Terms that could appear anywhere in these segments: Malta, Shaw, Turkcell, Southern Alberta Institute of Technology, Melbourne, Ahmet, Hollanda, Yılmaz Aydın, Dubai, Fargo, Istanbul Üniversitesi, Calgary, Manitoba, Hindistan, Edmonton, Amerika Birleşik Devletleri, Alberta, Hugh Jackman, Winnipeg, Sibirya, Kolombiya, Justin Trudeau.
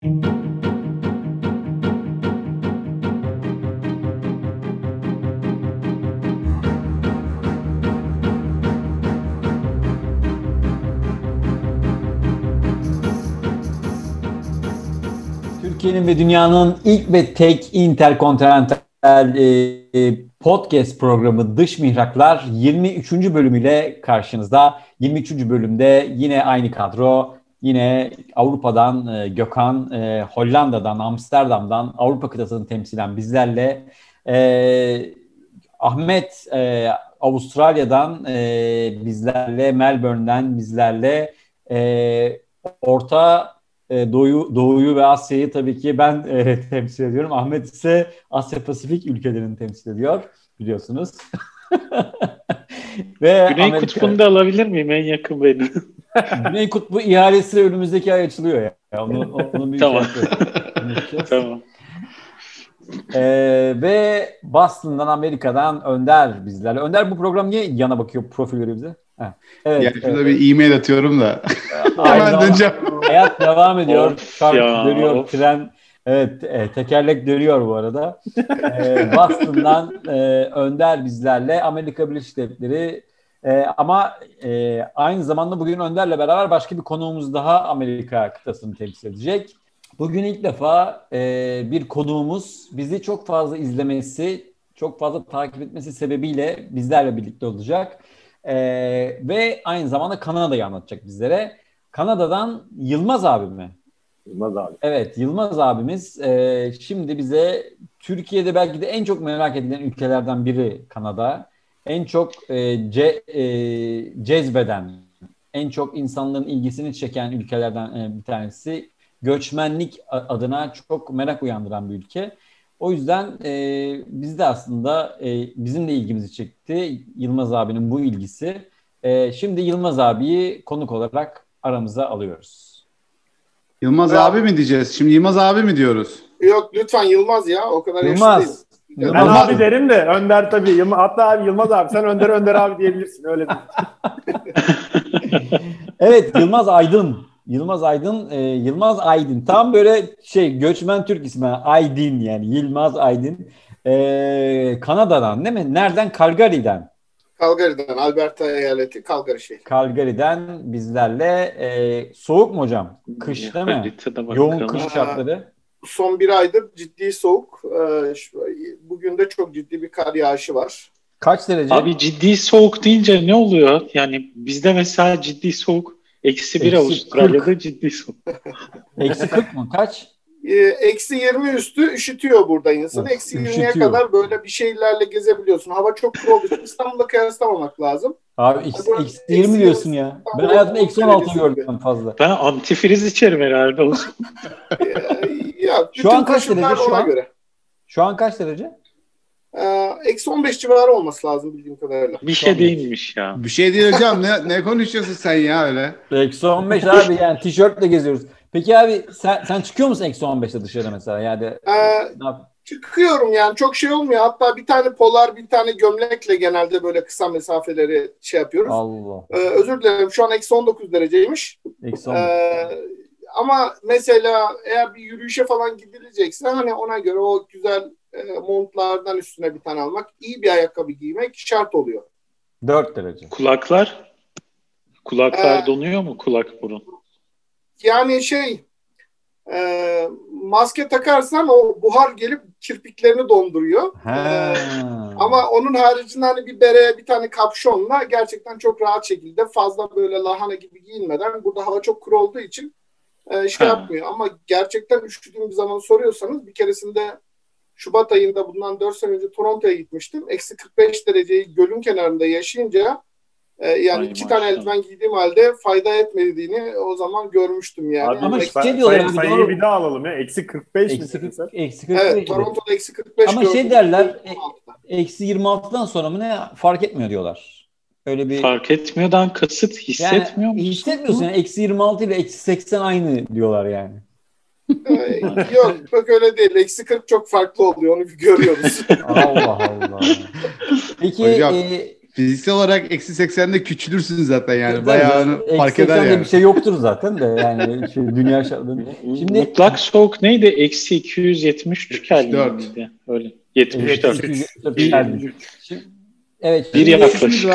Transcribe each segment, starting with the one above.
Türkiye'nin ve dünyanın ilk ve tek interkontinental podcast programı Dış Mihraklar 23. bölümüyle karşınızda. 23. bölümde yine aynı kadro. Yine Avrupa'dan Gökhan, Hollanda'dan, Amsterdam'dan, Avrupa kıtasını temsilen bizlerle, Ahmet Avustralya'dan bizlerle, Melbourne'den bizlerle, Orta Doğu'yu ve Asya'yı tabii ki ben temsil ediyorum. Ahmet ise Asya Pasifik ülkelerini temsil ediyor, biliyorsunuz. Ve Güney Amerika Kutbu'nu da alabilir miyim? En yakın benim. Güney Kutbu ihalesi önümüzdeki ay açılıyor ya. Onu bir tamam. Şey tamam. Ve Boston'dan, Amerika'dan Önder bizlerle. Önder, bu program niye yana bakıyor profilleri bize? Ha. Evet. Ya şurada bir e-mail atıyorum da. Hemen döneceğim. Hayat devam ediyor. Şarkı dönüyor. Tren. Evet, tekerlek dönüyor bu arada. Boston'dan Önder bizlerle, Amerika Birleşik Devletleri ama aynı zamanda bugün Önder'le beraber başka bir konuğumuz daha Amerika kıtasını temsil edecek. Bugün ilk defa bir konuğumuz bizi çok fazla izlemesi, çok fazla takip etmesi sebebiyle bizlerle birlikte olacak. Ve aynı zamanda Kanada'yı anlatacak bizlere. Kanada'dan Yılmaz abimi. Yılmaz abi. Evet, Yılmaz abimiz şimdi bize Türkiye'de belki de en çok merak edilen ülkelerden biri Kanada. En çok cezbeden, en çok insanların ilgisini çeken ülkelerden bir tanesi. Göçmenlik adına çok merak uyandıran bir ülke. O yüzden biz de aslında bizim de ilgimizi çekti Yılmaz abinin bu ilgisi. Şimdi Yılmaz abiyi konuk olarak aramıza alıyoruz. Yılmaz ya. Abi mi diyeceğiz? Şimdi Yılmaz abi mi diyoruz? Yok, lütfen Yılmaz ya. O kadar Yılmaz. Yaşlı değil. Ben Yılmaz abi derim de Önder tabii. Hatta abi Yılmaz abi. Sen Önder abi diyebilirsin. Öyle değil. Evet, Yılmaz Aydın. Yılmaz Aydın. Tam böyle şey, göçmen Türk ismi. Aydın yani. Yılmaz Aydın. Kanada'dan değil mi? Nereden? Calgary'den. Alberta eyaleti. Calgary şehri. Calgary'den bizlerle. Soğuk mu hocam? Kış değil mi? Yoğun kış şartları. Son bir aydır ciddi soğuk. Bugün de çok ciddi bir kar yağışı var. Kaç derece? Abi ciddi soğuk deyince ne oluyor? Yani bizde mesela ciddi soğuk. -1 Avustralya'da ciddi soğuk. -40 mu? Kaç? -20 üstü üşütüyor burada insanı. -20'ye kadar böyle bir şeylerle gezebiliyorsun. Hava çok soğuk. İstanbul'la kıyaslamamak lazım. Abi -20 diyorsun ya. Ben hayatımda -16 gördüm fazla. Ben antifriz içerim herhalde olsun. Ya, şu an kaç derece şu an? Göre. Şu an kaç derece? -15 civarı olması lazım bildiğim kadarıyla. Bir şey değilmiş ya. Bir şey değil hocam. Ne konuşuyorsun sen ya öyle? -15 abi yani tişörtle geziyoruz. Peki abi sen çıkıyor musun -15'te dışarıda mesela? Yani, çıkıyorum yani, çok şey olmuyor. Hatta bir tane polar, bir tane gömlekle genelde böyle kısa mesafeleri şey yapıyoruz. Allah. Özür dilerim, şu an -19 dereceymiş. Ama mesela eğer bir yürüyüşe falan gidilecekse hani ona göre o güzel montlardan üstüne bir tane almak, iyi bir ayakkabı giymek şart oluyor. 4 derece. Kulaklar donuyor mu, kulak burun? Yani maske takarsan o buhar gelip kirpiklerini donduruyor. Ama onun haricinde hani bir bereye, bir tane kapşonla gerçekten çok rahat şekilde, fazla böyle lahana gibi giyinmeden, burada hava çok kuru olduğu için yapmıyor. Ama gerçekten üşüdüğüm bir zaman soruyorsanız, bir keresinde Şubat ayında bundan 4 sene önce Toronto'ya gitmiştim. -45 dereceyi gölün kenarında yaşayınca yani ay, iki maşallah. Tane eldiven giydiğim halde fayda etmediğini o zaman görmüştüm yani. Abi, ama sayıyı bir daha alalım ya. -45 mi? -45. Evet, Toronto'da -45. Ama şey derler, -26'dan sonra mı ne, fark etmiyor diyorlar. Öyle bir fark etmiyordan kasıt hissetmiyor musun? Hissetmiyorsun yani, -26 ile -80 aynı diyorlar yani. Yok, çok öyle değil. -40 çok farklı oluyor, onu görüyoruz. Allah Allah. Peki Fiziksel olarak -80'de küçülürsün zaten yani. Bayağı fark eder yani. Bir şey yoktur zaten de yani şey, dünya şartları. Şimdi mutlak soğuk neydi? -273 Kelvin miydi? Öyle. 74. Evet. Bir yaklaşık.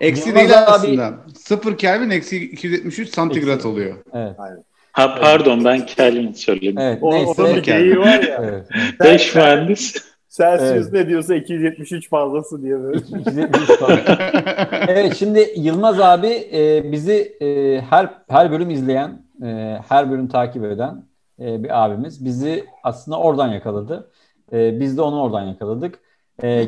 Eksi değil aslında. 0 Kelvin -273 santigrat oluyor. Evet. Ha pardon, ben Kelvin söyledim. Evet. O da Kelvin var ya. 5 mühendis. Celsius evet. Ne diyorsa 273 fazlası diye böyle. 273 fazlası. Evet, şimdi Yılmaz abi bizi her bölüm izleyen, her bölüm takip eden bir abimiz. Bizi aslında oradan yakaladı. Biz de onu oradan yakaladık.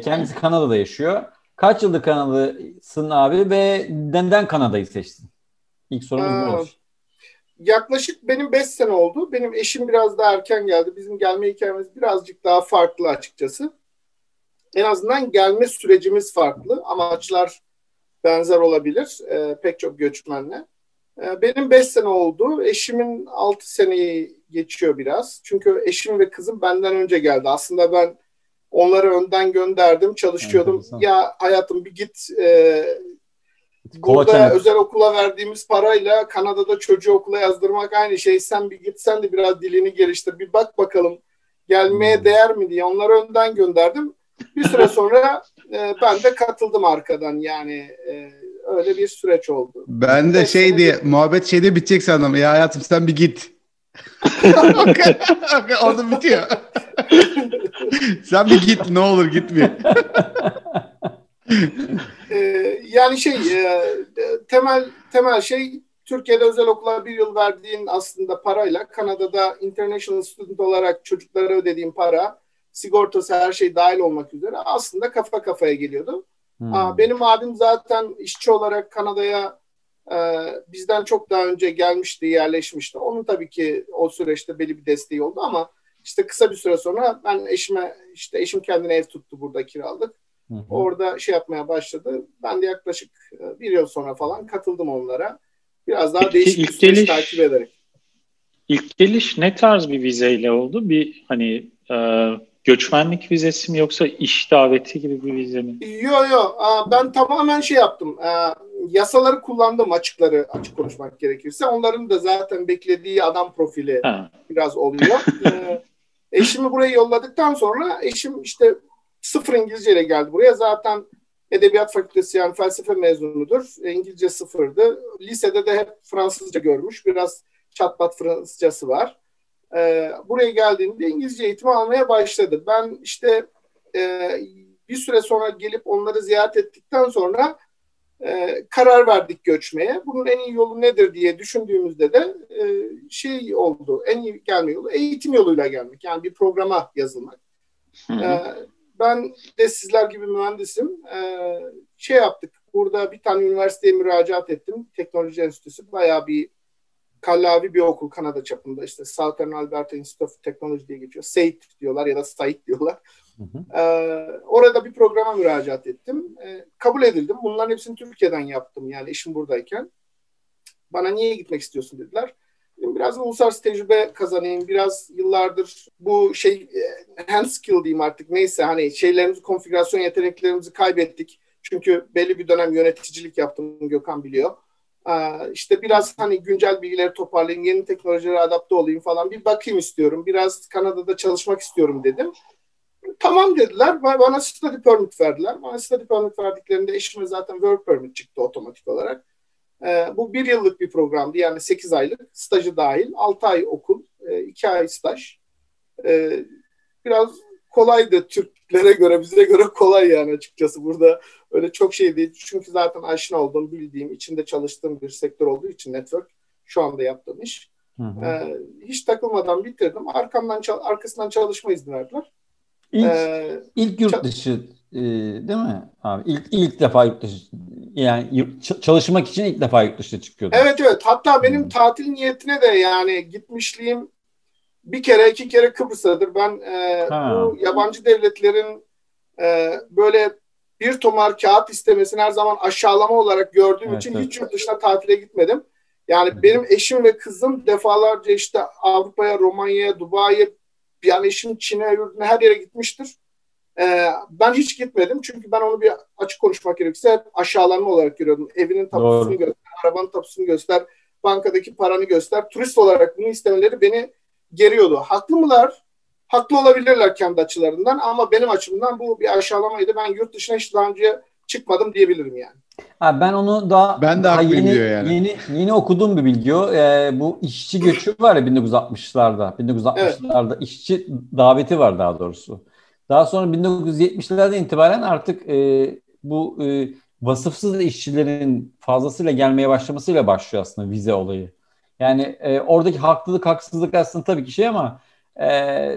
Kendisi Kanada'da yaşıyor. Kaç yıldır Kanada'sın abi ve neden Kanada'yı seçtin? İlk sorumuz bu olur. Yaklaşık benim 5 sene oldu. Benim eşim biraz daha erken geldi. Bizim gelme hikayemiz birazcık daha farklı açıkçası. En azından gelme sürecimiz farklı. Amaçlar benzer olabilir. Pek çok göçmenle. Benim 5 sene oldu. Eşimin 6 seneyi geçiyor biraz. Çünkü eşim ve kızım benden önce geldi. Aslında ben onları önden gönderdim. Çalışıyordum. Evet, ya hayatım bir git... Burada özel okula verdiğimiz parayla Kanada'da çocuğu okula yazdırmak aynı şey. Sen bir git, sen de biraz dilini geliştir. Bir bak bakalım gelmeye değer mi diye onları önden gönderdim. Bir süre sonra ben de katıldım arkadan yani. Öyle bir süreç oldu. Ben de şey diye, muhabbet şeyde bitecek sandım. Ya hayatım sen bir git. Orada bitiyor. Sen bir git, ne olur gitme. Yani temel şey, Türkiye'de özel okula bir yıl verdiğin aslında parayla Kanada'da international student olarak çocuklara ödediğin para, sigortası her şey dahil olmak üzere aslında kafa kafaya geliyordu. Benim abim zaten işçi olarak Kanada'ya bizden çok daha önce gelmişti, yerleşmişti. Onun tabii ki o süreçte belli bir desteği oldu ama işte kısa bir süre sonra ben eşime, işte eşim kendine ev tuttu, burada kiraladık. Hı-hı. Orada şey yapmaya başladı. Ben de yaklaşık bir yıl sonra falan katıldım onlara. Biraz daha değişik bir süreç takip ederek. İlk geliş ne tarz bir vizeyle oldu? Bir hani göçmenlik vizesi mi yoksa iş daveti gibi bir vize mi? Yok. Ben tamamen şey yaptım. Yasaları kullandım, açık konuşmak gerekirse. Onların da zaten beklediği adam profili biraz oluyor. Eşimi buraya yolladıktan sonra eşim işte 0 İngilizceyle geldi buraya. Zaten edebiyat fakültesi yani felsefe mezunudur. İngilizce 0'dı. Lisede de hep Fransızca görmüş. Biraz çatpat Fransızcası var. Buraya geldiğinde İngilizce eğitimi almaya başladı. Ben işte bir süre sonra gelip onları ziyaret ettikten sonra karar verdik göçmeye. Bunun en iyi yolu nedir diye düşündüğümüzde de şey oldu. En iyi gelme yolu eğitim yoluyla gelmek. Yani bir programa yazılmak. Ben de sizler gibi mühendisim. Şey yaptık, burada bir tane üniversiteye müracaat ettim. Teknoloji Enstitüsü, bayağı bir kallavi bir okul Kanada çapında. İşte Southern Alberta Institute of Technology diye geçiyor. SAIT diyorlar ya da SAIT diyorlar. Orada bir programa müracaat ettim. Kabul edildim. Bunların hepsini Türkiye'den yaptım yani işim buradayken. Bana niye gitmek istiyorsun dediler. Biraz uluslararası tecrübe kazanayım. Biraz yıllardır bu şey, hand skill diyeyim artık neyse, hani şeylerimizi, konfigürasyon yeteneklerimizi kaybettik. Çünkü belli bir dönem yöneticilik yaptım, Gökhan biliyor. İşte biraz hani güncel bilgileri toparlayayım, yeni teknolojilere adapte olayım falan. Bir bakayım istiyorum. Biraz Kanada'da çalışmak istiyorum dedim. Tamam dediler. Bana study permit verdiler. Bana study permit verdiklerinde eşime zaten work permit çıktı otomatik olarak. Bu bir yıllık bir programdı yani 8 aylık, stajı dahil 6 ay okul, 2 ay staj. Biraz kolaydı Türklere göre, bize göre kolay yani açıkçası, burada öyle çok şey değil. Çünkü zaten aşina olduğum, bildiğim, içinde çalıştığım bir sektör olduğu için network, şu anda yaptığım iş. Hiç takılmadan bitirdim. Arkasından çalışma izni verdiler. İlk yurt dışı değil mi abi? İlk defa yurt dışı, yani çalışmak için ilk defa yurt dışına çıkıyordum. Evet. Hatta benim tatil niyetine de yani gitmişliğim bir kere, 2 kere Kıbrıs'tadır. Ben bu yabancı devletlerin böyle bir tomar kağıt istemesini her zaman aşağılama olarak gördüğüm için hiç yurt dışına tatile gitmedim. Yani benim eşim ve kızım defalarca işte Avrupa'ya, Romanya'ya, Dubai'ye, yani eşim Çin'e, her yere gitmiştir. Ben hiç gitmedim çünkü ben onu bir açık konuşmak gerekirse hep aşağılanma olarak görüyordum. Evinin tapusunu göster, arabanın tapusunu göster, bankadaki paranı göster. Turist olarak bunu istemeleri beni geriyordu. Haklı mılar? Haklı olabilirler kendi açılarından ama benim açımdan bu bir aşağılamaydı. Ben yurt dışına hiç daha önce çıkmadım diyebilirim yani. Abi ben onu daha yeni okuduğum bir bilgi o. Bu işçi göçü var ya 1960'larda. 1960'larda evet. İşçi daveti var daha doğrusu. Daha sonra 1970'lerden itibaren artık bu vasıfsız işçilerin fazlasıyla gelmeye başlamasıyla başlıyor aslında vize olayı. Yani oradaki haklılık haksızlık aslında tabii ki şey ama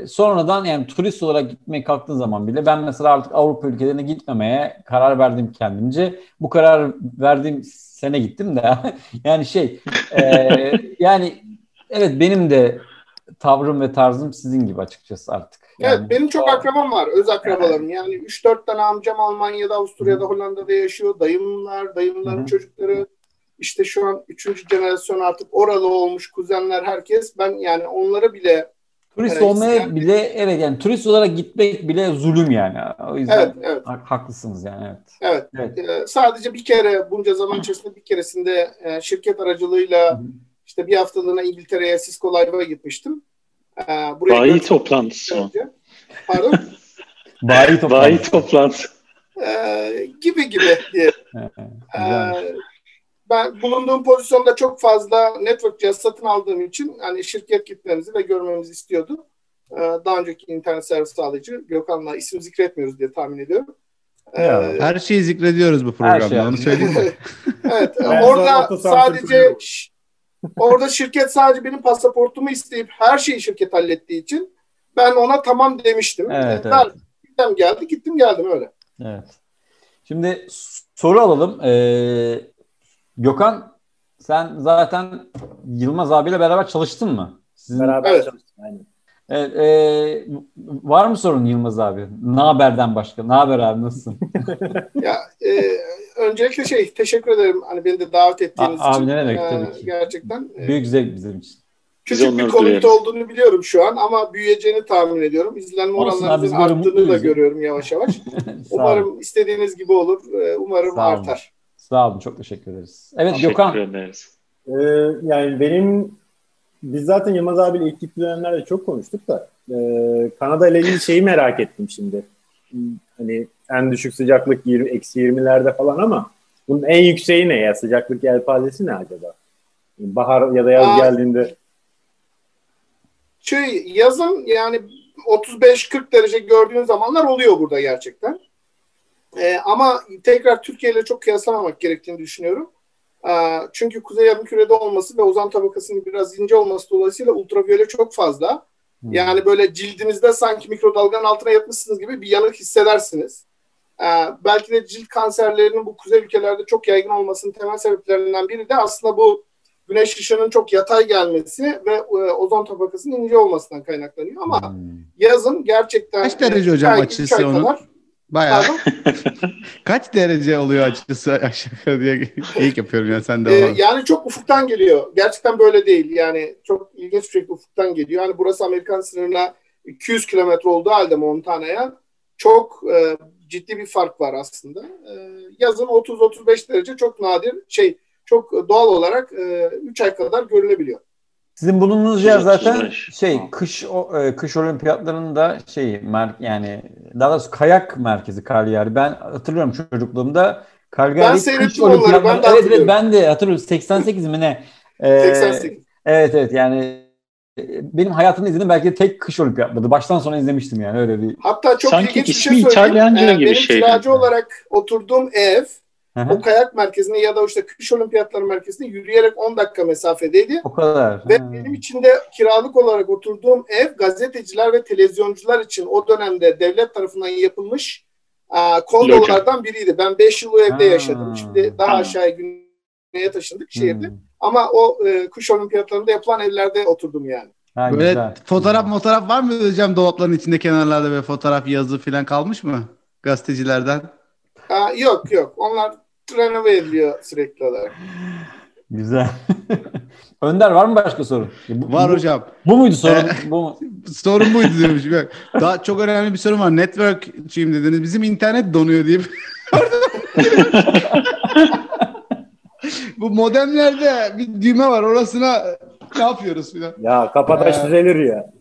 sonradan yani turist olarak gitmeye kalktığın zaman bile ben mesela artık Avrupa ülkelerine gitmemeye karar verdim kendimce. Bu karar verdiğim sene gittim de yani yani evet benim de tavrım ve tarzım sizin gibi açıkçası artık. Yani, evet benim çok akrabam var, öz akrabalarım. Yani 3-4 tane amcam Almanya'da, Avusturya'da, Hollanda'da yaşıyor. Dayımların çocukları. İşte şu an 3. jenerasyon artık oralı olmuş kuzenler herkes. Ben yani onlara bile turist olmaya bile evet yani turist olarak gitmek bile zulüm yani. O yüzden evet. Haklısınız yani evet. Sadece bir kere bunca zaman içerisinde bir keresinde şirket aracılığıyla İşte bir haftalığına İngiltere'ye Cisco Live'a gitmiştim. Bayi toplantısı mı? Pardon? Bayi toplantısı. Gibi diye. Ben bulunduğum pozisyonda çok fazla network cihazı satın aldığım için hani şirket gitmemizi ve görmemizi istiyordu. Daha önceki internet servis sağlayıcı Gökhan'la isim zikretmiyoruz diye tahmin ediyorum. Her şeyi zikrediyoruz bu programda. Onu söyleyeyim mi? Evet. Orada sadece... Orada şirket sadece benim pasaportumu isteyip her şeyi şirket hallettiği için ben ona tamam demiştim. Evet. Ben gittim geldim öyle. Evet. Şimdi soru alalım. Gökhan sen zaten Yılmaz abiyle beraber çalıştın mı? Sizin beraber çalıştın. Aynen. Evet, var mı sorun Yılmaz abi? Naberden başka? Naber abi nasılsın? Öncelikle teşekkür ederim hani beni de davet ettiğiniz için. Abi ne demek tabii ki. Gerçekten. Büyük zevk bizim için. Küçük bir konukta olduğunu biliyorum şu an ama büyüyeceğini tahmin ediyorum. İzlenme oranlarının arttığını da görüyorum yavaş yavaş. Umarım istediğiniz gibi olur. Umarım artar. Sağ olun. Çok teşekkür ederiz. Evet Gökhan. Teşekkür ederiz. Yani biz zaten Yılmaz abiyle ilk gittiği dönemlerde çok konuştuk da Kanada ile ilgili şeyi merak ettim şimdi. Hani en düşük sıcaklık -20'lerde falan ama bunun en yükseği ne ya? Sıcaklık yelpazesi ne acaba? Bahar ya da yaz geldiğinde. Yazın yani 35-40 derece gördüğün zamanlar oluyor burada gerçekten. Ama tekrar Türkiye ile çok kıyaslamamak gerektiğini düşünüyorum. Çünkü kuzey yarımkürede olması ve ozon tabakasının biraz ince olması dolayısıyla ultraviyole çok fazla. Yani böyle cildinizde sanki mikrodalganın altına yatmışsınız gibi bir yanık hissedersiniz. Belki de cilt kanserlerinin bu kuzey ülkelerde çok yaygın olmasının temel sebeplerinden biri de aslında bu güneş ışığının çok yatay gelmesi ve ozon tabakasının ince olmasından kaynaklanıyor. Ama yazın gerçekten... Kaç derece hocam açısı onun? Bayağı. Kaç derece oluyor açıkçası aşağı diye ilk yapıyorum ya sen de. Yani çok ufuktan geliyor. Gerçekten böyle değil. Yani çok ilginç bir şekilde ufuktan geliyor. Yani burası Amerikan sınırına 200 kilometre olduğu halde Montana'ya çok ciddi bir fark var aslında. Yazın 30-35 derece çok nadir çok doğal olarak 3 ay kadar görülebiliyor. Sizin bulunduğunuz yer zaten kış olimpiyatlarının da yani daha doğrusu kayak merkezi Calgary. Ben hatırlıyorum çocukluğumda Calgary kış olimpiyatları. Ben de hatırlıyorum. Evet, ben de hatırlıyorum 88 mi ne? 88. Evet yani benim hayatımda izlediğim belki de tek kış olimpiyatları. Baştan sona izlemiştim yani öyle bir. Hatta çok sanki ilginç bir şey söyleyeyim. Benim kiracı olarak oturduğum ev o kayak merkezine ya da kış olimpiyatları merkezine yürüyerek 10 dakika mesafedeydi. O kadar. Ve benim içinde kiralık olarak oturduğum ev gazeteciler ve televizyoncular için o dönemde devlet tarafından yapılmış kondolardan biriydi. Ben 5 yıl o evde yaşadım. Şimdi daha aşağıya güneye taşındık şehirde. Ama o kış olimpiyatlarında yapılan evlerde oturdum yani. Böyle güzel. Fotoğraf var mı hocam dolapların içinde kenarlarda böyle fotoğraf yazı falan kalmış mı gazetecilerden? Yok. Onlar renove ediliyor sürekli olarak. Güzel. Önder var mı başka sorun? Var hocam. Bu muydu sorun? Bu mu? sorun buydu diyormuş. Daha çok önemli bir sorun var. Networkçiyim dediniz. Bizim internet donuyor deyip. Bu modemlerde bir düğme var. Orasına ne yapıyoruz filan. Ya kafadaş düzelir ya.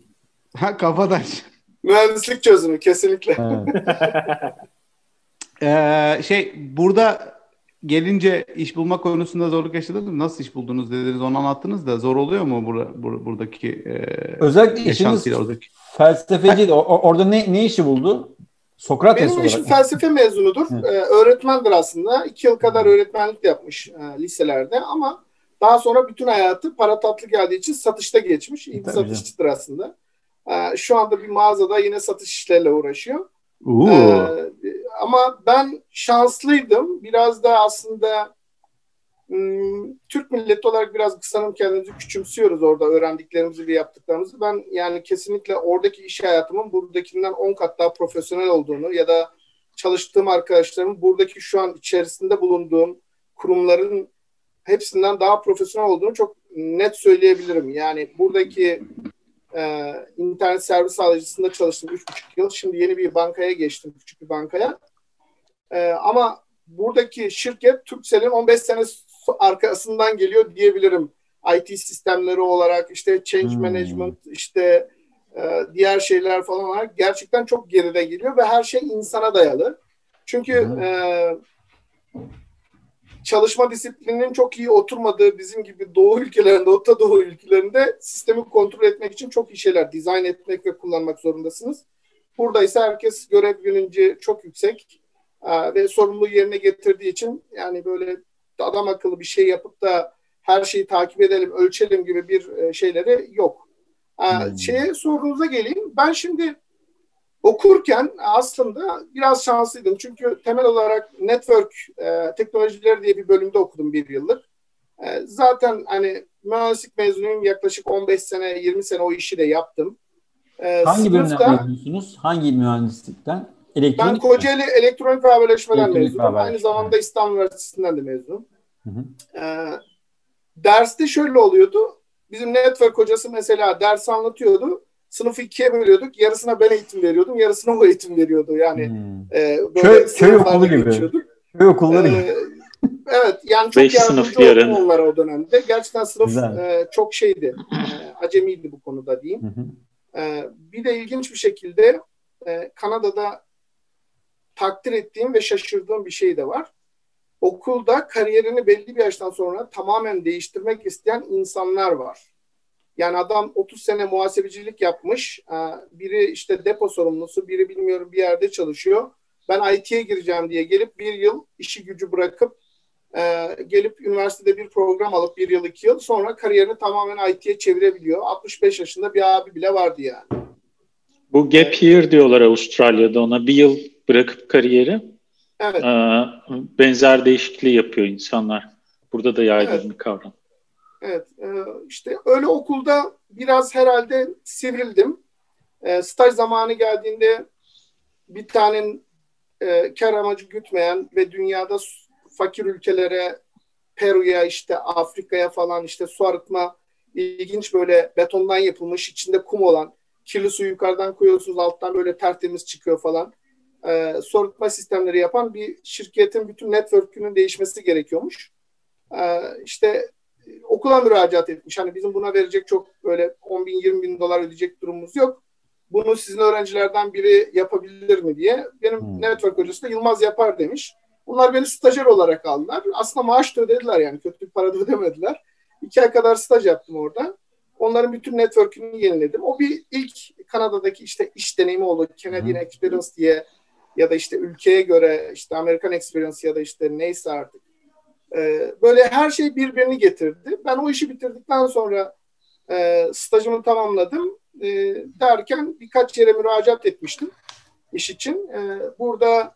Ha kafadaş. Mühendislik çözümü kesinlikle. Burada gelince iş bulma konusunda zorluk yaşadınız mı? Nasıl iş buldunuz dediniz, onu anlattınız da zor oluyor mu buradaki özellikle işiniz oradaki? Felsefeci. Orada ne işi buldu? Sokrates benim işim felsefe mezunudur. Öğretmendir aslında. 2 yıl kadar öğretmenlik de yapmış liselerde ama daha sonra bütün hayatı para tatlı geldiği için satışta geçmiş. İyi bir satışçıdır aslında. Şu anda bir mağazada yine satış işleriyle uğraşıyor. Ama ben şanslıydım. Biraz da aslında Türk milleti olarak biraz sanırım kendimizi küçümsüyoruz orada öğrendiklerimizi ve yaptıklarımızı. Ben yani kesinlikle oradaki iş hayatımın buradakinden 10 kat daha profesyonel olduğunu ya da çalıştığım arkadaşlarımın buradaki şu an içerisinde bulunduğum kurumların hepsinden daha profesyonel olduğunu çok net söyleyebilirim. Yani buradaki internet servis sağlayıcısında çalıştım 3,5 yıl. Şimdi yeni bir bankaya geçtim, küçük bir bankaya. Ama buradaki şirket Turkcell'in 15 sene arkasından geliyor diyebilirim. IT sistemleri olarak, işte change management, işte diğer şeyler falan olarak gerçekten çok geride geliyor ve her şey insana dayalı. Çünkü çalışma disiplininin çok iyi oturmadığı bizim gibi doğu ülkelerinde, Orta Doğu ülkelerinde sistemi kontrol etmek için çok iyi şeyler dizayn etmek ve kullanmak zorundasınız. Burada ise herkes görev bilinci çok yüksek ve sorumluluğu yerine getirdiği için yani böyle adam akıllı bir şey yapıp da her şeyi takip edelim, ölçelim gibi bir şeyleri yok. Sorunuza geleyim. Ben şimdi okurken aslında biraz şanslıydım. Çünkü temel olarak network teknolojileri diye bir bölümde okudum 1 yıllık. Zaten hani mühendislik mezunuyum, yaklaşık 15 sene, 20 sene o işi de yaptım. Hangi bölümden mezunsunuz? Hangi mühendislikten? Elektronik ben Kocaeli Elektronik ve Haberleşme'den mezunum. Aynı zamanda İstanbul Üniversitesi'nden de mezunum. Derste şöyle oluyordu. Bizim network hocası mesela ders anlatıyordu. Sınıfı 2'ye bölüyorduk. Yarısına ben eğitim veriyordum. Yarısına o eğitim veriyordu. Yani böyle köy okulu gibi. Köy okulları gibi. Evet. Yani çok yardımcı oldum onlara o dönemde. Gerçekten sınıf çok şeydi. Acemiydi bu konuda diyeyim. Bir de ilginç bir şekilde Kanada'da takdir ettiğim ve şaşırdığım bir şey de var. Okulda kariyerini belli bir yaştan sonra tamamen değiştirmek isteyen insanlar var. Yani adam 30 sene muhasebecilik yapmış. Biri işte depo sorumlusu, biri bilmiyorum bir yerde çalışıyor. Ben IT'ye gireceğim diye gelip 1 yıl işi gücü bırakıp gelip üniversitede bir program alıp 1 yıl 2 yıl sonra kariyerini tamamen IT'ye çevirebiliyor. 65 yaşında bir abi bile vardı yani. Bu gap year diyorlar Avustralya'da ona. 1 yıl bırakıp kariyeri benzer değişikliği yapıyor insanlar. Burada da yaygın bir kavram. Evet, işte öyle okulda biraz herhalde sivrildim. Staj zamanı geldiğinde bir tane kar amacı gütmeyen ve dünyada fakir ülkelere, Peru'ya, işte Afrika'ya falan işte su arıtma, ilginç böyle betondan yapılmış, içinde kum olan, kirli suyu yukarıdan koyuyorsunuz, alttan böyle tertemiz çıkıyor falan. Su arıtma sistemleri yapan bir şirketin bütün network'ünün değişmesi gerekiyormuş. İşte okula müracaat etmiş. Hani bizim buna verecek çok böyle 10.000-20.000 dolar ödeyecek durumumuz yok. Bunu sizin öğrencilerden biri yapabilir mi diye. Benim network hocası da Yılmaz yapar demiş. Bunlar beni stajyer olarak aldılar. Aslında maaş da ödediler yani. Kötü bir para da ödemediler. 2 ay kadar staj yaptım orada. Onların bütün network'ünü yeniledim. O bir ilk Kanada'daki işte iş deneyimi oldu. Canadian Experience diye ya da işte ülkeye göre işte American Experience ya da işte neyse artık. Böyle her şey birbirini getirdi. Ben o işi bitirdikten sonra stajımı tamamladım derken birkaç yere müracaat etmiştim iş için. Burada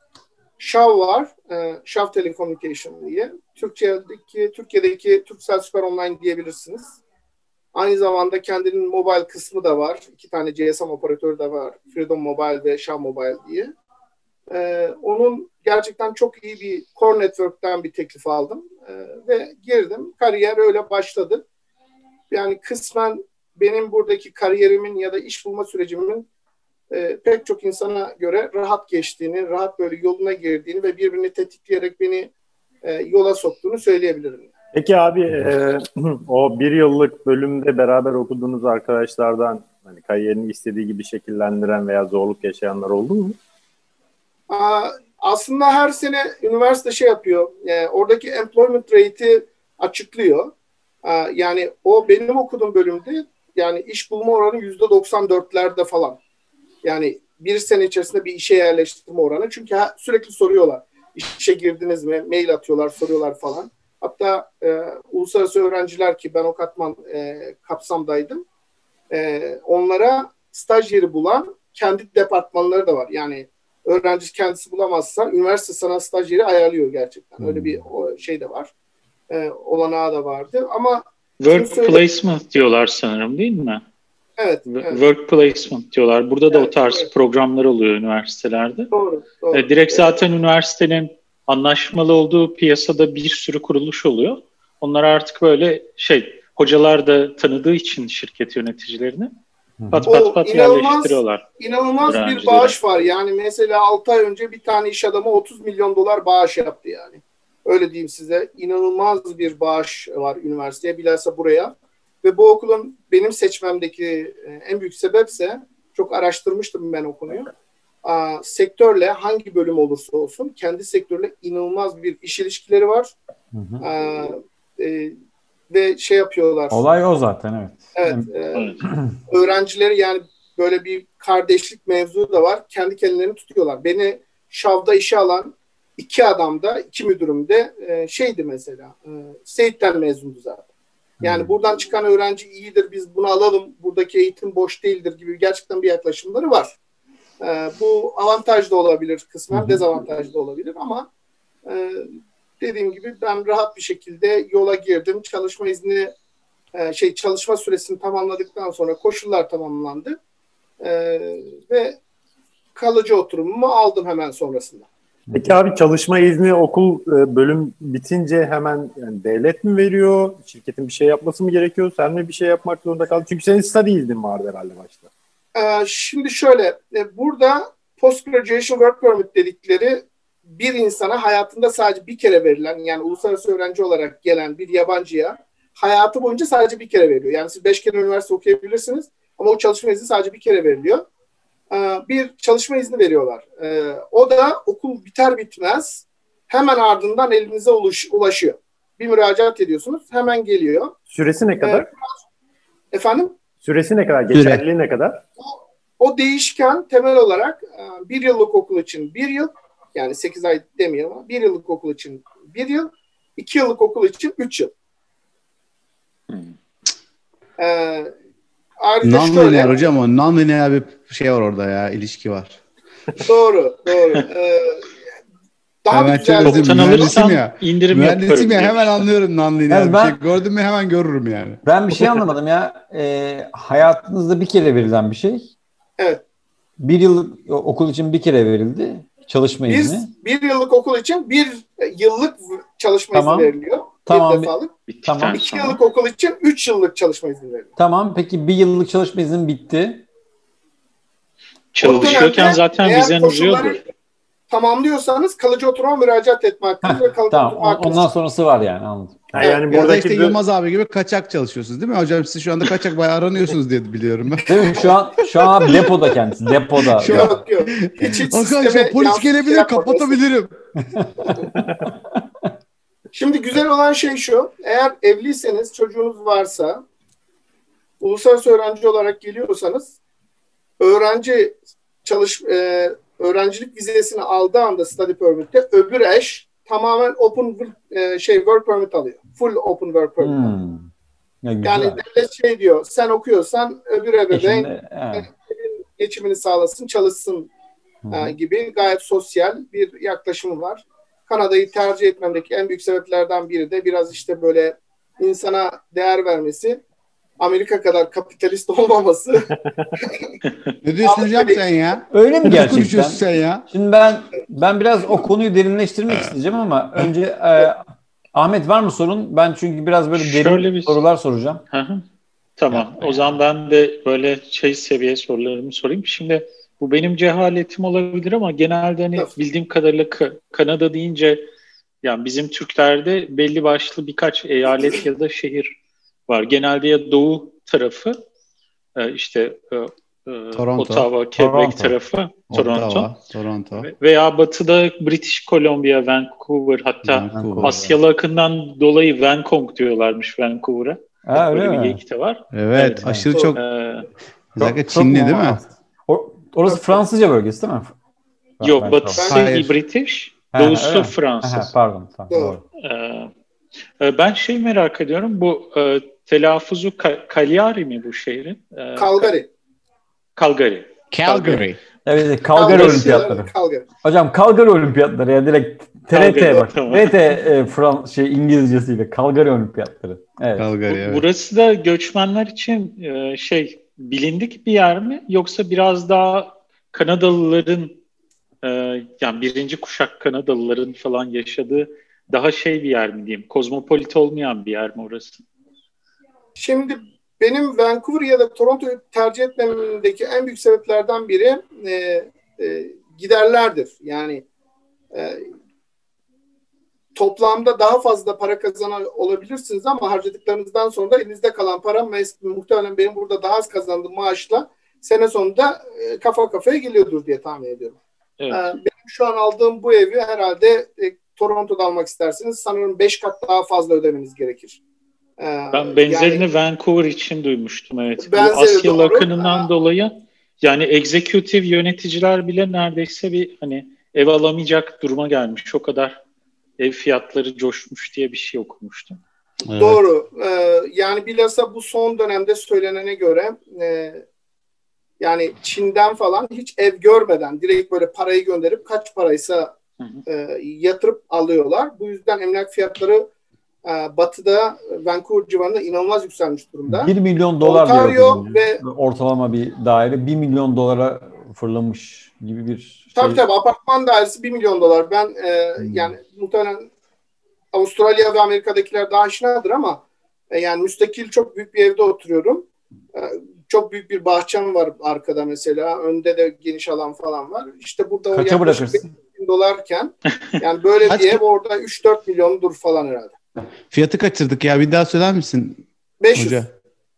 Shaw var. Shaw Telecommunication diye. Türkiye'deki Turkcell Süper Online diyebilirsiniz. Aynı zamanda kendinin mobile kısmı da var. 2 tane GSM operatörü de var. Freedom Mobile ve Shaw Mobile diye. Onun gerçekten çok iyi bir core network'ten bir teklif aldım ve girdim. Kariyer öyle başladı. Yani kısmen benim buradaki kariyerimin ya da iş bulma sürecimin pek çok insana göre rahat geçtiğini, rahat böyle yoluna girdiğini ve birbirini tetikleyerek beni yola soktuğunu söyleyebilirim. Peki abi, o bir yıllık bölümde beraber okuduğunuz arkadaşlardan hani kariyerini istediği gibi şekillendiren veya zorluk yaşayanlar oldu mu? Aslında her sene üniversite şey yapıyor, oradaki employment rate'i açıklıyor. Yani o benim okuduğum bölümde yani iş bulma oranı %94'lerde falan. Yani bir sene içerisinde bir işe yerleştirme oranı. Çünkü sürekli soruyorlar. İşe girdiniz mi? Mail atıyorlar, soruyorlar falan. Hatta uluslararası öğrenciler ki ben o katman kapsamdaydım. Onlara staj yeri bulan kendi departmanları da var. Yani öğrenci kendisi bulamazsa üniversite sana staj yeri ayarlıyor gerçekten. Öyle bir şey de var. Olanağı da vardı ama... Work placement diyorlar sanırım değil mi? Evet. Work placement diyorlar. Burada da o tarz programlar oluyor üniversitelerde. Doğru. Direkt zaten üniversitenin anlaşmalı olduğu piyasada bir sürü kuruluş oluyor. Onlar artık böyle hocalar da tanıdığı için şirket yöneticilerini pat yerleştiriyorlar. İnanılmaz bir bağış var. Yani mesela 6 ay önce bir tane iş adamı $30 milyon bağış yaptı yani. Öyle diyeyim size. İnanılmaz bir bağış var üniversiteye, bilhassa buraya. Ve bu okulun benim seçmemdeki en büyük sebepse, çok araştırmıştım ben o konuyu, sektörle hangi bölüm olursa olsun kendi sektörle inanılmaz bir iş ilişkileri var. Ve şey yapıyorlar. Olay o zaten, evet. Öğrencileri yani böyle bir kardeşlik mevzu da var. Kendi kendilerini tutuyorlar. Beni Shaw'da işe alan 2 adam da, 2 müdürüm de şeydi mesela, Seyit'ten mezundu zaten. Yani buradan çıkan öğrenci iyidir, biz bunu alalım, buradaki eğitim boş değildir gibi gerçekten bir yaklaşımları var. Bu avantaj da olabilir kısmen, dezavantaj da olabilir ama dediğim gibi ben rahat bir şekilde yola girdim. Çalışma izni, çalışma süresini tamamladıktan sonra koşullar tamamlandı ve kalıcı oturumumu aldım hemen sonrasında. Peki abi, çalışma izni okul bölüm bitince hemen yani devlet mi veriyor? Şirketin bir şey yapması mı gerekiyor? Sen mi bir şey yapmak zorunda kaldın? Çünkü senin study iznin vardı herhalde başta. Şimdi şöyle, burada post-graduation work permit dedikleri bir insana hayatında sadece bir kere verilen, yani uluslararası öğrenci olarak gelen bir yabancıya hayatı boyunca sadece bir kere veriliyor. Yani siz 5 kere üniversite okuyabilirsiniz ama o çalışma izni sadece bir kere veriliyor. Bir çalışma izni veriyorlar. O da okul biter bitmez hemen ardından elinize ulaşıyor. Bir müracaat ediyorsunuz, hemen geliyor. Süresi ne kadar? Efendim? Süresi ne kadar? Geçerliliği ne kadar? O değişken, temel olarak bir yıllık okul için 1 yıl, yani 8 ay demiyorum ama 1 yıllık okul için 1 yıl, 2 yıllık okul için 3 yıl. Non-linear hocam o. Non-linear bir şey var orada ya. İlişki var. Doğru. Daha güzel. Toptan alırsan indirim yaparım. Mühendisim ya, hemen anlıyorum non-linear bir şey. Gördüm mü hemen görürüm yani. Ben bir şey anlamadım ya. Hayatınızda bir kere verilen bir şey. Evet. 1 yıllık okul için 1 kere verildi. Çalışma izni. 1 yıllık okul için 1 yıllık çalışma izni veriliyor. Tamam. Tamam. 2 yıllık okul için 3 yıllık çalışma izni veriliyor. Tamam. Peki 1 yıllık çalışma izni bitti. Çalışıyorken zaten vizen uzuyordur. Tamamlıyorsanız kalıcı oturuma müracaat etme hakkınız ve kalıcı oturma hakkınız. Ondan sonrası var yani, anladım. Yani buradaki işte Yılmaz abi gibi kaçak çalışıyorsunuz değil mi? Hocam siz şu anda kaçak bayağı aranıyorsunuz diye biliyorum ben. Değil mi? Şu an abi depoda kendisi. Depoda. Yok. Hiç sisteme polis gelebilir, kapatabilirim. Şimdi güzel olan şey şu. Eğer evliyseniz, çocuğunuz varsa, uluslararası öğrenci olarak geliyorsanız öğrencilik vizesini aldığı anda study permit'te öbür eş tamamen open work permit alıyor. Full open work permit alıyor. Yani devlet diyor, sen okuyorsan öbür ebeveyn geçimini sağlasın, çalışsın gibi gayet sosyal bir yaklaşımı var. Kanada'yı tercih etmemdeki en büyük sebeplerden biri de biraz işte böyle insana değer vermesi, Amerika kadar kapitalist olmaması. Ne diyorsun hocam sen ya? Öyle mi gerçekten? Sen ya? Şimdi ben biraz o konuyu derinleştirmek isteyeceğim ama önce Ahmet, var mı sorun? Ben çünkü biraz böyle derin sorular soracağım. Tamam. O zaman ben de böyle şey seviye sorularımı sorayım. Şimdi bu benim cehaletim olabilir ama genelde hani bildiğim kadarıyla Kanada deyince yani bizim Türklerde belli başlı birkaç eyalet ya da şehir var. Genelde ya doğu tarafı işte Toronto, Ottawa, Quebec tarafı, Toronto veya batıda British Columbia, Vancouver, hatta Asyalı akından dolayı Vancong diyorlarmış Vancouver'a. Ha, böyle bir geyik de var. Evet, aşırı çok. Özellikle Çinli değil mi? Orası Fransızca bölgesi değil mi? Yok, batısı British, doğusu Fransız. Pardon, tamam. Doğru. Ben şey merak ediyorum, bu telaffuzu Cagliari mi bu şehrin? Calgary. Evet, Calgary Olimpiyatları. Hocam Calgary Olimpiyatları ya direkt TRT'ye bak. Tamam. TRT İngilizcesiyle Calgary Olimpiyatları. Evet. Calgary, evet. Burası da göçmenler için bilindik bir yer mi? Yoksa biraz daha Kanadalıların yani birinci kuşak Kanadalıların falan yaşadığı daha bir yer mi diyeyim? Kozmopolit olmayan bir yer mi orası? Şimdi benim Vancouver ya da Toronto'yu tercih etmemdeki en büyük sebeplerden biri giderlerdir. Yani toplamda daha fazla para kazanan olabilirsiniz ama harcadıklarınızdan sonra da elinizde kalan para muhtemelen benim burada daha az kazandığım maaşla sene sonunda kafa kafaya geliyordur diye tahmin ediyorum. Evet. Benim şu an aldığım bu evi herhalde Toronto'da almak isterseniz sanırım 5 kat daha fazla ödemeniz gerekir. Ben benzerini Vancouver için duymuştum, evet. Asya akınından dolayı yani executive yöneticiler bile neredeyse bir hani ev alamayacak duruma gelmiş. O kadar ev fiyatları coşmuş diye bir şey okumuştum. Evet. Doğru. Yani bilhassa bu son dönemde söylenene göre yani Çin'den falan hiç ev görmeden direkt böyle parayı gönderip kaç paraysa yatırıp alıyorlar. Bu yüzden emlak fiyatları batıda Vancouver civarında inanılmaz yükselmiş durumda. $1 milyon Ontario ve ortalama bir daire $1 milyon fırlamış gibi bir şey. Tabii apartman dairesi $1 milyon. Ben yani muhtemelen Avustralya ve Amerika'dakiler daha aşinadır ama yani müstakil çok büyük bir evde oturuyorum. Çok büyük bir bahçem var arkada mesela. Önde de geniş alan falan var. İşte burada kaça bırakırsın? $1 milyon yani böyle bir ev orada 3-4 milyondur falan herhalde. Fiyatı kaçırdık ya. Bir daha söyler misin? 500. Hoca?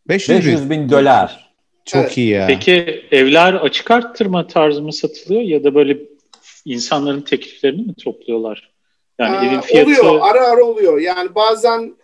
500 bin dolar. Çok iyi ya. Peki evler açık arttırma tarzı mı satılıyor ya da böyle insanların tekliflerini mi topluyorlar? Yani evin fiyatı... Oluyor. Ara ara oluyor. Yani bazen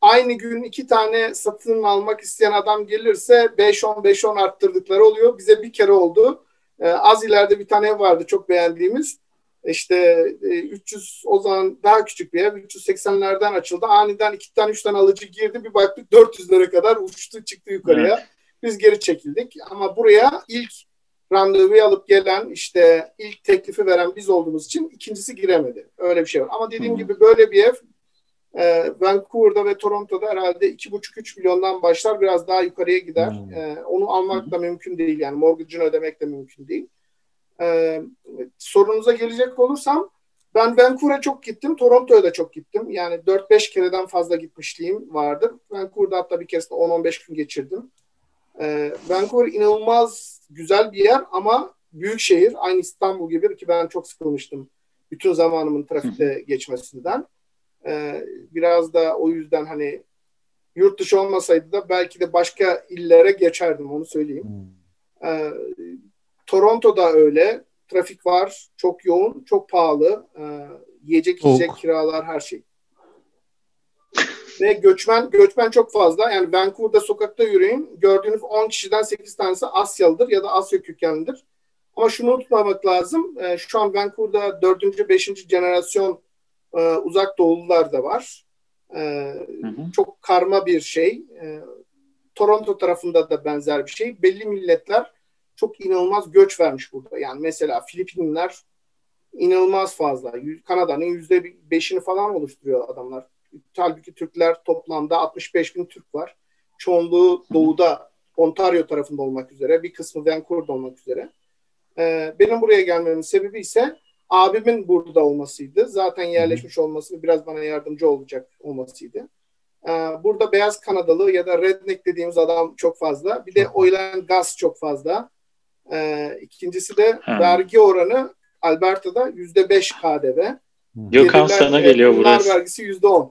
aynı gün 2 tane satın almak isteyen adam gelirse 5-10 arttırdıkları oluyor. Bize bir kere oldu. Az ileride bir tane ev vardı çok beğendiğimiz. İşte 300 o zaman daha küçük bir ev 380'lerden açıldı. Aniden 2-3 tane alıcı girdi. Bir baktık 400'lere kadar uçtu çıktı yukarıya. Evet. Biz geri çekildik. Ama buraya ilk randevuyu alıp gelen işte ilk teklifi veren biz olduğumuz için ikincisi giremedi. Öyle bir şey var. Ama dediğim gibi böyle bir ev Vancouver'da ve Toronto'da herhalde 2,5-3 milyondan başlar. Biraz daha yukarıya gider. Onu almak da mümkün değil. Yani mortgage'ını ödemek de mümkün değil. Sorunuza gelecek olursam ben Vancouver'a çok gittim, Toronto'ya da çok gittim. Yani 4-5 kereden fazla gitmişliğim vardır. Vancouver'da hatta bir keresinde 10-15 gün geçirdim. Vancouver inanılmaz güzel bir yer ama büyük şehir. Aynı İstanbul gibi ki ben çok sıkılmıştım bütün zamanımın trafikte geçmesinden. Biraz da o yüzden hani yurt dışı olmasaydı da belki de başka illere geçerdim onu söyleyeyim. Toronto'da öyle. Trafik var. Çok yoğun. Çok pahalı. Yiyecek, içecek, kiralar, her şey. Ve göçmen çok fazla. Yani Vancouver'da sokakta yürüyün. Gördüğünüz 10 kişiden 8 tanesi Asyalıdır ya da Asya kökenlidir. Ama şunu unutmamak lazım. Şu an Vancouver'da 4. 5. jenerasyon uzak doğulular da var. Çok karma bir şey. Toronto tarafında da benzer bir şey. Belli milletler çok inanılmaz göç vermiş burada. Yani mesela Filipinler inanılmaz fazla. Kanada'nın %5'ini falan oluşturuyor adamlar. Halbuki Türkler toplamda 65 bin Türk var. Çoğunluğu doğuda, Ontario tarafında olmak üzere. Bir kısmı Vancouver'da olmak üzere. Benim buraya gelmemin sebebi ise abimin burada olmasıydı. Zaten yerleşmiş olması biraz bana yardımcı olacak olmasıydı. Burada beyaz Kanadalı ya da redneck dediğimiz adam çok fazla. Bir de oil and gas çok fazla. İkincisi de vergi oranı Alberta'da %5 KDV. Gökhan sana geliyor burası. Bunlar vergisi %10.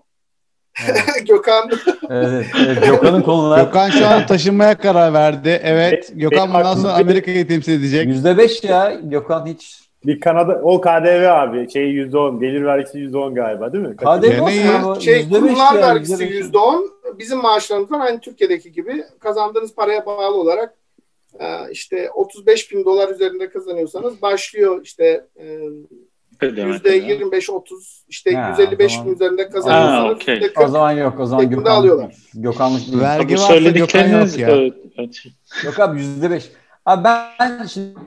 Evet. Gökhan. Evet, evet, Gökhan'ın konuları. Gökhan şu an taşınmaya karar verdi. Evet. Gökhan bundan sonra Amerika'yı temsil edecek. %5 ya. Gökhan hiç. Bir Kanada, o KDV abi. Şey %10. Gelir vergisi %10 galiba değil mi? KDV olsun. Şey, kurumlar ya, vergisi %10. Bizim maaşlarımızdan aynı Türkiye'deki gibi kazandığınız paraya bağlı olarak işte $35,000 üzerinde kazanıyorsanız başlıyor işte %25-30 işte ha, 155 bin üzerinde kazanıyorsanız okay. O zaman yok. O zaman Gökhan alıyorlar. Gökhan'lık vergi varsa Gökhan yok ya. Evet. Yok abi %5. Abi ben şimdi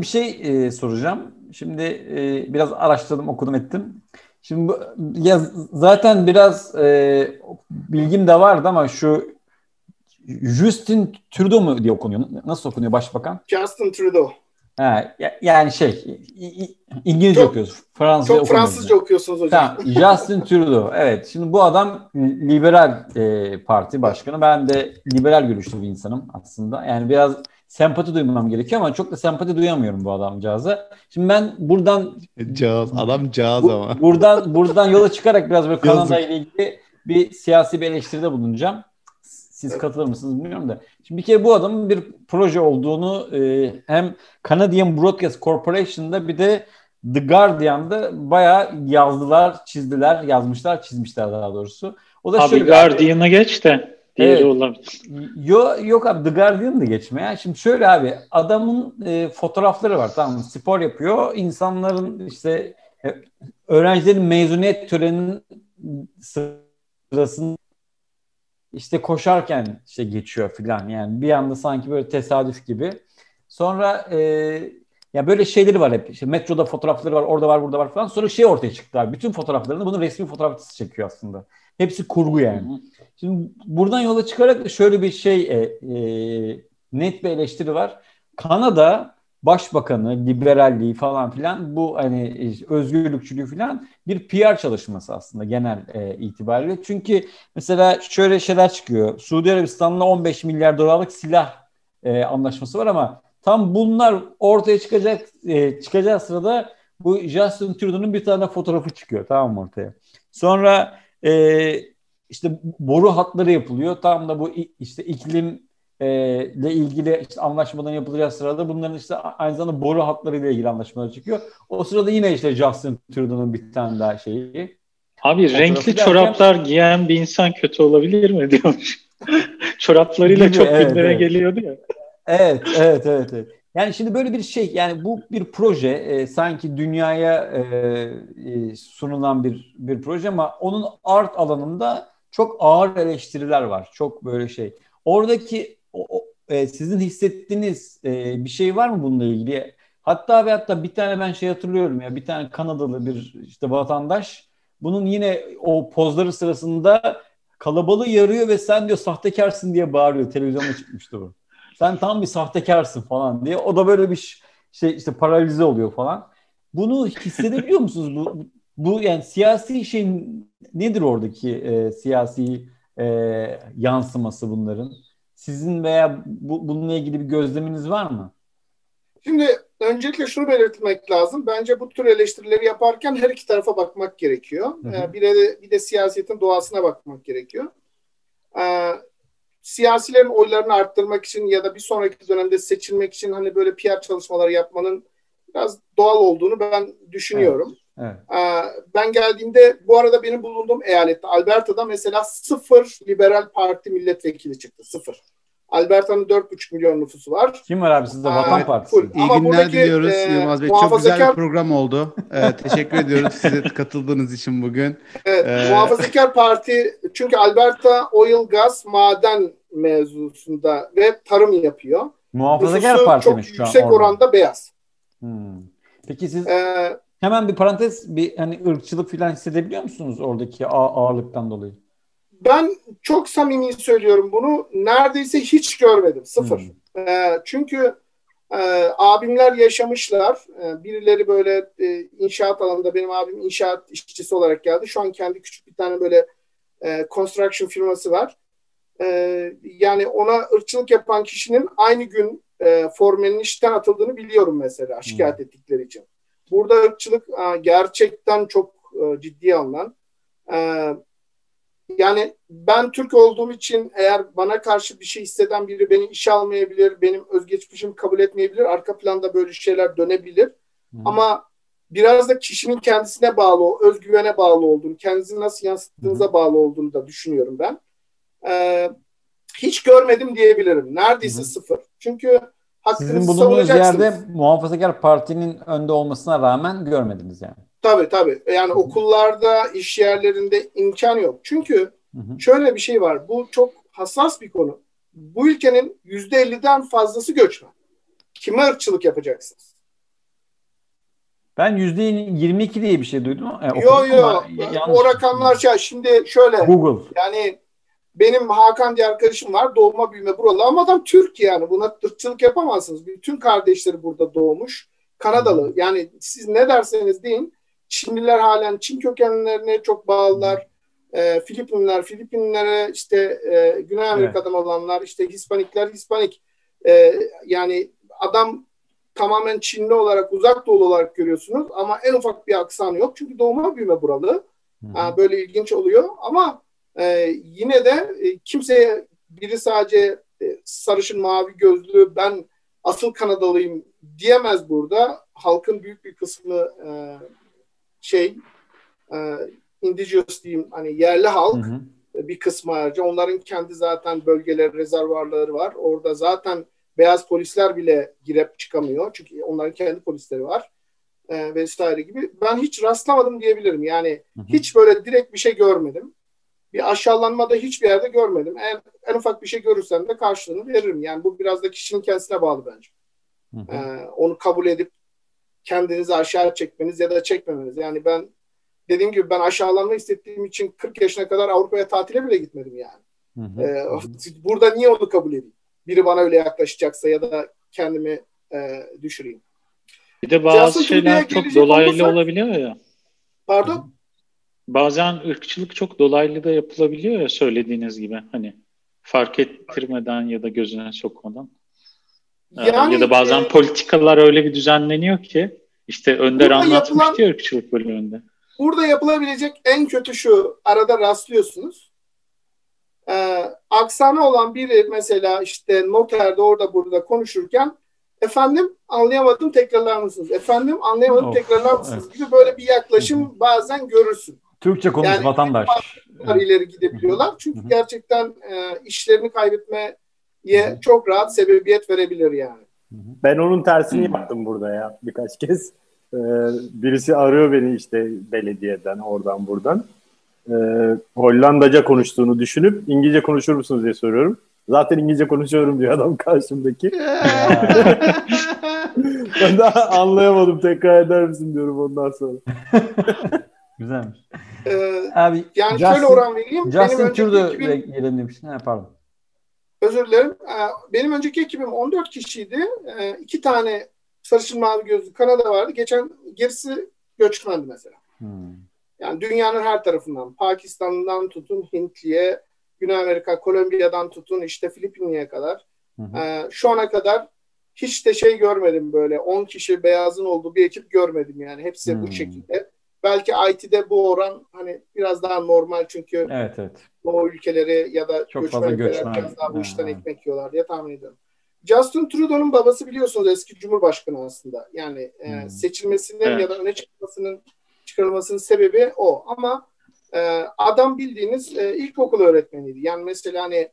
bir şey soracağım. Şimdi biraz araştırdım, okudum, ettim. Şimdi ya zaten biraz bilgim de vardı ama şu Justin Trudeau mu diye okunuyor? Nasıl okunuyor başbakan? Justin Trudeau. Ha, yani şey İngilizce çok, okuyoruz. Çok Fransızca okuyorsunuz hocam. Tamam, Justin Trudeau. Evet. Şimdi bu adam liberal parti başkanı. Ben de liberal görüşlü bir insanım aslında. Yani biraz sempati duymam gerekiyor ama çok da sempati duyamıyorum bu adamcağıza. Şimdi ben buradan adamcağız ama. Buradan yola çıkarak biraz böyle Kanada ile ilgili bir siyasi bir eleştiride bulunacağım. Siz katılır mısınız bilmiyorum da. Şimdi bir kere bu adamın bir proje olduğunu hem Canadian Broadcast Corporation'da bir de The Guardian'da bayağı yazdılar, çizdiler, yazmışlar, çizmişler daha doğrusu. O da abi şöyle, Guardian'a abi, geç de diğeri evet, olabilir. Yok abi The Guardian'ı da geçme ya. Şimdi şöyle abi adamın fotoğrafları var, tamam mı? Spor yapıyor. İnsanların işte öğrencilerin mezuniyet töreninin sırasında İşte koşarken işte geçiyor filan, yani bir anda sanki böyle tesadüf gibi. Sonra ya böyle şeyleri var hep. İşte metroda fotoğrafları var, orada var, burada var falan. Sonra şey ortaya çıktı abi. Bütün fotoğraflarını bunun resmi fotoğrafçısı çekiyor aslında. Hepsi kurgu yani. Şimdi buradan yola çıkarak şöyle bir şey net bir eleştiri var. Kanada Başbakanı, liberalliği falan filan, bu hani özgürlükçülüğü filan bir PR çalışması aslında genel itibariyle. Çünkü mesela şöyle şeyler çıkıyor. Suudi Arabistan'la $15 milyar silah anlaşması var ama tam bunlar ortaya çıkacağı sırada bu Justin Trudeau'nun bir tane fotoğrafı çıkıyor, tamam mı, ortaya. Sonra işte boru hatları yapılıyor. Tam da bu işte iklim ile ilgili işte anlaşmadan yapılacağı sırada bunların işte aynı zamanda boru hatları ile ilgili anlaşmalar çıkıyor. O sırada yine işte Justin Trudeau'nun bir tane daha şeyi. Abi renkli çoraplar giyen bir insan kötü olabilir mi diyormuş. Çoraplarıyla gibi, çok gündeme geliyordu ya. Evet. Yani şimdi böyle bir şey, yani bu bir proje sanki dünyaya sunulan bir proje ama onun art alanında çok ağır eleştiriler var. Çok böyle şey. Oradaki sizin hissettiğiniz bir şey var mı bununla ilgili? Hatta bir tane ben şey hatırlıyorum ya, bir tane Kanadalı bir işte vatandaş bunun yine o pozları sırasında kalabalığı yarıyor ve sen diyor sahtekarsın diye bağırıyor. Televizyona çıkmıştı bu. Sen tam bir sahtekarsın falan diye. O da böyle bir şey işte paralize oluyor falan. Bunu hissedebiliyor musunuz? Bu yani siyasi şey nedir oradaki siyasi yansıması bunların? Sizin veya bununla ilgili bir gözleminiz var mı? Şimdi öncelikle şunu belirtmek lazım. Bence bu tür eleştirileri yaparken her iki tarafa bakmak gerekiyor. Bir de siyasetin doğasına bakmak gerekiyor. Siyasilerin oylarını arttırmak için ya da bir sonraki dönemde seçilmek için hani böyle PR çalışmaları yapmanın biraz doğal olduğunu ben düşünüyorum. Evet. Ben geldiğimde, bu arada benim bulunduğum eyalette Alberta'da mesela 0 liberal parti milletvekili çıktı. 0. Alberta'nın 4,5 milyon nüfusu var. Kim var abi sizde? Vatan Partisi. İyi ama günler diliyoruz Yılmaz Bey. Çok güzel bir program oldu. Teşekkür ediyoruz size katıldığınız için bugün. Evet, Muhafazakar Parti, çünkü Alberta oil, gaz, maden mevzusunda ve tarım yapıyor. Muhafazakar Parti mi şu an? Çok yüksek oranda beyaz. Peki siz... Hemen bir parantez, bir hani ırkçılık filan hissedebiliyor musunuz oradaki ağırlıktan dolayı? Ben çok samimi söylüyorum bunu. Neredeyse hiç görmedim. 0. Çünkü abimler yaşamışlar. Birileri böyle inşaat alanında, benim abim inşaat işçisi olarak geldi. Şu an kendi küçük bir tane böyle construction firması var. Yani ona ırkçılık yapan kişinin aynı gün formenin işten atıldığını biliyorum mesela, şikayet ettikleri için. Burada ırkçılık gerçekten çok ciddi alınan. Yani ben Türk olduğum için eğer bana karşı bir şey hisseden biri beni işe almayabilir, benim özgeçmişimi kabul etmeyebilir, arka planda böyle şeyler dönebilir. Ama biraz da kişinin kendisine bağlı, o özgüvene bağlı olduğunu, kendinizi nasıl yansıttığınıza bağlı olduğunu da düşünüyorum ben. Hiç görmedim diyebilirim. Neredeyse sıfır. Çünkü sizin bulunduğunuz yerde Muhafazakar Parti'nin önde olmasına rağmen görmediniz yani. Tabii. Yani okullarda, iş yerlerinde imkan yok. Çünkü şöyle bir şey var. Bu çok hassas bir konu. Bu ülkenin %50'den fazlası göçmen. Kime ırkçılık yapacaksınız? Ben %22 diye bir şey duydum. Yok. O rakamlar şimdi şöyle. Google. Yani benim Hakan diye arkadaşım var. Doğma büyüme buralı ama adam Türk yani. Buna ırkçılık yapamazsınız. Bütün kardeşleri burada doğmuş. Kanadalı. Yani siz ne derseniz deyin. Çinliler halen Çin kökenlerine çok bağlılar. Filipinler, Filipinlere işte Güney Amerika'dan olanlar, işte Hispanikler, Hispanik. Yani adam tamamen Çinli olarak, uzak doğulu olarak görüyorsunuz ama en ufak bir aksanı yok. Çünkü doğma büyüme buralı. Böyle ilginç oluyor ama yine de kimseye biri sadece sarışın, mavi gözlü, ben asıl Kanadalıyım diyemez burada. Halkın büyük bir kısmı indigenous diyeyim, hani yerli halk bir kısmı ayrıca. Onların kendi zaten bölgeleri, rezervarları var. Orada zaten beyaz polisler bile girip çıkamıyor. Çünkü onların kendi polisleri var vesaire gibi. Ben hiç rastlamadım diyebilirim. Yani hiç böyle direkt bir şey görmedim. Bir aşağılanma da hiçbir yerde görmedim. En ufak bir şey görürsem de karşılığını veririm. Yani bu biraz da kişinin kendisine bağlı bence. Onu kabul edip kendinizi aşağı çekmeniz ya da çekmemeniz. Yani ben dediğim gibi ben aşağılanma hissettiğim için 40 yaşına kadar Avrupa'ya tatile bile gitmedim yani. Burada niye onu kabul edeyim? Biri bana öyle yaklaşacaksa ya da kendimi düşüreyim. Bir de bazı Justin şeyler çok dolaylı olabiliyor ya. Pardon? Bazen ırkçılık çok dolaylı da yapılabiliyor ya söylediğiniz gibi. Hani fark ettirmeden ya da gözüne sokmadan. Yani, ya da bazen politikalar öyle bir düzenleniyor ki işte Önder anlatmıştı ırkçılık bölümünde. Burada yapılabilecek en kötü şu, arada rastlıyorsunuz. Aksanı olan biri mesela işte noterde orada burada konuşurken efendim anlayamadım tekrarlar mısınız? Efendim anlayamadım tekrarlar mısınız? Gibi böyle bir yaklaşım bazen görürsün. Türkçe konuş yani, vatandaş. Yani ileri gidebiliyorlar. Çünkü gerçekten işlerini kaybetmeye çok rahat sebebiyet verebilir yani. Ben onun tersini yaptım burada ya birkaç kez. Birisi arıyor beni işte belediyeden oradan buradan. Hollandaca konuştuğunu düşünüp İngilizce konuşur musunuz diye soruyorum. Zaten İngilizce konuşuyorum diyor adam karşımdaki. Ben daha anlayamadım, tekrar eder misin diyorum ondan sonra. Güzelmiş. Abi, yani şöyle oran vereyim. Justin Trudeau gelen demişti. Pardon. Özür dilerim. Benim önceki ekibim 14 kişiydi. 2 tane sarışın mavi gözlü Kanada vardı. Gerisi göçmendi mesela. Yani dünyanın her tarafından. Pakistan'dan tutun Hintli'ye, Güney Amerika, Kolombiya'dan tutun işte Filipinli'ye kadar. Şu ana kadar hiç de görmedim böyle. 10 kişi beyazın olduğu bir ekip görmedim yani. Hepsi bu şekilde. Belki IT'de bu oran hani biraz daha normal çünkü o ülkeleri ya da çok göçmen ülkeler biraz daha bu işten ekmek yiyorlar diye tahmin ediyorum. Justin Trudeau'nun babası biliyorsunuz eski Cumhurbaşkanı aslında. Yani seçilmesinin ya da öne çıkarılmasının sebebi o. Ama adam bildiğiniz ilkokul öğretmeniydi. Yani mesela hani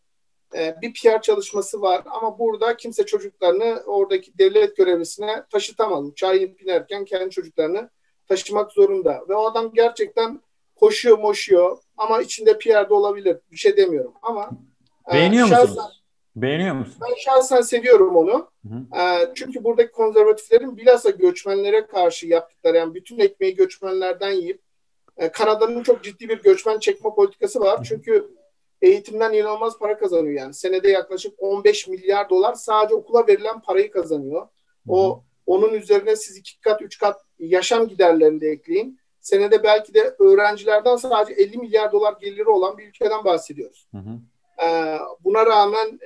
bir PR çalışması var ama burada kimse çocuklarını oradaki devlet görevlisine taşıtamaz. Çayını binerken kendi çocuklarını taşımak zorunda. Ve o adam gerçekten koşuyor ama içinde PR'de olabilir. Bir şey demiyorum ama beğeniyor musun? Ben şahsen seviyorum onu. Çünkü buradaki konservatiflerin bilhassa göçmenlere karşı yaptıkları yani bütün ekmeği göçmenlerden yiyip Kanada'nın çok ciddi bir göçmen çekme politikası var. Çünkü eğitimden inanılmaz para kazanıyor yani. Senede yaklaşık 15 milyar dolar sadece okula verilen parayı kazanıyor. Onun üzerine siz 2 kat, 3 kat yaşam giderlerini de ekleyin. senede belki de öğrencilerden sadece 50 milyar dolar geliri olan bir ülkeden bahsediyoruz. Hı hı. Buna rağmen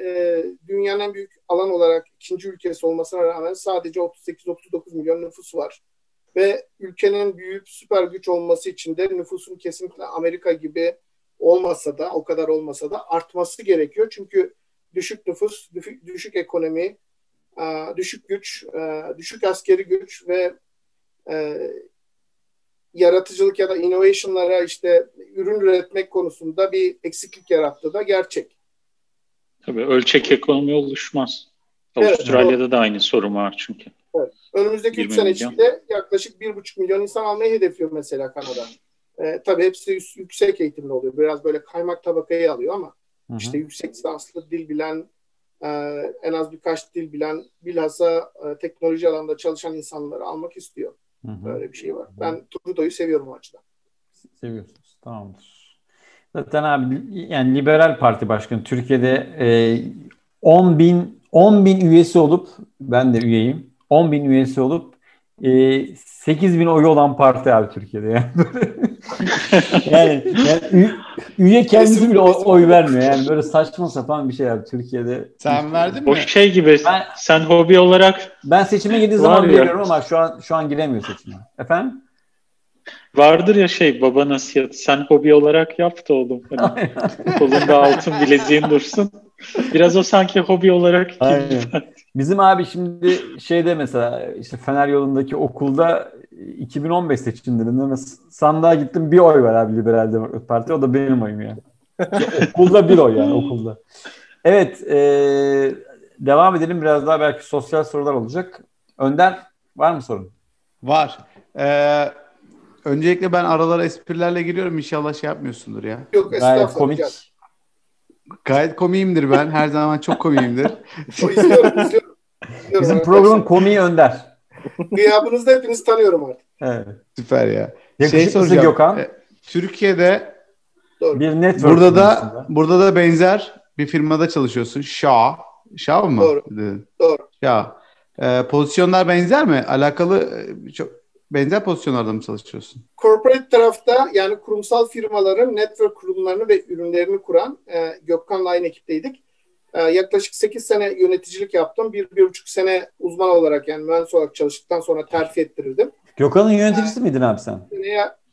dünyanın en büyük alan olarak ikinci ülkesi olmasına rağmen sadece 38-39 milyon nüfusu var. Ve ülkenin büyüyüp süper güç olması için de nüfusun kesinlikle Amerika gibi olmasa da, o kadar olmasa da artması gerekiyor. Çünkü düşük nüfus, düşük ekonomi, düşük güç, düşük askeri güç ve yaratıcılık ya da innovation'lara işte ürün üretmek konusunda bir eksiklik yarattığı da gerçek. Tabii ölçek ekonomi oluşmaz. Evet, Avustralya'da da aynı sorun var çünkü. Evet. Önümüzdeki 3 sene içinde yaklaşık 1,5 milyon insan almayı hedefliyor mesela Kanada. Tabii hepsi yüksek eğitimli oluyor. Biraz böyle kaymak tabakayı alıyor ama hı-hı, işte yüksek lisanslı dil bilen, en az birkaç dil bilen, bilhassa teknoloji alanında çalışan insanları almak istiyor. Hı-hı. Böyle bir şey var. Hı-hı. Ben Trudeau'yu seviyorum o açıdan. Seviyorsunuz. Tamamdır. Zaten abi yani Liberal Parti Başkanı Türkiye'de 10 bin üyesi olup, ben de üyeyim, 10 bin üyesi olup 8 bin oyu olan parti abi Türkiye'de yani. yani üye kendisi bile oy vermiyor yani, böyle saçma sapan bir şey abi Türkiye'de. Sen verdin mi? O şey gibi ben, sen hobi olarak. Ben seçime girdiği zaman veriyorum ama şu an giremiyor seçime. Efendim? Vardır ya şey, baba nasihat, sen hobi olarak yap da oğlum. Hani, kolunda altın bileziğin dursun. Biraz o sanki hobi olarak. Aynen. Bizim abi şimdi şeyde mesela işte Fener yolundaki okulda 2015 seçimlerinde sandığa gittim, bir oy var abi Liberal Demokrat Parti. O da benim oyum yani. Okulda bir oy yani okulda. Evet, devam edelim biraz daha, belki sosyal sorular olacak. Önder, var mı sorun? Var. Öncelikle ben aralara esprilerle giriyorum. İnşallah şey yapmıyorsundur ya. Yok, gayet komik. Gayet komiyimdir ben. Her zaman çok komiyimdir. İzliyorum. Bizim programın komiği Önder. Gıyabınızda hepiniz tanıyorum artık. Evet. Süper ya. Şey soracağım. Gökhan. Türkiye'de bir network. Burada da benzer bir firmada çalışıyorsun. Shaw. Shaw mı? Doğru. Ya. Pozisyonlar benzer mi? Alakalı çok benzer pozisyonlarda mı çalışıyorsun? Corporate tarafta, yani kurumsal firmaların network kurumlarını ve ürünlerini kuran Gökhan'la aynı ekipteydik. Yaklaşık 8 sene yöneticilik yaptım. 1,5 sene uzman olarak, yani mühendis olarak çalıştıktan sonra terfi ettirildim. Gökhan'ın yöneticisi miydin abi sen?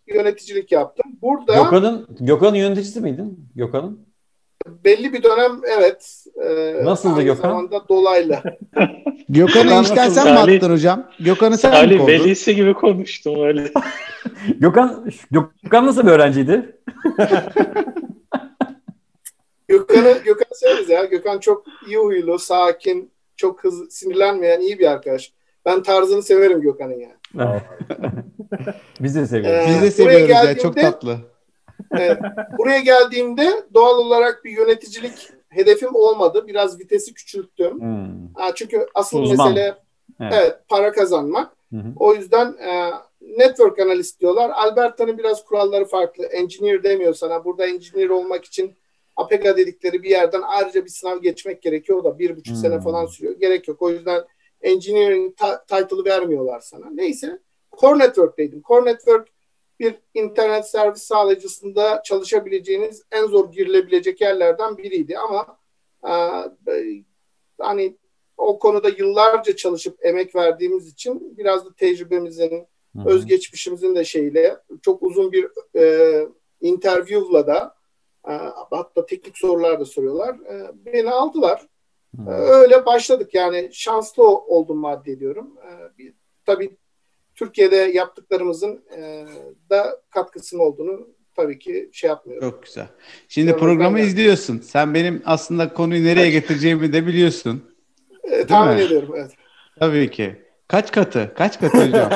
Yöneticilik yaptım. Burada Gökhan'ın yöneticisi miydin? Gökhan'ın? Belli bir dönem evet. Nasıldı Gökhan? Aynı zamanda dolaylı. Gökhan'ı işten sen mi attın hocam? Gökhan'ı sen mi kovdun? Velisi gibi konuştum öyle. Gökhan nasıl bir öğrenciydi? Gökhan'ı severiz ya. Gökhan çok iyi huylu, sakin, çok hızlı, sinirlenmeyen iyi bir arkadaş. Ben tarzını severim Gökhan'ın yani. Evet. Biz de seviyoruz. Biz de seviyoruz ya. Çok tatlı. Buraya geldiğimde doğal olarak bir yöneticilik hedefim olmadı. Biraz vitesi küçülttüm. Hmm. Çünkü asıl mesele evet, para kazanmak. Hı hı. O yüzden network analist diyorlar. Alberta'nın biraz kuralları farklı. Engineer demiyor sana. Burada engineer olmak için APEGA dedikleri bir yerden ayrıca bir sınav geçmek gerekiyor. O da 1,5 sene falan sürüyor. Gerek yok. O yüzden engineering title'ı vermiyorlar sana. Neyse. Core Network'teydim. Core Network bir internet servis sağlayıcısında çalışabileceğiniz en zor girilebilecek yerlerden biriydi ama hani o konuda yıllarca çalışıp emek verdiğimiz için biraz da tecrübemizin, hı-hı, özgeçmişimizin de şeyle çok uzun bir interview'la da hatta teknik sorular da soruyorlar. Beni aldılar. Hı-hı. Öyle başladık yani, şanslı oldum madde diyorum. Tabii Türkiye'de yaptıklarımızın da katkısının olduğunu tabii ki şey yapmıyorum. Çok güzel. Şimdi yani programı izliyorsun. Sen benim aslında konuyu nereye getireceğimi de biliyorsun. Tahmin ediyorum. Evet. Tabii ki. Kaç katı hocam?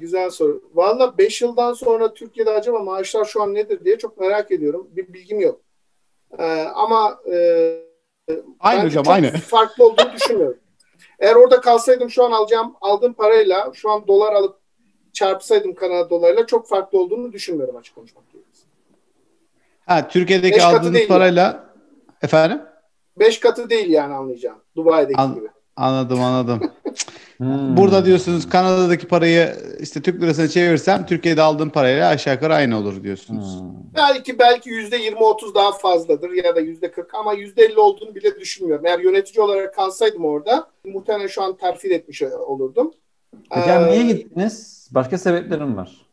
Güzel soru. Valla 5 yıldan sonra Türkiye'de acaba maaşlar şu an nedir diye çok merak ediyorum. Bir bilgim yok. Ama aynı hocam, aynı. Farklı olduğunu düşünmüyorum. Eğer orada kalsaydım şu an aldığım parayla şu an dolar alıp çarpsaydım Kanada dolarıyla çok farklı olduğunu düşünmüyorum açık konuşmak gerekirse. Ha, Türkiye'deki beş aldığınız parayla yani. Efendim? 5 katı değil yani, anlayacağım. Dubai'deki gibi. Anladım. Burada diyorsunuz Kanada'daki parayı işte Türk lirasına çevirsem Türkiye'de aldığım parayla aşağı yukarı aynı olur diyorsunuz. Belki %20-30 daha fazladır ya da %40 ama %50 olduğunu bile düşünmüyorum. Eğer yönetici olarak kalsaydım orada muhtemelen şu an terfi etmiş olurdum. Hocam niye gittiniz? Başka sebeplerim var.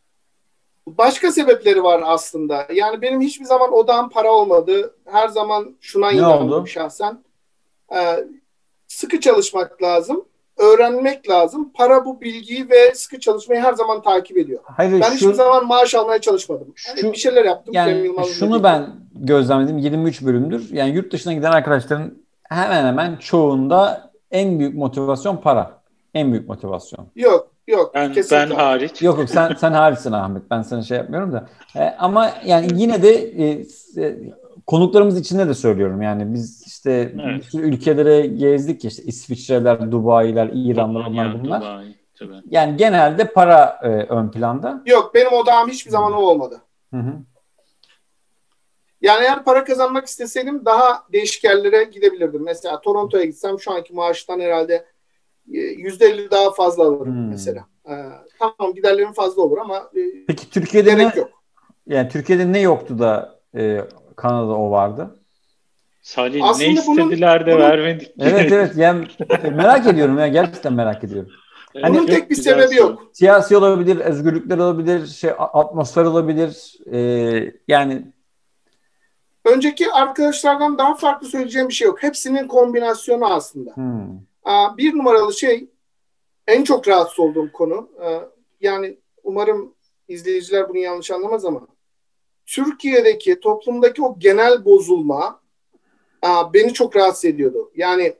Başka sebepleri var aslında. Yani benim hiçbir zaman odağım para olmadı. Her zaman şuna inandım şahsen. Sıkı çalışmak lazım. Öğrenmek lazım. Para bu bilgiyi ve sıkı çalışmayı her zaman takip ediyor. Hayır, ben hiçbir zaman maaş almaya çalışmadım. Yani bir şeyler yaptım. Yani şunu ben gözlemledim. 23 bölümdür. Yani yurt dışına giden arkadaşların hemen hemen çoğunda en büyük motivasyon para. En büyük motivasyon. Yok. Ben hariç. Yok sen hariçsin Ahmet. Ben sana şey yapmıyorum da. Ama yani yine de konuklarımız içinde de söylüyorum. Yani biz işte bir sürü ülkelere gezdik ya. İşte İsviçreler, Dubai'ler, İranlar, onlar bunlar. Dubai, yani genelde para ön planda. Yok, benim odağım hiçbir zaman o olmadı. Hı-hı. Yani eğer para kazanmak isteseydim daha değişik yerlere gidebilirdim. Mesela Toronto'ya gitsem şu anki maaştan herhalde %50 daha fazla alırım mesela. Tamam, giderlerim fazla olur ama peki Türkiye'de gerek yok. Yani Türkiye'de ne yoktu da Kanada o vardı? Salih aslında ne istediler de vermedik. Evet. Yani merak ediyorum ya. Gerçekten merak ediyorum. Bunun tek bir sebebi yok. Siyasi olabilir, özgürlükler olabilir, atmosfer olabilir. Yani önceki arkadaşlardan daha farklı söyleyeceğim bir şey yok. Hepsinin kombinasyonu aslında. Bir numaralı şey, en çok rahatsız olduğum konu, yani umarım izleyiciler bunu yanlış anlamaz ama Türkiye'deki toplumdaki o genel bozulma beni çok rahatsız ediyordu. Yani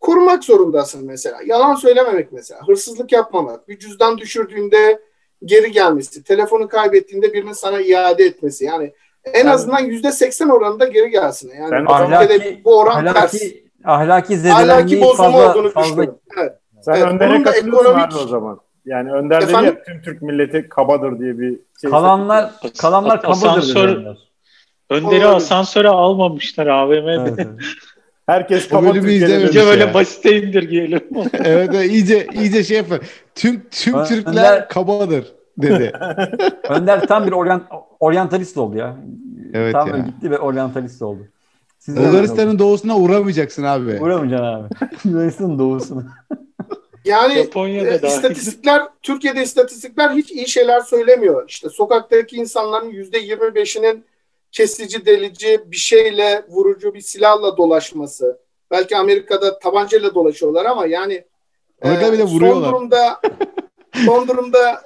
korumak zorundasın mesela. Yalan söylememek mesela. Hırsızlık yapmamak. Bir cüzdan düşürdüğünde geri gelmesi. Telefonu kaybettiğinde birinin sana iade etmesi. Yani en azından %80 oranında geri gelsin. Yani bu oran ters. Ahlaki bozulma olduğunu düşünüyorum. Evet. Sen Önder'e katılıyorsun o zaman. Yani Önder dedi ya, tüm Türk milleti kabadır diye bir şey. Kalanlar kabadır. Önder'i asansöre almamışlar AVM'de. Evet. Herkes kaba Türkleri. Böyle basite indirgeyelim. Evet, iyice şey yapın. Tüm Türkler kabadır dedi. Önder tam bir oryantalist oldu ya. Evet, tam yani. Gitti ve oryantalist oldu. Bulgaristan'ın doğusuna uğramayacaksın abi. Uğramayacaksın abi. Bulgaristan'ın doğusuna. Yani Türkiye'de istatistikler hiç iyi şeyler söylemiyor. İşte sokaktaki insanların %25'inin kesici, delici, bir şeyle, vurucu bir silahla dolaşması. Belki Amerika'da tabancayla dolaşıyorlar ama yani bile vuruyorlar. Son durumda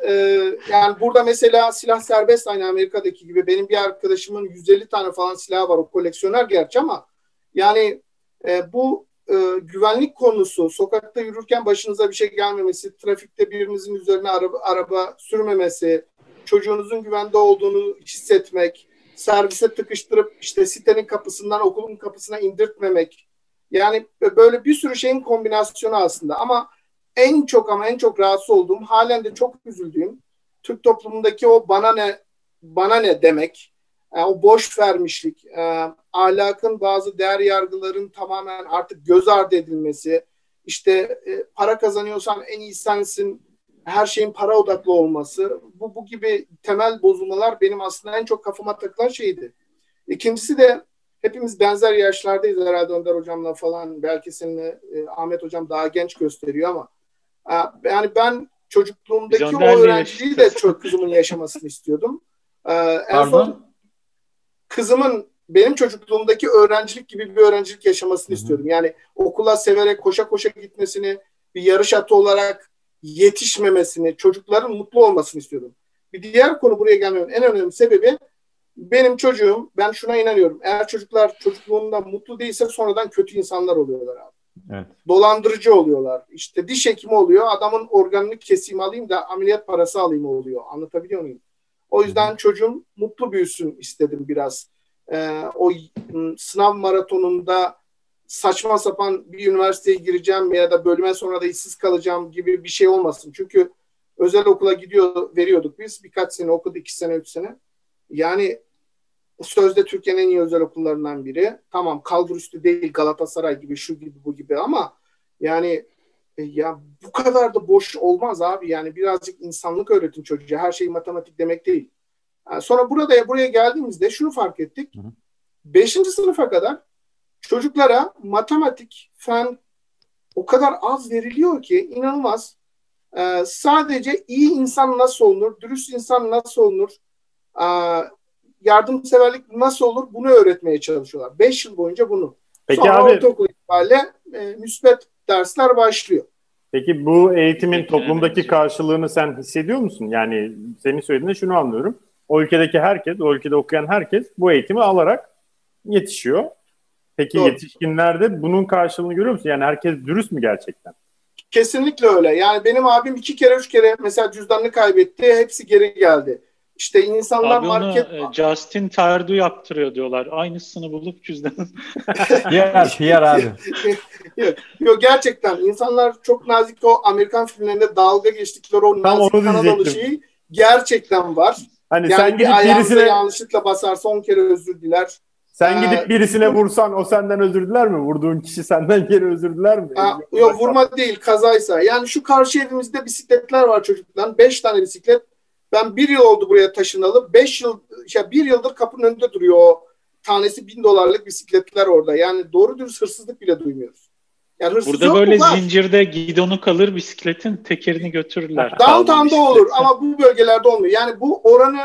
yani burada mesela silah serbest, aynı Amerika'daki gibi. Benim bir arkadaşımın 150 tane falan silahı var. O koleksiyoner gerçi ama yani bu güvenlik konusu, sokakta yürürken başınıza bir şey gelmemesi, trafikte birinizin üzerine araba sürmemesi, çocuğunuzun güvende olduğunu hissetmek, servise tıkıştırıp işte sitenin kapısından okulun kapısına indirtmemek. Yani böyle bir sürü şeyin kombinasyonu aslında ama en çok rahatsız olduğum, halen de çok üzüldüğüm Türk toplumundaki o bana ne demek, o boş vermişlik, ahlakın, bazı değer yargıların tamamen artık göz ardı edilmesi, işte para kazanıyorsan en iyi sensin, her şeyin para odaklı olması, bu gibi temel bozulmalar benim aslında en çok kafama takılan şeydi. İkincisi de hepimiz benzer yaşlardayız herhalde Önder hocamla falan. Belki seninle Ahmet hocam daha genç gösteriyor ama yani ben çocukluğumdaki o öğrenciliği de çok kızımın yaşamasını istiyordum. En son kızımın benim çocukluğumdaki öğrencilik gibi bir öğrencilik yaşamasını istiyordum. Yani okula severek koşa koşa gitmesini, bir yarış atı olarak yetişmemesini, çocukların mutlu olmasını istiyordum. Bir diğer konu, buraya gelmemin en önemli sebebi, benim çocuğum, ben şuna inanıyorum. Eğer çocuklar çocukluğunda mutlu değilse sonradan kötü insanlar oluyorlar abi. Evet. Dolandırıcı oluyorlar. İşte diş hekimi oluyor. Adamın organını keseyim alayım da ameliyat parası alayım oluyor. Anlatabiliyor muyum? O yüzden çocuğum mutlu büyüsün istedim biraz. O sınav maratonunda saçma sapan bir üniversiteye gireceğim ya da bölüme sonra da işsiz kalacağım gibi bir şey olmasın. Çünkü özel okula veriyorduk biz. Birkaç sene okudu, 2 sene, 3 sene. Yani sözde Türkiye'nin en iyi özel okullarından biri. Tamam, kalburüstü değil, Galatasaray gibi, şu gibi, bu gibi ama yani Ya bu kadar da boş olmaz abi. Yani birazcık insanlık öğretin çocuğa. Her şey matematik demek değil. Yani sonra buraya geldiğimizde şunu fark ettik. 5. sınıfa kadar çocuklara matematik, fen o kadar az veriliyor ki inanılmaz. Sadece iyi insan nasıl olunur, dürüst insan nasıl olunur, yardımseverlik nasıl olur bunu öğretmeye çalışıyorlar. 5 yıl boyunca bunu. Peki sonra abi, ortaokul itibariyle müsbet dersler başlıyor. Peki bu eğitimin toplumdaki karşılığını sen hissediyor musun? Yani senin söylediğinde şunu anlıyorum. O ülkedeki herkes, o ülkede okuyan herkes bu eğitimi alarak yetişiyor. Peki doğru. Yetişkinlerde bunun karşılığını görüyor musun? Yani herkes dürüst mü gerçekten? Kesinlikle öyle. Yani benim abim 2 kere 3 kere mesela cüzdanını kaybetti. Hepsi geri geldi. İşte insanlar abi market... Justin Trudeau yaptırıyor diyorlar. Aynısını bulup cüzdanını... PR abi. Yok gerçekten insanlar çok nazik o Amerikan filmlerinde dalga geçtikleri o nazik Kanadalı şeyi gerçekten var. Hani yani sen gidip birisine... yanlışlıkla basarsa 10 kere özür diler. Sen gidip birisine vursan o senden özür diler mi? Vurduğun kişi senden geri özür diler mi? Yok vurma değil kazaysa. Yani şu karşı evimizde bisikletler var çocuklar. 5 tane bisiklet. Ben 1 yıl oldu buraya taşınalı. 1 yıldır kapının önünde duruyor o. Tanesi $1000'lık bisikletler orada. Yani doğru dürüst hırsızlık bile duymuyoruz. Yani burada böyle zincirde gidonu kalır bisikletin tekerini götürürler. Downtown'da olur ama bu bölgelerde olmuyor. Yani bu oranı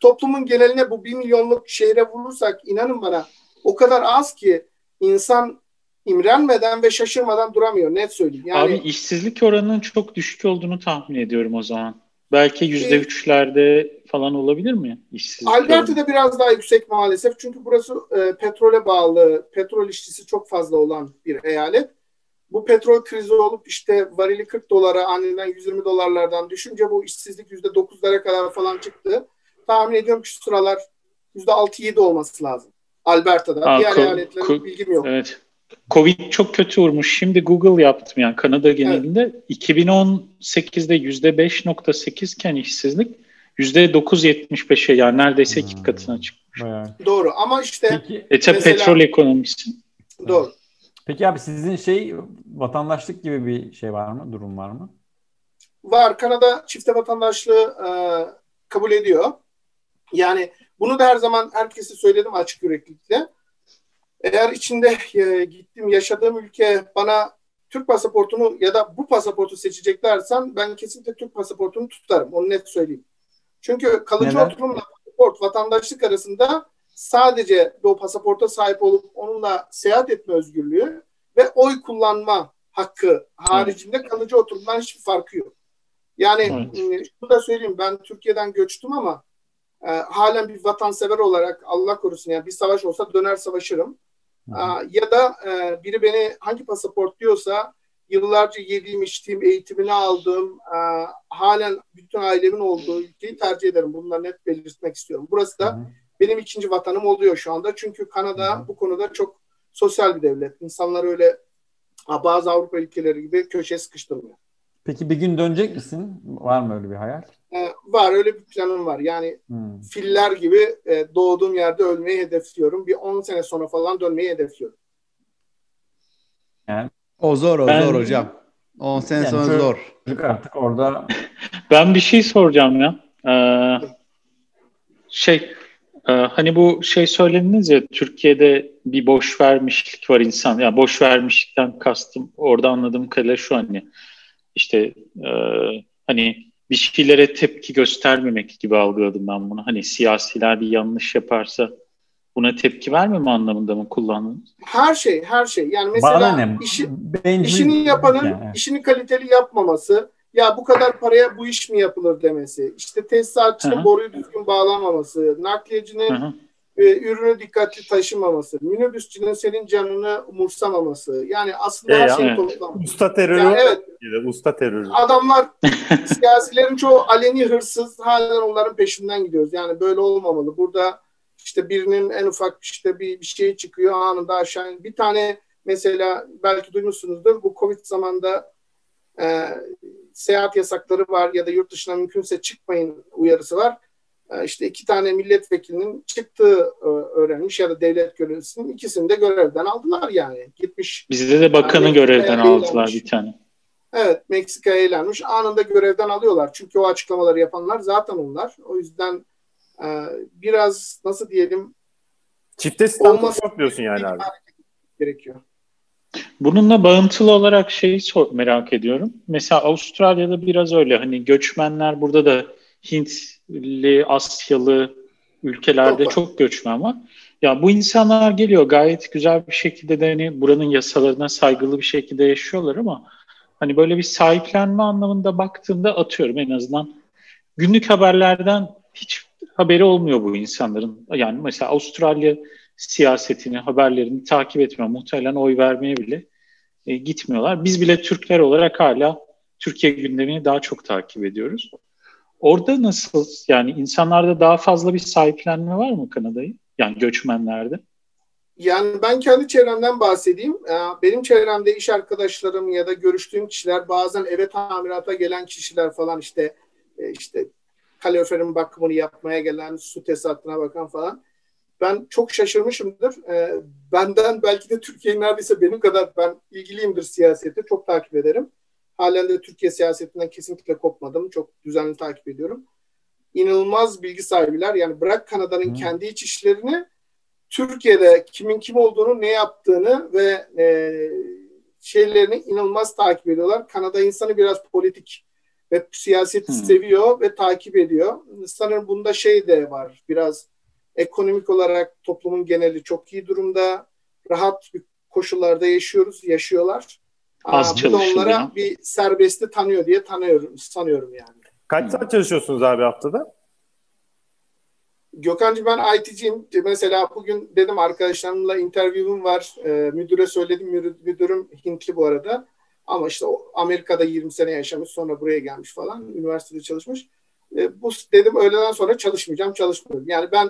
toplumun geneline bu 1 milyonluk şehre vurursak inanın bana o kadar az ki insan imrenmeden ve şaşırmadan duramıyor. Net söyleyeyim. Yani, abi işsizlik oranının çok düşük olduğunu tahmin ediyorum o zaman. Belki %3'lerde falan olabilir mi? İşsizlik Alberta'da oranı biraz daha yüksek maalesef. Çünkü burası petrole bağlı, petrol işçisi çok fazla olan bir eyalet. Bu petrol krizi olup işte varili $40 aniden $120 düşünce bu işsizlik %9'lara kadar falan çıktı. Tahmin ediyorum ki şu sıralar %6-7 olması lazım. Alberta'da. Diğer eyaletlerde bilgim yok. Evet. Covid çok kötü vurmuş. Şimdi Google yaptım yani Kanada genelinde. Evet. 2018'de %5.8 iken işsizlik %9.75'e yani neredeyse 2 katına çıkmış. Bayağı. Doğru ama işte mesela, petrol ekonomisi. Doğru. Peki abi sizin vatandaşlık gibi bir şey var mı? Durum var mı? Var. Kanada çifte vatandaşlığı kabul ediyor. Yani bunu da her zaman herkese söyledim açık yüreklilikle. Eğer içinde yaşadığım ülke bana Türk pasaportunu ya da bu pasaportu seçeceklersen ben kesinlikle Türk pasaportunu tutarım. Onu net söyleyeyim. Çünkü kalıcı oturumla pasaport vatandaşlık arasında sadece o pasaporta sahip olup onunla seyahat etme özgürlüğü ve oy kullanma hakkı haricinde kalıcı oturumdan hiçbir farkı yok. Yani şunu da söyleyeyim ben Türkiye'den göçtüm ama halen bir vatansever olarak Allah korusun yani bir savaş olsa döner savaşırım. Ya da biri beni hangi pasaport diyorsa yıllarca yediğim içtiğim eğitimini aldığım halen bütün ailemin olduğu ülkeyi tercih ederim. Bunları net belirtmek istiyorum. Burası da benim 2. vatanım oluyor şu anda. Çünkü Kanada bu konuda çok sosyal bir devlet. İnsanlar öyle bazı Avrupa ülkeleri gibi köşeye sıkıştırmıyor. Peki bir gün dönecek misin? Var mı öyle bir hayal? Var öyle bir planım var. Yani filler gibi doğduğum yerde ölmeyi hedefliyorum. Bir 10 sene sonra falan dönmeyi hedefliyorum. Yani zor hocam. 10 sene yani sonra zor. Artık orada. Ben bir şey soracağım ya. Hani bu söylediniz ya Türkiye'de bir boşvermişlik var insan. Ya yani boşvermişlikten kastım orada anladığım kadarıyla şu hani. İşte hani bir şeylere tepki göstermemek gibi algıladım ben bunu. Hani siyasiler bir yanlış yaparsa buna tepki vermeme anlamında mı kullandınız? Her şey. Yani mesela işini yapanın işini kaliteli yapmaması, ya bu kadar paraya bu iş mi yapılır demesi, işte tesisatçının boruyu düzgün bağlamaması, nakliyecinin ürünü dikkatli taşımaması, minibüsçünün senin canını umursamaması. Yani aslında her şey toplanmış. Usta terörü. Yani usta terörü. Adamlar, siyasilerin çoğu aleni hırsız, halen onların peşinden gidiyoruz. Yani böyle olmamalı. Burada işte birinin en ufak bir şey çıkıyor anında aşağı. Bir tane mesela belki duymuşsunuzdur. Bu Covid zamanında seyahat yasakları var ya da yurt dışına mümkünse çıkmayın uyarısı var. İşte 2 tane milletvekilinin çıktığı öğrenmiş ya da devlet görevlisinin ikisini de görevden aldılar yani. Bizde de bakanı görevden aldılar bir tane. Evet, Meksika'ya eğlenmiş. Anında görevden alıyorlar. Çünkü o açıklamaları yapanlar zaten onlar. O yüzden biraz nasıl diyelim, çifte standart yapıyorsun yani abi. Gerekiyor. Bununla bağıntılı olarak şeyi merak ediyorum. Mesela Avustralya'da biraz öyle, hani göçmenler, burada da Hintli, Asyalı ülkelerde çok göçmen var. Ya bu insanlar geliyor gayet güzel bir şekilde de, hani buranın yasalarına saygılı bir şekilde yaşıyorlar ama hani böyle bir sahiplenme anlamında baktığımda, atıyorum en azından günlük haberlerden hiç haberi olmuyor bu insanların. Yani mesela Avustralya siyasetini, haberlerini takip etmiyor. Muhtemelen oy vermeye bile gitmiyorlar. Biz bile Türkler olarak hala Türkiye gündemini daha çok takip ediyoruz. Orada nasıl, yani insanlarda daha fazla bir sahiplenme var mı Kanada'yı? Yani göçmenlerde. Yani ben kendi çevremden bahsedeyim. Benim çevremde iş arkadaşlarım ya da görüştüğüm kişiler, bazen eve tamirata gelen kişiler falan, işte kaloriferin bakımını yapmaya gelen, su tesisatına bakan falan. Ben çok şaşırmışımdır. Benden belki de Türkiye'nin neredeyse benim kadar, ben ilgiliyimdir siyasete. Çok takip ederim. Halen de Türkiye siyasetinden kesinlikle kopmadım. Çok düzenli takip ediyorum. İnanılmaz bilgi sahibiler. Yani bırak Kanada'nın kendi iç işlerini, Türkiye'de kimin kim olduğunu, ne yaptığını ve şeylerini inanılmaz takip ediyorlar. Kanada insanı biraz politik ve siyaseti seviyor ve takip ediyor. Sanırım bunda şey de var biraz. Ekonomik olarak toplumun geneli çok iyi durumda. Rahat koşullarda yaşıyorlar. Az çalışıyor. Onlara bir serbestli tanıyor diye sanıyorum yani. Kaç saat çalışıyorsunuz abi haftada? Gökhan'cığım, ben IT'ciyim. Mesela bugün dedim arkadaşlarımla interview'um var. Müdüre söyledim. Müdürüm Hintli bu arada. Ama işte Amerika'da 20 sene yaşamış. Sonra buraya gelmiş falan. Üniversitede çalışmış. Bu dedim, öğleden sonra çalışmıyorum. Yani ben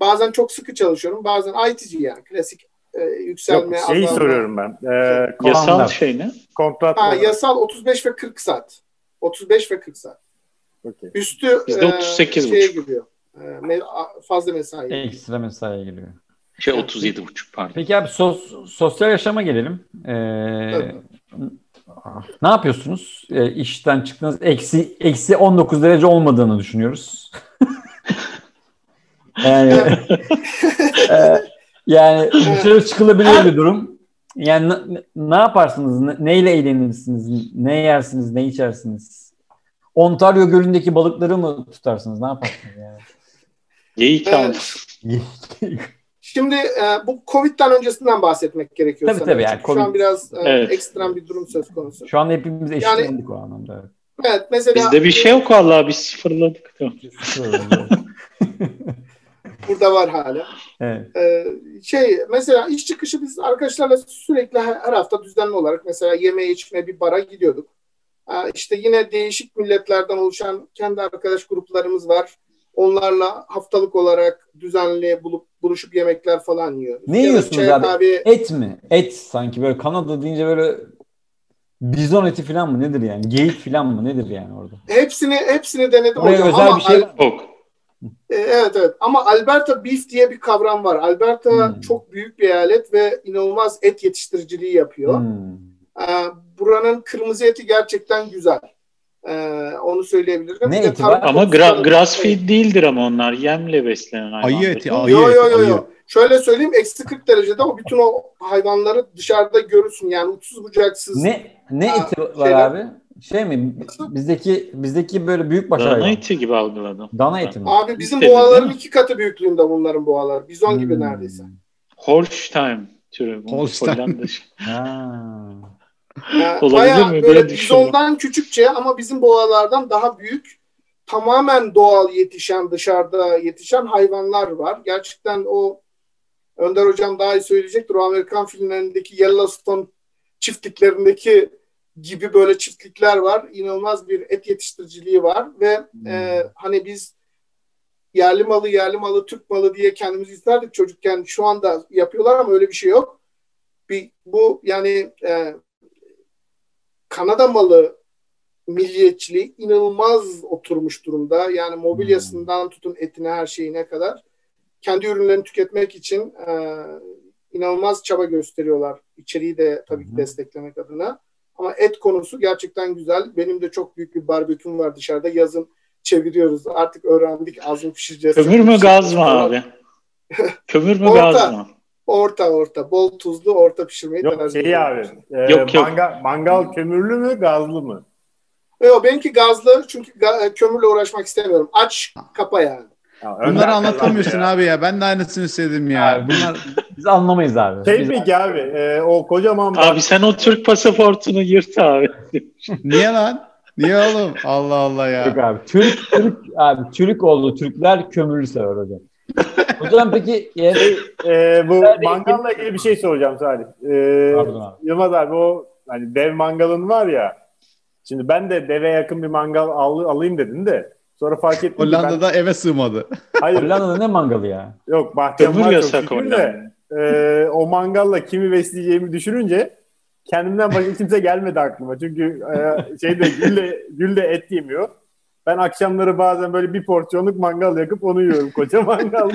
bazen çok sıkı çalışıyorum. Bazen IT'ci yani. Klasik yükselme. Yok, şeyi soruyorum ben. Yasal şey ne? Kontrat. Yasal 35 ve 40 saat. 35 ve 40 saat. Okay. Üstü şeye giriyor. Fazla mesaiye giriyor. Ekstra mesaiye giriyor. 37,5 pardon. Peki abi, sosyal yaşama gelelim. Evet. Ne yapıyorsunuz? İşten çıktınız. Eksi 19 derece olmadığını düşünüyoruz. Yani dışarı çıkılabilir bir durum. Yani ne yaparsınız? Neyle eğlenirsiniz? Ne yersiniz? Ne içersiniz? Ontario gölündeki balıkları mı tutarsınız? Ne yaparsınız yani? Geyik Şimdi bu Covid'den öncesinden bahsetmek gerekiyor. Tabii yani. Şu an biraz ekstrem bir durum söz konusu. Şu an hepimiz eşitlendik yani, o anlamda. Evet. Evet, mesela bizde bir şey yok vallahi, biz sıfırladık. Burada var hala. Evet. Mesela iş çıkışı biz arkadaşlarla sürekli her hafta düzenli olarak mesela yeme içme bir bara gidiyorduk. İşte yine değişik milletlerden oluşan kendi arkadaş gruplarımız var. Onlarla haftalık olarak düzenli buluşup yemekler falan yiyoruz. Ne yiyorsunuz abi? Et mi? Et sanki böyle Kanada deyince böyle bizon eti falan mı nedir yani? Geyik falan mı nedir yani orada? Hepsini denedim. Oraya özel ama bir şey yok. Evet ama Alberta beef diye bir kavram var. Alberta çok büyük bir eyalet ve inanılmaz et yetiştiriciliği yapıyor. Buranın kırmızı eti gerçekten güzel. Onu söyleyebilirim. Ne eti var? Ama grass feed değildir ama onlar yemle beslenen hayvanlar. Ayı eti. Şöyle söyleyeyim, eksi 40 derecede o bütün o hayvanları dışarıda görürsün yani, uçsuz bucaksız. Ne eti var abi? Şey mi? Bizdeki böyle büyük baş hayvan. Dana eti gibi algıladım. Dana eti mi? Abi bizim boğaların 2 katı büyüklüğünde bunların boğaları. Bizon gibi neredeyse. Holstein türü. Holstein. Bayağı böyle bizondan küçükçe ama bizim boğalardan daha büyük, tamamen doğal yetişen, dışarıda yetişen hayvanlar var. Gerçekten o, Önder hocam daha iyi söyleyecektir, o Amerikan filmlerindeki Yellowstone çiftliklerindeki gibi böyle çiftlikler var. İnanılmaz bir et yetiştiriciliği var ve hani biz yerli malı, Türk malı diye kendimizi isterdik çocukken. Şu anda yapıyorlar ama öyle bir şey yok. Bu yani Kanada malı milliyetçiliği inanılmaz oturmuş durumda. Yani mobilyasından tutun etine, her şeyine kadar. Kendi ürünlerini tüketmek için inanılmaz çaba gösteriyorlar. İçeriği de tabii ki desteklemek adına. Ama et konusu gerçekten güzel. Benim de çok büyük bir barbeküm var dışarıda. Yazın çeviriyoruz. Artık öğrendik. Az mı pişireceğiz? Kömür mü gaz mı abi? Kömür mü gaz mı? Orta. Bol tuzlu orta pişirmeyi tercih ediyorum. Yok. Mangal kömürlü mü gazlı mı? Yok benimki gazlı. Çünkü kömürle uğraşmak istemiyorum. Aç kapa yani. Ya, bunları anlatamıyorsun abi ya. Ben de aynısını istedim ya. Bunlar biz anlamayız abi. Şey peki abi o kocaman... Abi sen o Türk pasaportunu yırt abi. Niye lan? Niye oğlum? Allah Allah ya. Yok abi. Türk oldu. Türkler kömürlü sever hocam. Hocam peki... bu mangalla ilgili bir şey soracağım Salih. Yılmaz abi o hani dev mangalın var ya. Şimdi ben de deve yakın bir mangal alayım dedin de. Sonra fark ettim. Hollanda'da eve sığmadı. Hayır. Hollanda'da ne mangalı ya? Yok bahçem var çok şükür de o mangalla kimi besleyeceğimi düşününce kendimden başka kimse gelmedi aklıma. Çünkü gül de et yemiyor. Ben akşamları bazen böyle bir porsiyonluk mangal yakıp onu yiyorum. Koca mangal.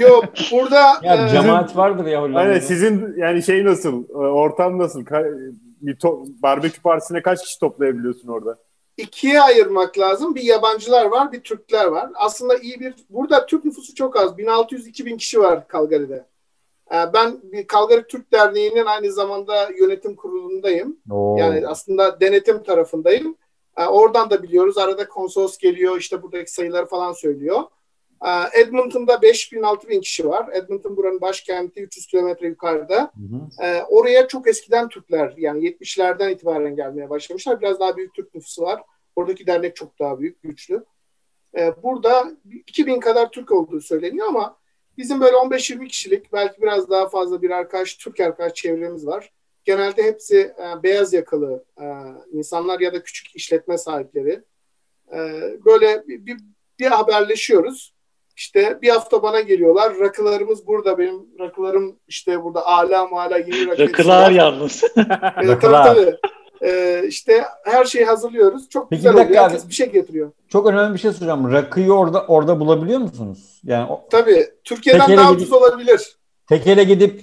Yok burada. Ya cemaat vardır ya Hollanda'da. Aynen sizin yani şey nasıl? Ortam nasıl? Barbekü partisine kaç kişi toplayabiliyorsun orada? 2'ye ayırmak lazım. Bir yabancılar var, bir Türkler var. Aslında iyi bir... Burada Türk nüfusu çok az. 1600-2000 kişi var Calgary'de. Ben Calgary Türk Derneği'nin aynı zamanda yönetim kurulundayım. Oo. Yani aslında denetim tarafındayım. Oradan da biliyoruz. Arada konsolos geliyor, işte buradaki sayıları falan söylüyor. Edmonton'da 5000-6000 kişi var. Edmonton buranın başkenti, 300 kilometre yukarıda. Hı hı. Oraya çok eskiden Türkler, yani 70'lerden itibaren gelmeye başlamışlar. Biraz daha büyük Türk nüfusu var. Oradaki dernek çok daha büyük, güçlü. Burada 2000 kadar Türk olduğu söyleniyor ama bizim böyle 15-20 kişilik, belki biraz daha fazla bir arkadaş, Türk arkadaş çevremiz var. Genelde hepsi beyaz yakalı insanlar ya da küçük işletme sahipleri. Böyle bir haberleşiyoruz. İşte bir hafta bana geliyorlar. Rakılarımız burada. Benim rakılarım işte burada hala yeni rakı. Rakılar yalnız. Tabii. İşte her şeyi hazırlıyoruz. Çok peki, güzel oluyor. Abi, herkes bir şey getiriyor. Çok önemli bir şey soracağım. Rakıyı orada bulabiliyor musunuz? Yani tabii. Türkiye'den tekele daha ucuz olabilir. Tekele gidip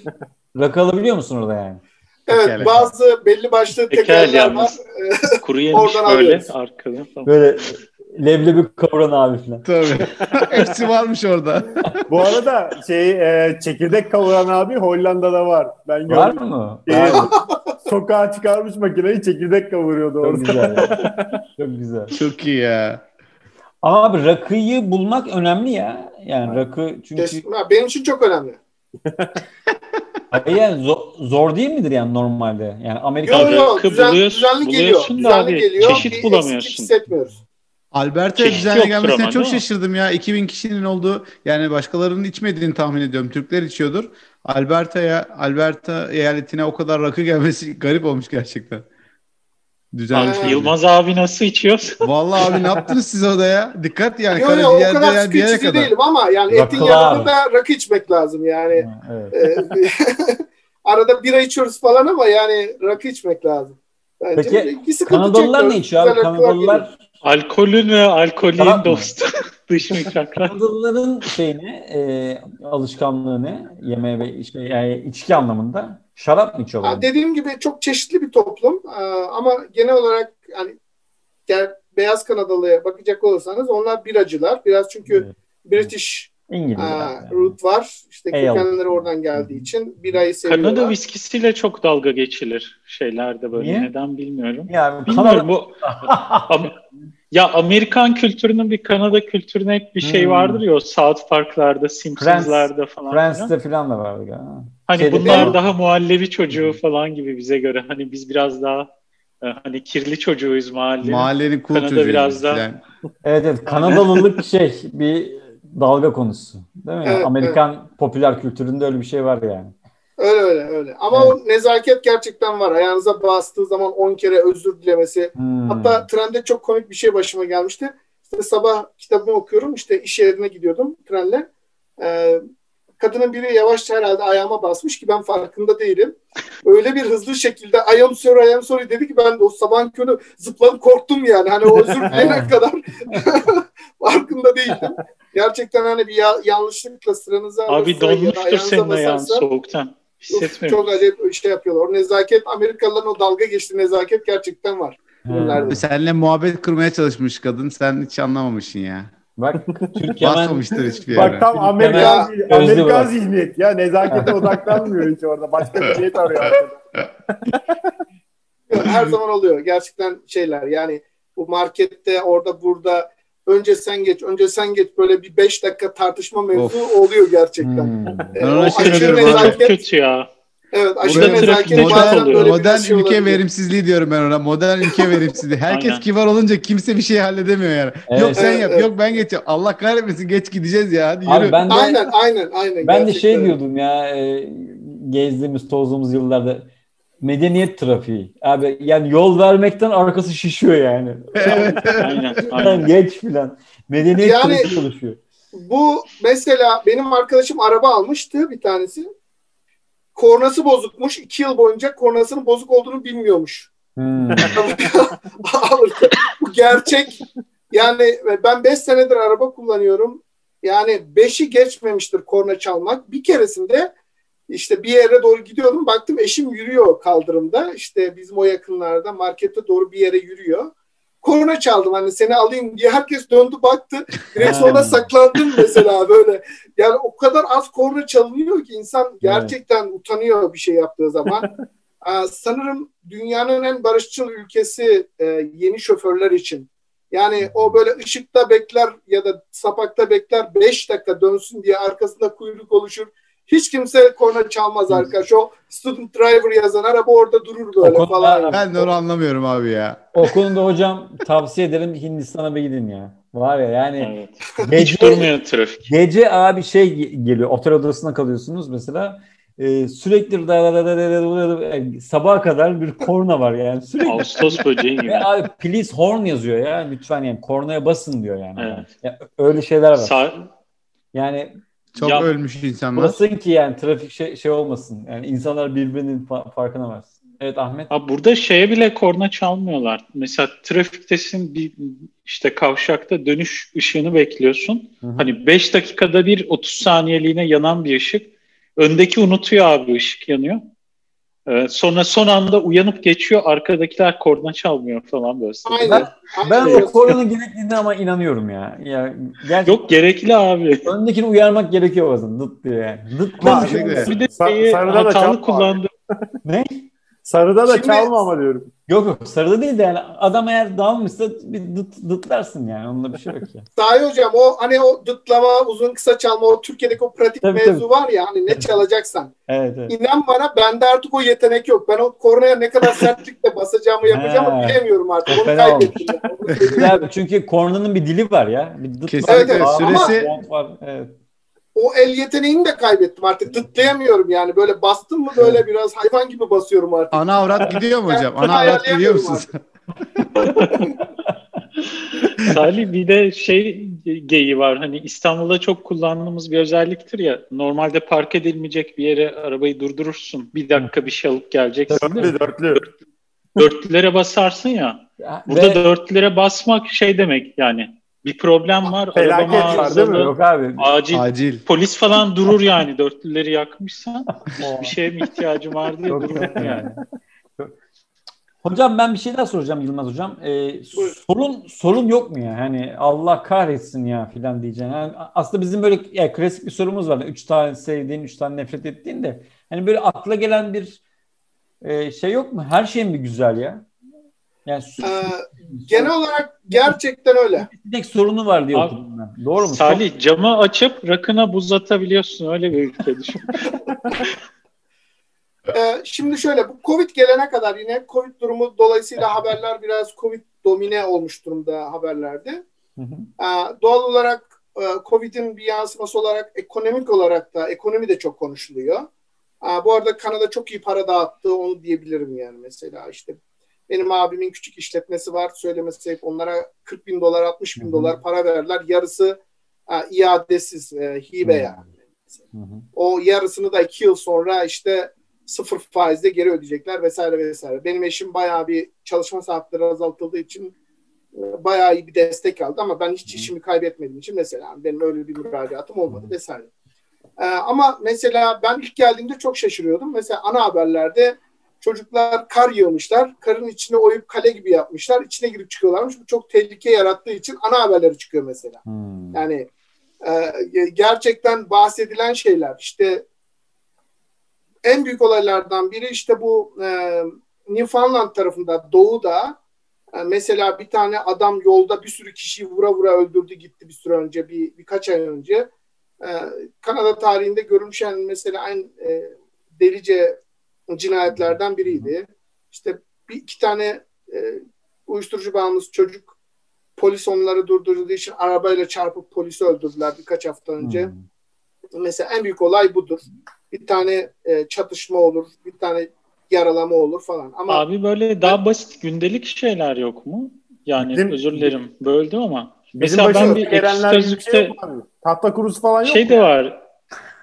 rakı alabiliyor musun orada yani? Evet. Tekele. Bazı belli başlı tekeller var. Kuru yemiş böyle arkada. Tamam. Böyle leblebi kavran abi falan. Tabii. Hepsi varmış orada. Bu arada çekirdek kavran abi Hollanda'da var. Ben var gördüm. Mı? Sokağa çıkarmış makineyi çekirdek kavuruyordu orada. Çok güzel. Çok güzel. Çok iyi ya. Ama abi rakıyı bulmak önemli ya. Yani rakı çünkü... Benim için çok önemli. Yani zor değil midir yani normalde? Yani Amerika'da rakı düzenli geliyor. Çeşit bulamıyorsun. Alberta'ya düzenli gelmesine çok şaşırdım ya. 2000 kişinin olduğu yani başkalarının içmediğini tahmin ediyorum. Türkler içiyordur. Alberta eyaletine o kadar rakı gelmesi garip olmuş gerçekten. Düzenli. Yılmaz abi nasıl içiyor? Vallahi abi ne yaptınız siz orada ya? Dikkat yani. Yok o kadar sıkı içici değilim ama yani etin yanında da rakı içmek lazım yani. Evet. Arada bira içiyoruz falan ama yani rakı içmek lazım. Bence peki Kanadalılar ne içiyor abi? Kanadalılar alkolün ve alkolün dostu. Dış mihraklar. Kanadalıların alışkanlığı ne? Yemeğe ve içki anlamında. Şarap mı içiyorlar? Dediğim gibi çok çeşitli bir toplum. Ama genel olarak hani beyaz Kanadalı'ya bakacak olursanız onlar biracılar. Biraz çünkü British root var. İşte kökenleri oradan geldiği için birayı seviyorlar. Kanada viskisiyle çok dalga geçilir şeylerde böyle. Niye? Neden bilmiyorum. Yani bilmiyorum bu ya Amerikan kültürünün bir Kanada kültürüne hep bir şey vardır ya South Park'larda, Simpsons'larda falan. Friends'te falan da vardı ya. Hani bunlar daha muhallebi çocuğu falan gibi bize göre. Hani biz biraz daha hani kirli çocuğuyuz mahallenin cool Kanada çocuğu biraz daha. Yani. Evet Kanadalılık bir dalga konusu. Değil mi? Evet, Amerikan popüler kültüründe öyle bir şey var yani. Öyle. Ama o nezaket gerçekten var. Ayağınıza bastığı zaman 10 kere özür dilemesi. Hatta trende çok komik bir şey başıma gelmişti. İşte sabah kitabımı okuyorum. İşte iş yerine gidiyordum trenle. Kadının biri yavaşça herhalde ayağıma basmış ki ben farkında değilim. Öyle bir hızlı şekilde I am sorry dedi ki ben de o sabahın körü zıpladım korktum yani. Hani o özür dileyene kadar farkında değildim. Gerçekten hani bir yanlışlıkla sıranıza... Abi donmuştur senin ayağın soğuktan. hissetmiyorum. Çok acayip bir şey yapıyorlar. O nezaket, Amerikalıların o dalga geçtiği nezaket gerçekten var. Seninle muhabbet kurmaya çalışmış kadın. Sen hiç anlamamışsın ya. Bak basmamıştır hiçbir yere. Bak tam Amerikan zihniyet. Ya nezakete odaklanmıyor hiç orada. Başka bir zihniyet arıyor arkada. Her zaman oluyor. Gerçekten şeyler yani bu markette orada burada önce sen geç böyle bir 5 dakika tartışma mevzu oluyor gerçekten. Aşırı nezaket. Kötü ya. Evet, aşırı nezaket. Modern ülke verimsizliği diyorum ben ona. Modern ülke verimsizliği. Herkes kibar olunca kimse bir şey halledemiyor yani. Evet. Yok sen yap, yok ben geçeyim. Allah kahretmesin geç gideceğiz ya. Hadi yürü. Aynen. Ben de şey diyordum ya gezdiğimiz tozduğumuz yıllarda medeniyet trafiği. Abi yani yol vermekten arkası şişiyor yani. Evet. Aynen. Geç filan. Medeniyet trafiği çalışıyor. Bu mesela benim arkadaşım araba almıştı bir tanesi. Kornası bozukmuş. 2 yıl boyunca kornasının bozuk olduğunu bilmiyormuş. Bu gerçek. Yani ben 5 senedir araba kullanıyorum. Yani 5'i geçmemiştir korna çalmak. Bir keresinde işte bir yere doğru gidiyordum. Baktım eşim yürüyor kaldırımda. İşte bizim o yakınlarda markette doğru bir yere yürüyor. Korna çaldım hani seni alayım diye. Herkes döndü baktı. Direksiyona saklandım mesela böyle. Yani o kadar az korna çalınıyor ki insan gerçekten utanıyor bir şey yaptığı zaman. Sanırım dünyanın en barışçıl ülkesi yeni şoförler için. Yani o böyle ışıkta bekler ya da sapakta bekler 5 dakika dönsün diye arkasında kuyruk oluşur. Hiç kimse korna çalmaz arkadaş. O student driver yazan araba orada durur böyle konuda, falan. Ben de onu anlamıyorum abi ya. O konuda hocam tavsiye ederim Hindistan'a bir gidin ya. Var ya yani. Evet. Hiç durmuyor trafik. Gece abi şey geliyor. Otel odasına kalıyorsunuz mesela. Sürekli sabaha kadar bir korna var yani. Sürekli. Ağustos böceği gibi. Abi please horn yazıyor ya. Lütfen yani kornaya basın diyor yani. Evet. Yani öyle şeyler var. Yani çok ya, ölmüş insanlar. Basın ki yani trafik şey olmasın. Yani insanlar birbirinin farkına varsın. Evet Ahmet. Abi burada şeye bile korna çalmıyorlar. Mesela trafiktesin bir işte kavşakta dönüş ışığını bekliyorsun. Hı-hı. Hani 5 dakikada bir 30 saniyeliğine yanan bir ışık. Öndeki unutuyor abi ışık yanıyor. Sonra son anda uyanıp geçiyor. Arkadakiler korna çalmıyor falan böyle. Aynen. Ben o kornanın gerekliliğine ama inanıyorum ya. Yok gerekli abi. Öndekini uyarmak gerekiyor bazen. Dıt diyor yani. Bir de hatalı kullandım. Ne? Sarıda da çalma ama diyorum. Yok sarıda değil de yani adam eğer dalmışsa bir dıtlarsın yani. Onunla bir şey yok ya. Sahi hocam o hani o dıtlama uzun kısa çalma o Türkiye'deki o pratik mevzu var ya hani ne çalacaksan. Evet. İnan bana bende artık o yetenek yok. Ben o kornaya ne kadar sertlikle basacağımı yapacağımı bilemiyorum artık. Onu kaybettim. Yani. Çünkü kornanın bir dili var ya. Kesinlikle süresi. Evet. O el yeteneğini de kaybettim artık. Dıtlayamıyorum yani. Böyle bastım mı böyle biraz hayvan gibi basıyorum artık. Ana avrat gidiyor mu hocam? Ana avrat gidiyor musunuz? Salih bir de şey geyiği var. Hani İstanbul'da çok kullandığımız bir özelliktir ya. Normalde park edilmeyecek bir yere arabayı durdurursun. Bir dakika bir şey alıp geleceksin. Dörtlülere basarsın ya. Burada dörtlülere basmak şey demek yani. Bir problem var. Felaket var değil mi? Yok abi. Acil. Polis falan durur yani. Dörtlüleri yakmışsan bir şeye mi ihtiyacım var diye durur yani. Hocam ben bir şey daha soracağım Yılmaz hocam. Sorun yok mu ya? Hani Allah kahretsin ya filan diyeceksin. Yani aslında bizim böyle klasik bir sorumuz var. 3 tane sevdiğin, 3 tane nefret ettiğin de. Hani böyle akla gelen bir şey yok mu? Her şey mi güzel ya? Yani genel olarak gerçekten öyle. Bir tek sorunu var diye okudum ben. Doğru mu? Salih camı açıp rakına buz atabiliyorsun. Öyle bir ülke düşün. Şimdi şöyle bu Covid gelene kadar yine Covid durumu dolayısıyla haberler biraz Covid domine olmuş durumda haberlerde. Doğal olarak Covid'in bir yansıması olarak ekonomik olarak da ekonomi de çok konuşuluyor. Bu arada Kanada çok iyi para dağıttı onu diyebilirim yani mesela işte benim abimin küçük işletmesi var. Söylemesi hep onlara $40,000, $60,000 para verdiler. Yarısı iadesiz, hibe yani. Hı-hı. O yarısını da 2 yıl sonra işte 0 faizle geri ödeyecekler vesaire. Benim eşim bayağı bir çalışma saatleri azaltıldığı için bayağı iyi bir destek aldı. Ama ben hiç işimi kaybetmediğim için mesela benim öyle bir müracaatım olmadı vesaire. Ama mesela ben ilk geldiğimde çok şaşırıyordum. Mesela ana haberlerde çocuklar kar yığmışlar, karın içine oyup kale gibi yapmışlar, içine girip çıkıyorlarmış. Bu çok tehlike yarattığı için ana haberleri çıkıyor mesela. Hmm. Yani gerçekten bahsedilen şeyler. İşte en büyük olaylardan biri işte bu Newfoundland tarafında, doğuda mesela bir tane adam yolda bir sürü kişiyi vura vura öldürdü gitti bir süre önce, birkaç ay önce. Kanada tarihinde görülmüşen mesela en delice cinayetlerden biriydi. İşte iki tane uyuşturucu bağımlısı çocuk, polis onları durdurduğu için arabayla çarpıp polisi öldürdüler birkaç hafta önce. Mesela en büyük olay budur. Bir tane çatışma olur, bir tane yaralama olur falan. Ama abi böyle daha basit gündelik şeyler yok mu? Yani bizim, özür dilerim böldüm ama. Mesela ben bir ekşi sözlükte tahta kurusu falan yok şey de var.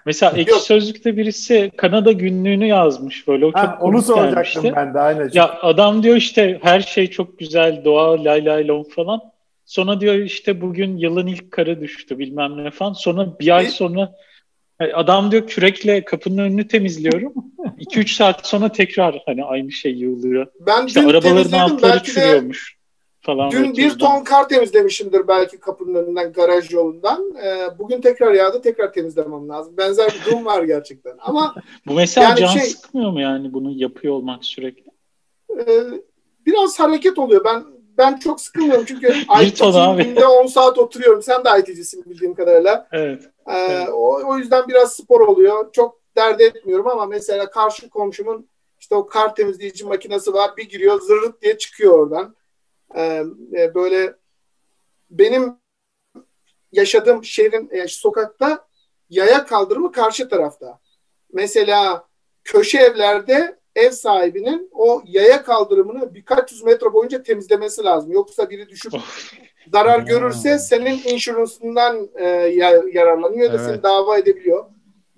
Mesela ekşi sözlükte birisi Kanada günlüğünü yazmış böyle. O çok onu soracaktım gelmişti. Ben de aynı. Ya adam diyor işte her şey çok güzel, doğa lay lay lom falan. Sonra diyor işte bugün yılın ilk karı düştü bilmem ne falan. Sonra bir ay sonra adam diyor kürekle kapının önünü temizliyorum. 2-3 saat sonra tekrar hani aynı şey yığılıyor. Ben işte arabaların altları çürüyormuş falan. Dün bir ton kar temizlemişimdir belki kapının önünden, garaj yolundan. Bugün tekrar yağdı, tekrar temizlemem lazım. Benzer bir durum var gerçekten. Ama bu mesela yani can sıkmıyor mu yani bunu yapıyor olmak sürekli? Biraz hareket oluyor. Ben çok sıkılmıyorum çünkü IT'ciyim, günde 10 saat oturuyorum. Sen de IT'cisin bildiğim kadarıyla. Evet. Evet. O yüzden biraz spor oluyor. Çok dert etmiyorum ama mesela karşı komşumun işte o kar temizleyici makinesi var. Bir giriyor zırrt diye çıkıyor oradan. Böyle benim yaşadığım şehrin sokakta yaya kaldırımı karşı tarafta. Mesela köşe evlerde ev sahibinin o yaya kaldırımını birkaç yüz metre boyunca temizlemesi lazım. Yoksa biri düşüp zarar görürse senin insurance'ından yararlanıyor da seni dava edebiliyor.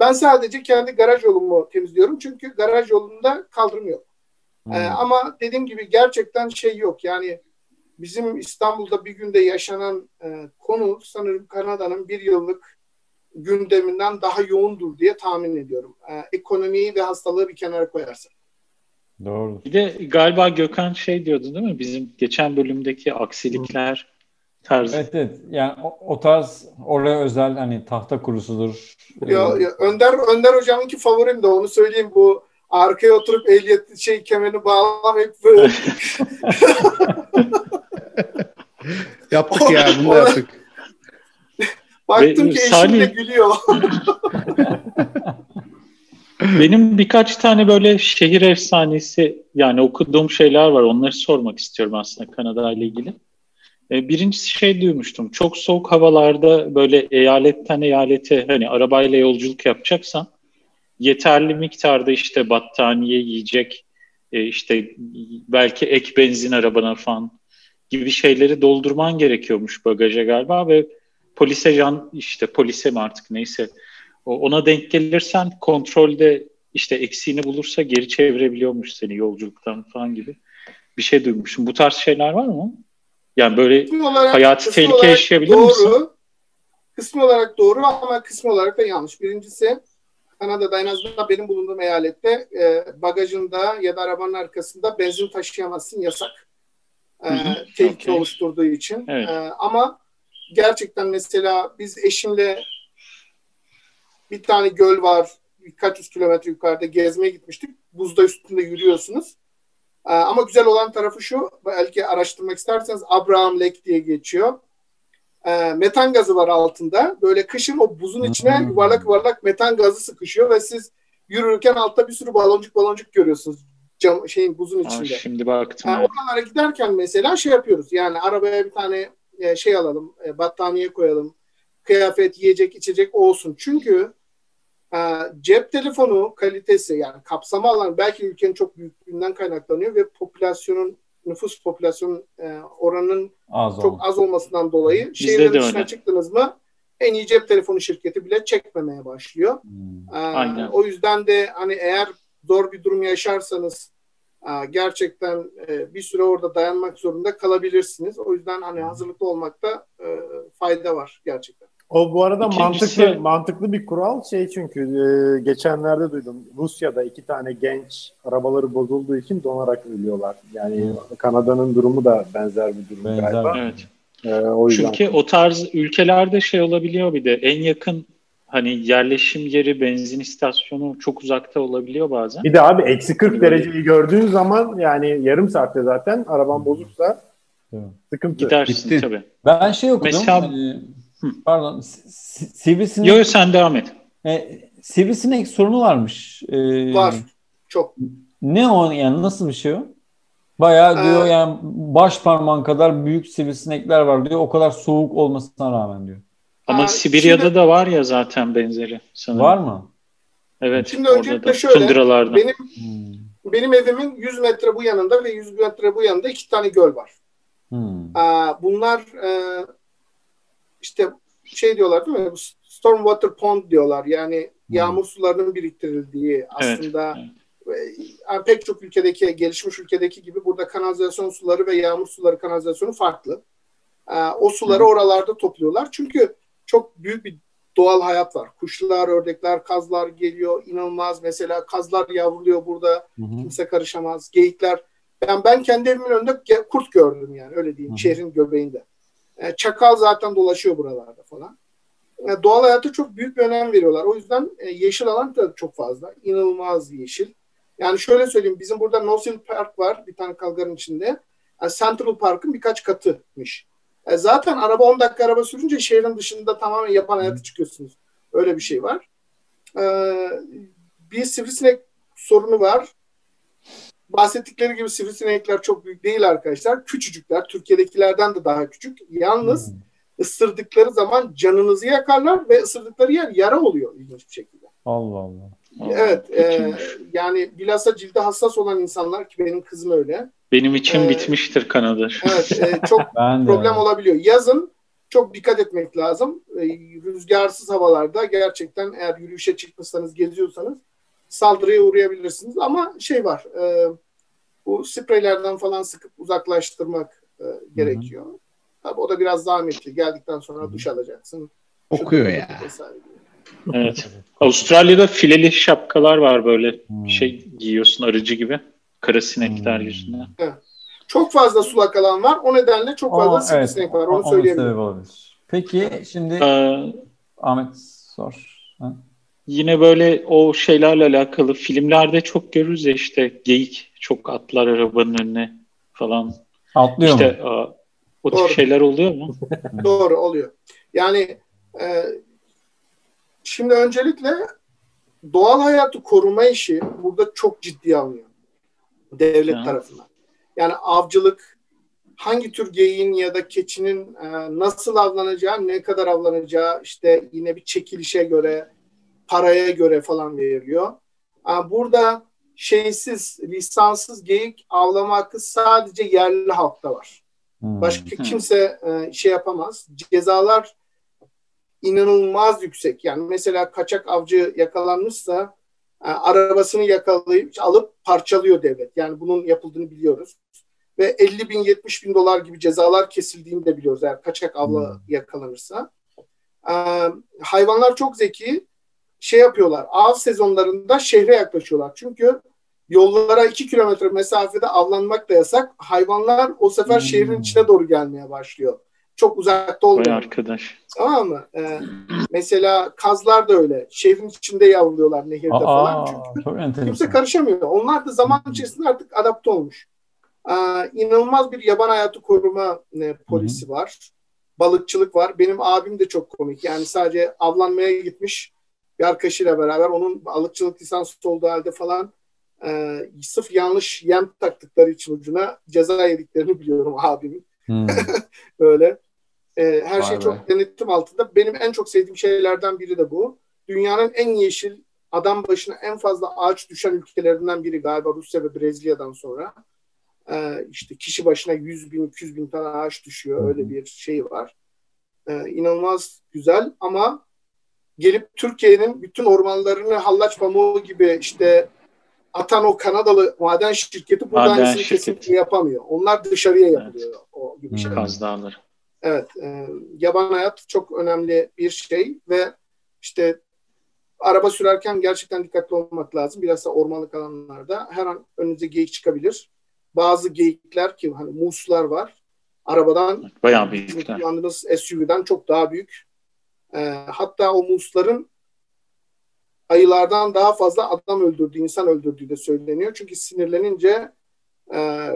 Ben sadece kendi garaj yolumu temizliyorum. Çünkü garaj yolunda kaldırım yok. Ama dediğim gibi gerçekten şey yok. Yani bizim İstanbul'da bir günde yaşanan konu sanırım Kanada'nın bir yıllık gündeminden daha yoğundur diye tahmin ediyorum. Ekonomiyi ve hastalığı bir kenara koyarsak. Doğru. Bir de galiba Gökhan şey diyordu değil mi? Bizim geçen bölümdeki aksilikler tarzı. Evet. Yani o tarz oraya özel hani tahta kurusudur. Ya, Önder hocamınki favorim de onu söyleyeyim. Bu arkaya oturup ehliyet kemerini bağlamayıp böyle. Yaptık ya bunu yaptık. Baktım ki eşim de gülüyor. Benim birkaç tane böyle şehir efsanesi yani okuduğum şeyler var. Onları sormak istiyorum aslında Kanada ile ilgili. Birincisi şey duymuştum. Çok soğuk havalarda böyle eyaletten eyalete hani arabayla yolculuk yapacaksan yeterli miktarda işte battaniye, yiyecek, işte belki ek benzin arabana falan gibi şeyleri doldurman gerekiyormuş bagaja galiba ve polise mi artık neyse ona denk gelirsen kontrolde işte eksiğini bulursa geri çevirebiliyormuş seni yolculuktan falan gibi bir şey duymuşum. Bu tarz şeyler var mı? Yani böyle hayati tehlike yaşayabilir misin? Doğru. Kısmi olarak doğru ama kısmi olarak da yanlış. Birincisi Kanada'da en azından benim bulunduğum eyalette bagajında ya da arabanın arkasında benzin taşıyamazsın, yasak. Tehlike oluşturduğu için. Evet. Ama gerçekten mesela biz eşimle bir tane göl var birkaç yüz kilometre yukarıda gezmeye gitmiştik. Buzda üstünde yürüyorsunuz. Ama güzel olan tarafı şu, belki araştırmak isterseniz Abraham Lake diye geçiyor. Metan gazı var altında. Böyle kışın o buzun içine yuvarlak yuvarlak metan gazı sıkışıyor ve siz yürürken altta bir sürü baloncuk görüyorsunuz. Buzun içinde. Şimdi baktım. Oralara giderken mesela şey yapıyoruz. Yani arabaya bir tane şey alalım, battaniye koyalım, kıyafet, yiyecek, içecek olsun. Çünkü cep telefonu kalitesi yani kapsama alanı belki ülkenin çok büyüklüğünden kaynaklanıyor ve nüfus popülasyonun oranının az olmasından dolayı şehirlerin dışına çıktınız mı en iyi cep telefonu şirketi bile çekmemeye başlıyor. O yüzden de hani eğer zor bir durum yaşarsanız gerçekten bir süre orada dayanmak zorunda kalabilirsiniz. O yüzden hani hazırlıklı olmakta fayda var gerçekten. O bu arada İkincisi, mantıklı bir kural çünkü geçenlerde duydum. Rusya'da 2 tane genç arabaları bozulduğu için donarak ölüyorlar. Yani Kanada'nın durumu da benzer bir durum galiba. Evet. O yüzden. Çünkü o tarz ülkelerde olabiliyor bir de en yakın hani yerleşim yeri, benzin istasyonu çok uzakta olabiliyor bazen. Bir de abi eksi 40 dereceyi gördüğün zaman yani yarım saatte zaten araban bozuksa sıkıntı. Gidersin tabii. Ben okudum. Mesela... Pardon. Sivrisinek... Yok sen devam et. Sivrisinek sorunu varmış. Var. Çok. Ne o yani nasıl bir şey o? Bayağı diyor yani baş parmağın kadar büyük sivrisinekler var diyor. O kadar soğuk olmasına rağmen diyor. Ama Sibirya'da da var ya zaten benzeri sanırım. Var mı? Evet. Şimdi öncelikle şöyle. Benim evimin 100 metre bu yanında ve 100 metre bu yanında 2 tane göl var. Bunlar İşte diyorlar değil mi? Stormwater pond diyorlar. Yani yağmur sularının biriktirildiği aslında pek çok ülkedeki, gelişmiş ülkedeki gibi burada kanalizasyon suları ve yağmur suları kanalizasyonu farklı. O suları oralarda topluyorlar. Çünkü çok büyük bir doğal hayat var. Kuşlar, ördekler, kazlar geliyor. İnanılmaz mesela kazlar yavruluyor burada. Kimse karışamaz. Geyikler. Ben kendi evimin önünde kurt gördüm yani öyle diyeyim. Şehrin göbeğinde. Çakal zaten dolaşıyor buralarda falan. Yani doğal hayata çok büyük bir önem veriyorlar. O yüzden yeşil alan da çok fazla. İnanılmaz yeşil. Yani şöyle söyleyeyim. Bizim burada Nosil Park var. Bir tane Calgary'nin içinde. Yani Central Park'ın birkaç katıymış. Zaten araba 10 dakika araba sürünce şehrin dışında tamamen yaban hayata çıkıyorsunuz. Öyle bir şey var. Bir sivrisinek sorunu var. Bahsettikleri gibi sivrisinekler çok büyük değil arkadaşlar. Küçücükler. Türkiye'dekilerden de daha küçük. Yalnız ısırdıkları zaman canınızı yakarlar ve ısırdıkları yer yara oluyor ilginç bir şekilde. Allah Allah. Evet. Yani bilhassa cilde hassas olan insanlar ki benim kızım öyle. Benim için bitmiştir Kanada. Evet. Çok problem olabiliyor. Yazın çok dikkat etmek lazım. Rüzgarsız havalarda gerçekten eğer yürüyüşe çıkmışsanız, geziyorsanız saldırıya uğrayabilirsiniz ama var. Bu spreylerden falan sıkıp uzaklaştırmak gerekiyor. Tabii o da biraz zahmetli. Geldikten sonra duş alacaksın. Okuyor ya. Evet. Avustralya'da fileli şapkalar var böyle giyiyorsun arıcı gibi. Karasinekler yüzünden. Evet. Çok fazla sulak alan var. O nedenle çok fazla sinek var. Onu söyleyebilirim. Peki şimdi Ahmet sor. Ha? Yine böyle o şeylerle alakalı filmlerde çok görürüz ya geyik çok atlar arabanın önüne falan. Atlıyor mu? O tip şeyler oluyor mu? Doğru oluyor. Yani şimdi öncelikle doğal hayatı koruma işi burada çok ciddiye alınıyor. Devlet tarafından. Yani avcılık hangi tür geyiğin ya da keçinin nasıl avlanacağı, ne kadar avlanacağı yine bir çekilişe göre paraya göre falan veriliyor. Burada lisanssız geyik avlama hakkı sadece yerli halkta var. Başka kimse yapamaz. Cezalar inanılmaz yüksek. Yani mesela kaçak avcı yakalanmışsa arabasını yakalayıp alıp parçalıyor devlet. Yani bunun yapıldığını biliyoruz. Ve 50.000-70.000 dolar gibi cezalar kesildiğini de biliyoruz eğer kaçak avla yakalanırsa. Hayvanlar çok zeki. Yapıyorlar, av sezonlarında şehre yaklaşıyorlar. Çünkü yollara 2 kilometre mesafede avlanmak da yasak. Hayvanlar o sefer şehrin içine doğru gelmeye başlıyor. Çok uzakta olmuyor. Vay arkadaş. Tamam mı? Mesela kazlar da öyle. Şehrin içinde yavruyorlar nehirde falan. Çünkü kimse karışamıyor. Onlar da zaman içerisinde artık adapte olmuş. İnanılmaz bir yaban hayatı koruma polisi var. Balıkçılık var. Benim abim de çok komik. Yani sadece avlanmaya gitmiş bir arkadaşıyla beraber onun balıkçılık lisansı olduğu halde falan sırf yanlış yem taktıkları için ucuna ceza yediklerini biliyorum abimin. Böyle. Her Vay şey çok denetim altında. Benim en çok sevdiğim şeylerden biri de bu. Dünyanın en yeşil, adam başına en fazla ağaç düşen ülkelerinden biri galiba Rusya ve Brezilya'dan sonra. Kişi başına 100.000-200.000 tane ağaç düşüyor. Öyle bir var. İnanılmaz güzel ama gelip Türkiye'nin bütün ormanlarını hallaç pamuğu gibi atan o Kanadalı maden şirketi buradan kesinlikle yapamıyor. Onlar dışarıya yapılıyor. O gibi şeyler. Kaz dağları. Evet, yaban hayat çok önemli bir şey ve işte araba sürerken gerçekten dikkatli olmak lazım. Bilhassa ormanlık alanlarda her an önünüze geyik çıkabilir. Bazı geyikler ki hani muslar var. Arabadan, bayağı büyükler. Yandığınız SUV'den çok daha büyük. Hatta o musların ayılardan daha fazla adam öldürdüğü, insan öldürdüğü de söyleniyor. Çünkü sinirlenince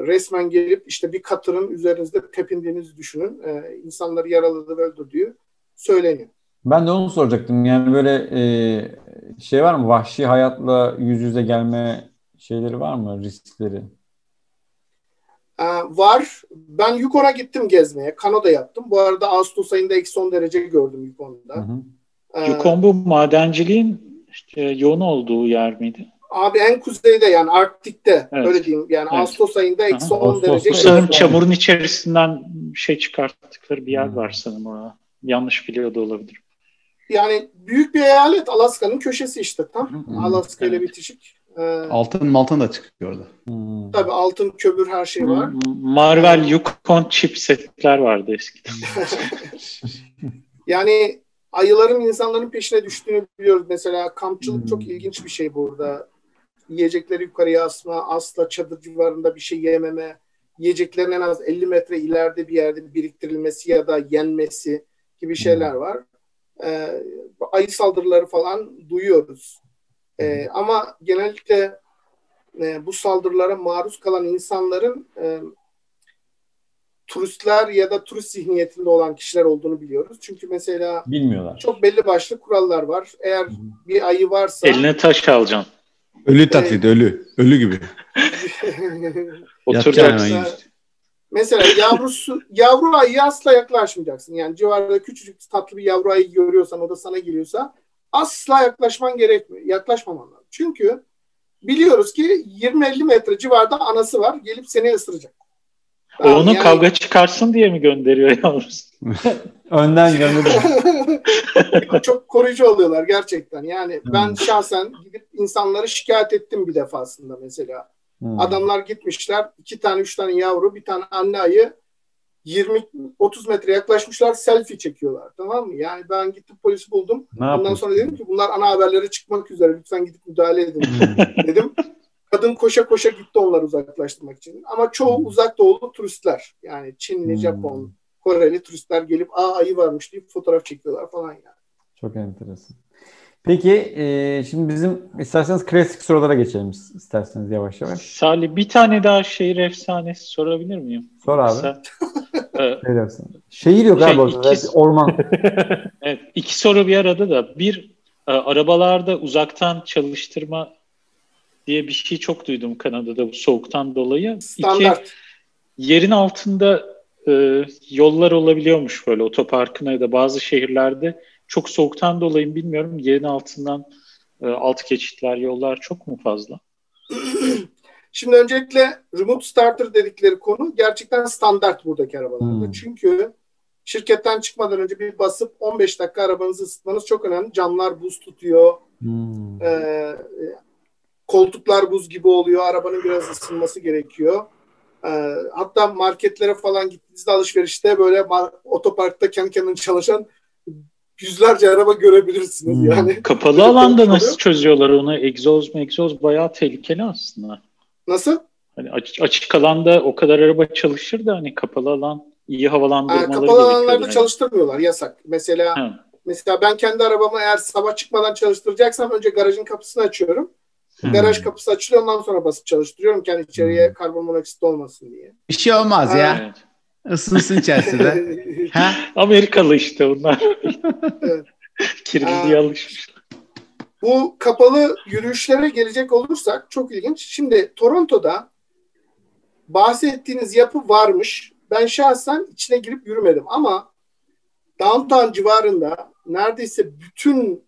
resmen gelip işte bir katırın üzerinizde tepindiğinizi düşünün. İnsanları yaraladığı ve öldürdüğü söyleniyor. Ben de onu soracaktım. Yani böyle şey var mı? Vahşi hayatla yüz yüze gelme şeyleri var mı? Riskleri? Var. Ben Yukon'a gittim gezmeye. Kanada yaptım. Bu arada Ağustos ayında -10 derece gördüm Yukon'da. Yukon bu madenciliğin işte yoğun olduğu yer miydi? Abi en kuzeyde yani Arktik'te. Evet. Öyle diyeyim. Yani evet. Ağustos ayında -10 derece. Sanırım çamurun içerisinden şey çıkarttıkları bir yer var sanırım orada. Yanlış biliyor da olabilirim. Yani büyük bir eyalet. Alaska'nın köşesi işte tam. Alaska ile bitişik. Altın da çıkıyor orada. Tabii altın, kömür her şey var. Marvel, Yukon chipsetler vardı eskiden. Yani ayıların insanların peşine düştüğünü biliyoruz. Mesela kampçılık çok ilginç bir şey burada. Yiyecekleri yukarıya asma, asla çadır civarında bir şey yememe, yiyeceklerin en az 50 metre ileride bir yerde biriktirilmesi ya da yenmesi gibi şeyler var. Ayı saldırıları falan duyuyoruz. Ama genellikle bu saldırılara maruz kalan insanların turistler ya da turist zihniyetinde olan kişiler olduğunu biliyoruz. Çünkü mesela bilmiyorlar. Çok belli başlı kurallar var. Eğer bir ayı varsa... Eline taş alacaksın. Ölü taklidi, ölü. Ölü gibi. Oturacaksın. Mesela yavru ayıya asla yaklaşmayacaksın. Yani civarda küçücük tatlı bir yavru ayı görüyorsan, o da sana geliyorsa asla yaklaşman gerekmiyor. Yaklaşmaman lazım. Çünkü biliyoruz ki 20-50 metre civarda anası var. Gelip seni ısıracak. Tamam, onu yani... kavga çıkarsın diye mi gönderiyor yavrusu? Önden gönderiyor. Çok koruyucu oluyorlar gerçekten. Yani ben şahsen gidip insanları şikayet ettim bir defasında mesela. Adamlar gitmişler. 2 tane 3 tane yavru, bir tane anne ayı 20-30 metre yaklaşmışlar, selfie çekiyorlar. Tamam mı? Yani ben gittim polisi buldum. Ondan sonra dedim ki bunlar ana haberlere çıkmak üzere. Lütfen gidip müdahale edin dedim. Kadın koşa koşa gitti onları uzaklaştırmak için. Ama çoğu uzak doğulu turistler. Yani Çinli, Japon, Koreli turistler gelip "Aa, ayı varmış" deyip fotoğraf çekiyorlar falan yani. Çok enteresan. Peki şimdi bizim isterseniz klasik sorulara geçelim isterseniz yavaş yavaş. Salih bir tane daha şehir efsanesi sorabilir miyim? Sor abi. Şehir yok abi orada. Orman. Evet, 2 soru bir arada da. Bir, arabalarda uzaktan çalıştırma diye bir şey çok duydum Kanada'da bu soğuktan dolayı. Standart. 2, yerin altında yollar olabiliyormuş böyle otoparkına ya da bazı şehirlerde. Çok soğuktan dolayı bilmiyorum. Yerin altından alt geçitler, yollar çok mu fazla? Şimdi öncelikle remote starter dedikleri konu gerçekten standart buradaki arabalarda. Çünkü şirketten çıkmadan önce bir basıp 15 dakika arabanızı ısıtmanız çok önemli. Camlar buz tutuyor. Koltuklar buz gibi oluyor. Arabanın biraz ısınması gerekiyor. Hatta marketlere falan gittiğinizde alışverişte böyle otoparkta kendi kendine çalışan yüzlerce araba görebilirsiniz yani. Kapalı alanda nasıl çözüyorlar onu? Egzoz bayağı tehlikeli aslında. Nasıl? Hani açık alanda o kadar araba çalışır da hani kapalı alan iyi havalandırmaları gerekiyor. Kapalı alanlarda yani çalıştırmıyorlar, yasak. Mesela ben kendi arabamı eğer sabah çıkmadan çalıştıracaksam önce garajın kapısını açıyorum. Garaj kapısı açılıyor, ondan sonra basıp çalıştırıyorum kendi içeriye karbon monoksit olmasın diye. Bir şey olmaz ya. Evet. Isınsın içerisinde. Amerikalı işte bunlar. Evet. Kirli alışmış. Bu kapalı yürüyüşlere gelecek olursak çok ilginç. Şimdi Toronto'da bahsettiğiniz yapı varmış. Ben şahsen içine girip yürümedim ama downtown civarında neredeyse bütün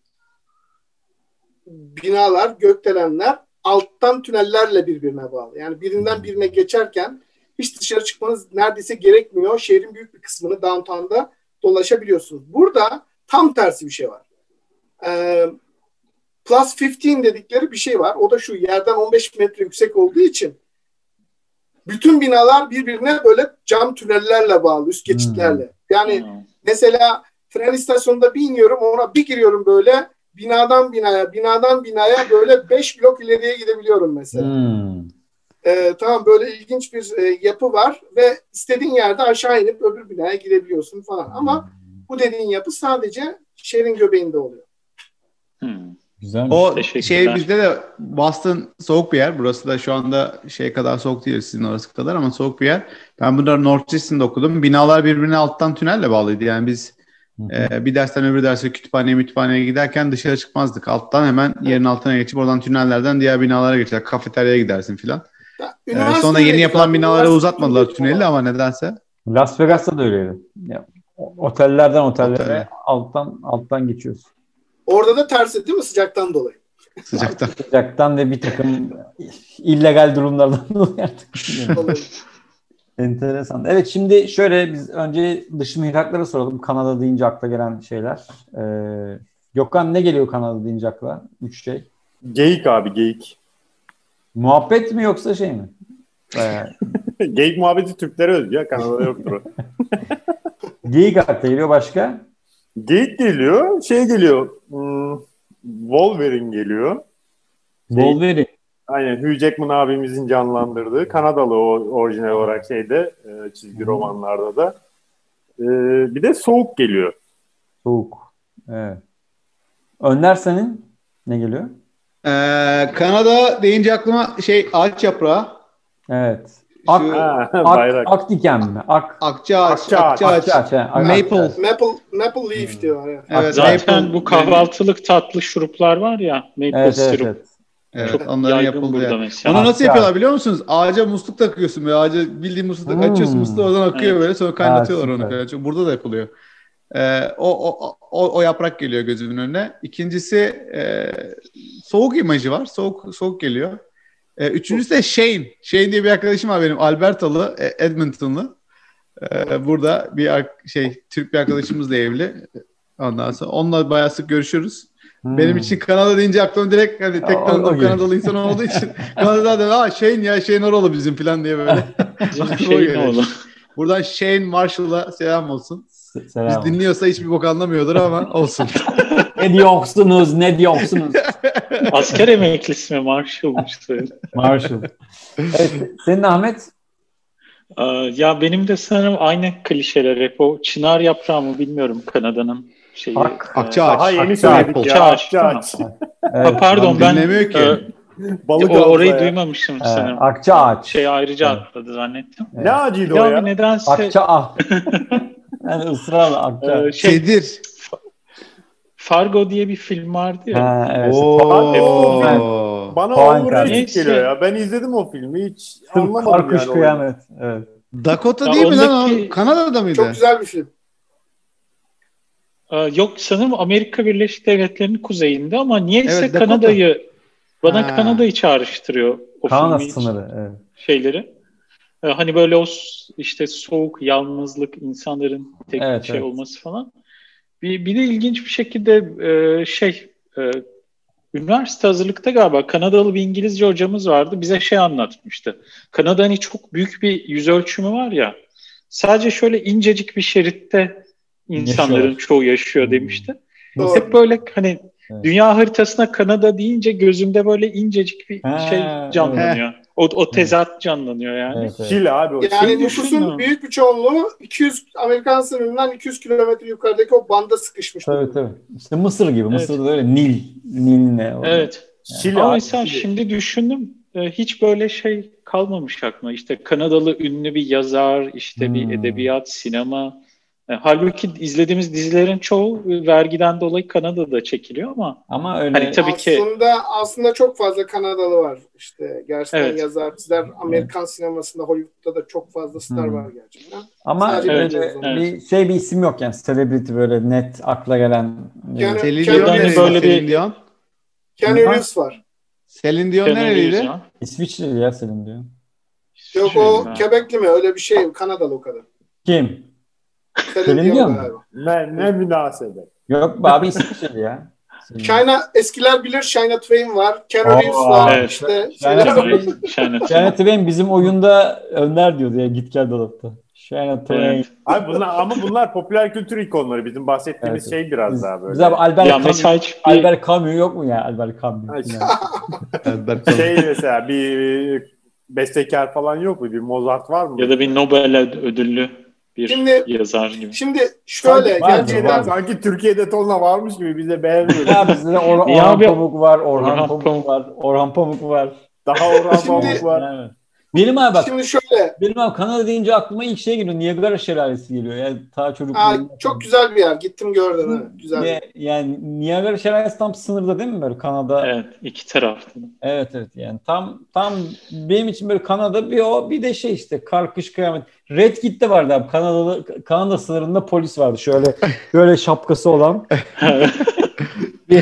binalar, gökdelenler alttan tünellerle birbirine bağlı. Yani birinden birine geçerken hiç dışarı çıkmanız neredeyse gerekmiyor. Şehrin büyük bir kısmını downtown'da dolaşabiliyorsunuz. Burada tam tersi bir şey var. Plus 15 dedikleri bir şey var. O da şu, yerden 15 metre yüksek olduğu için bütün binalar birbirine böyle cam tünellerle bağlı, üst geçitlerle. Yani mesela tren istasyonunda biniyorum, ona bir giriyorum böyle binadan binaya, binadan binaya böyle 5 blok ileriye gidebiliyorum mesela. Tamam, böyle ilginç bir yapı var ve istediğin yerde aşağı inip öbür binaya girebiliyorsun falan. Ama bu dediğin yapı sadece şehrin göbeğinde oluyor. Güzelmiş. O şey, bizde de Boston soğuk bir yer. Burası da şu anda şey kadar soğuk değil, sizin orası kadar, ama soğuk bir yer. Ben bunları North Eastern'da okudum. Binalar birbirine alttan tünelle bağlıydı. Yani biz bir dersten öbür derse kütüphaneye giderken dışarı çıkmazdık. Alttan hemen yerin altına geçip oradan tünellerden diğer binalara geçer. Kafeteryaya gidersin filan. Sonra yeni yapılan binalara uzatmadılar tüneli ama nedense. Las Vegas'ta da öyleydi. Yani otellerden otellere alttan geçiyoruz. Orada da tersi değil mi? Sıcaktan dolayı. Sıcaktan ve bir takım illegal durumlardan dolayı artık. Enteresan. Evet, şimdi şöyle, biz önce dış mihraklara soralım. Kanada deyince akla gelen şeyler. Gökhan, ne geliyor Kanada deyince akla? 3 şey. Geyik abi, geyik. Muhabbet mi yoksa şey mi? Geyik muhabbeti Türklere özgü ya. Kanada'da yoktur o. Geyik akla geliyor, başka? Geyik geliyor, şey geliyor, Wolverine geliyor. Wolverine. Aynen, Hugh Jackman abimizin canlandırdığı, Kanadalı orijinal olarak şeyde, çizgi romanlarda da. Bir de soğuk geliyor. Soğuk, evet. Önder, senin ne geliyor? Kanada deyince aklıma ağaç yaprağı. Evet. Akdiken mi? Akçaağaç. Maple leaf diyorlar. Yani. Evet, zaten maple, bu kahvaltılık tatlı şuruplar var ya. Maple sirup. Evet, onların yapıldığı yer. Onu nasıl yapıyorlar biliyor musunuz? Ağaca musluk takıyorsun. Böyle. Ağaca bildiğin musluk takıyorsun. Musluk oradan akıyor böyle. Sonra kaynatıyorlar onu. Çünkü burada da yapılıyor. O yaprak geliyor gözümün önüne. İkincisi soğuk imajı var. Soğuk geliyor. Üçüncüsü de Shane. Shane diye bir arkadaşım var benim. Albertalı, Edmontonlu. Burada bir Türk bir arkadaşımızla evli. Ondan sonra onunla bayağı sık görüşürüz. Benim için Kanada deyince aklıma direkt tek tanıdığım Kanadalı insan olduğu için Kanada'da da Shane oralı bizim falan diye böyle. Buradan Shane Marshall'a selam olsun. Selam. Biz dinliyorsa hiçbir bok anlamıyordur ama olsun. Ne diyorsunuz? Asker emeklisi mi? Marshall'mış. Marshall. Evet, senin Ahmet? Ya benim de sanırım aynı klişeler hep o. Çınar yaprağı mı bilmiyorum, Kanada'nın şeyi. Akçaağaç. Daha yeni söyledik ya. Akçaağaç. Evet, pardon, ben balık orayı duymamıştım sanırım. Akçaağaç. Ayrıca atladı zannettim. Evet. Ne acıydı o ya? Nedense... Akçaağaç. Yani ısrarla akçaağaç. Sedir. Fargo diye bir film vardı ya. Ha, evet. Bana overrated geliyor ya. Ben izledim o filmi, hiç anlamadım. Farkış yani kıyamet. Evet. Dakota ya değil mi lan? Kanada'da mıydı? Çok güzel bir film. Yok, sanırım Amerika Birleşik Devletleri'nin kuzeyinde ama niyeyse evet, Kanada'yı çağrıştırıyor o Kanada filmi. Kanada sınırı. Evet. Şeyleri. Hani böyle o soğuk, yalnızlık, insanların tek olması falan. Bir de ilginç bir şekilde üniversite hazırlıkta galiba Kanadalı bir İngilizce hocamız vardı. Bize anlatmıştı. Kanada hani çok büyük bir yüz ölçümü var ya. Sadece şöyle incecik bir şeritte insanların çoğu yaşıyor demişti. Doğru. Hep böyle dünya haritasına Kanada deyince gözümde böyle incecik bir canlanıyor. O tezat canlanıyor yani. Evet. Yani nüfusun büyük bir çoğunluğu 200 Amerikan sınırından 200 kilometre yukarıdaki o banda sıkışmış. Tabii. İşte Mısır gibi. Mısır'da da öyle Nil ne? Evet. Yani. Ama mesela şimdi düşündüm, hiç böyle kalmamış aklıma. Kanadalı ünlü bir yazar, bir edebiyat, sinema. Halbuki izlediğimiz dizilerin çoğu vergiden dolayı Kanada'da çekiliyor ama öyle. Tabii aslında çok fazla Kanadalı var. Gerçekten yazar, çizer, Amerikan sinemasında, Hollywood'da da çok fazla star var gerçekten. Ama bir isim yok yani, celebrity böyle net akla gelen. Céline Dion. Canaries var. Céline Dion nereliydi? İsviçreli ya Céline Dion. Yok, o Quebec'li mi? Öyle bir şey, Kanadalı o kadar. Kim? Céline Dion mu? Ne münasebet. Yok be abi, İsviçreli ya. Eskiler bilir, Shania Twain var. Kerovius var. Evet. Shania Twain bizim oyunda Önder diyordu ya, git gel dolapta. Shania Twain. Abi bunlar, ama bunlar popüler kültür ikonları, bizim bahsettiğimiz evet. Şey biraz daha böyle. Biz abi Albert Camus yok mu ya? Albert Camus. Şey mesela bir bestekar falan yok mu? Bir Mozart var mı? Ya da bir Nobel ödüllü bir yazar gibi. Şimdi şöyle. Sanki Türkiye'de tonla varmış gibi bize beğenmiyoruz. Ya bizde de Orhan Pamuk var, Orhan Pamuk var. Daha Orhan Pamuk var. Evet. Benim abi bak. Şimdi şöyle. Benim abi Kanada deyince aklıma ilk şey geliyor. Niagara şelalesi geliyor. Yani ta çocukluğumda. Çok güzel bir yer. Gittim gördüm. Güzel. Yani Niagara şelalesi tam sınırda değil mi böyle Kanada? Evet. İki tarafta. Evet. Yani tam benim için böyle Kanada bir o bir de şey işte kar kış kıyamet. Redkit'te vardı abi. Kanada sınırında polis vardı. Şöyle şapkası olan.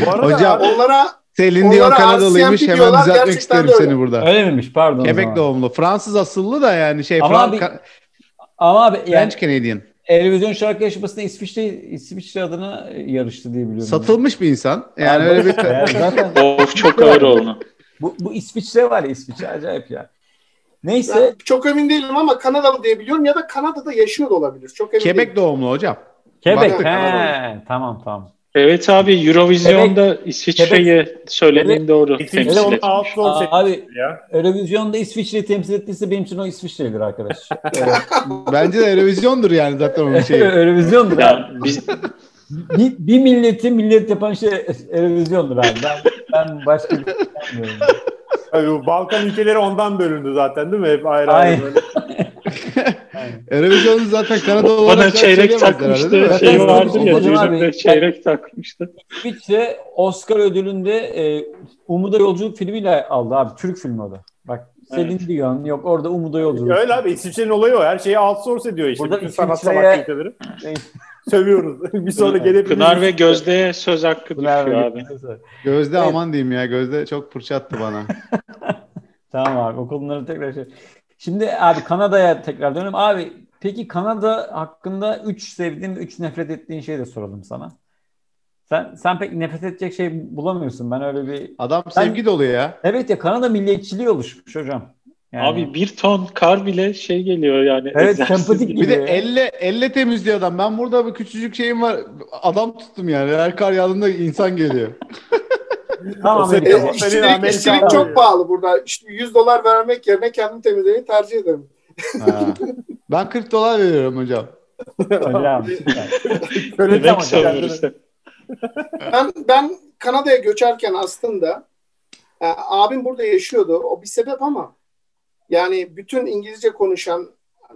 Hocam onlara Céline Dion Kanadalıymış, hemen düzeltmek isterim seni burada. Öyle miymiş? Pardon. Quebec doğumlu. Fransız asıllı da yani şey. Ama abi yani French Canadian. Eurovision şarkı yarışmasında İsviçre adına yarıştı diye biliyorum. Satılmış bir insan. Yani abi, öyle bir zaten of çok ağır oldu. Bu İsviçre var ya, İsviçre acayip ya. Neyse. Ya, çok emin değilim ama Kanadalı diye biliyorum ya da Kanada'da yaşıyor da olabilir. Çok emin değilim. Quebec doğumlu hocam. Quebec. He, tamam. Evet abi, Eurovision'da İsviçre'yi söylediğin doğru. İsviçre onu outlaw seçti ya. Eurovision'da İsviçre'yi temsil ettiyse benim için o İsviçre'dir arkadaş. Bence de Eurovision'dur yani zaten onun şeyi. Eurovision'dur abi. Bir milleti millet yapan şey Eurovision'dur abi. Ben başka bir şey yapmıyorum. Abi, Balkan ülkeleri ondan bölündü zaten değil mi? Hep ayrı böyle. Eurovision'u zaten Kanada olarak bana çeyrek takmıştı. Şey vardı ya, yüzümde çeyrek takmıştı. İsviçre Oscar ödülünde Umuda Yolculuk filmiyle aldı abi. Türk filmi o da. Bak Céline Dion yok orada Umuda Yolculuk. Öyle abi, İsviçre'nin olayı o. Her şeyi outsource ediyor işte. Burada bütün sanatsal aktiviteleri. Sövüyoruz. Bir sonra gelebiliriz. Pınar ve Gözde'ye söz hakkı düşüyor abi. Gözde aman diyeyim ya. Gözde çok fırça attı bana. Tamam abi, o konuları tekrar şey. Şimdi abi Kanada'ya tekrar dönelim. Abi peki Kanada hakkında 3 sevdiğin, 3 nefret ettiğin şeyi de soralım sana. Sen pek nefret edecek şey bulamıyorsun. Ben öyle bir... Adam sevgi dolu ya. Evet ya, Kanada milliyetçiliği oluşmuş hocam. Yani... Abi bir ton kar bile şey geliyor yani. Evet, sempatik gibi. Bir de elle temizliyor adam. Ben burada bir küçücük şeyim var. Adam tuttum yani. Her kar yağdığında insan geliyor. Tamam. İşçilik çok pahalı burada. İşte $100 vermek yerine kendini temizlemeyi tercih ederim. Ben $40 veriyorum hocam. Hocam. Öyle işte. Ben Kanada'ya göçerken aslında abim burada yaşıyordu. O bir sebep ama yani bütün İngilizce konuşan,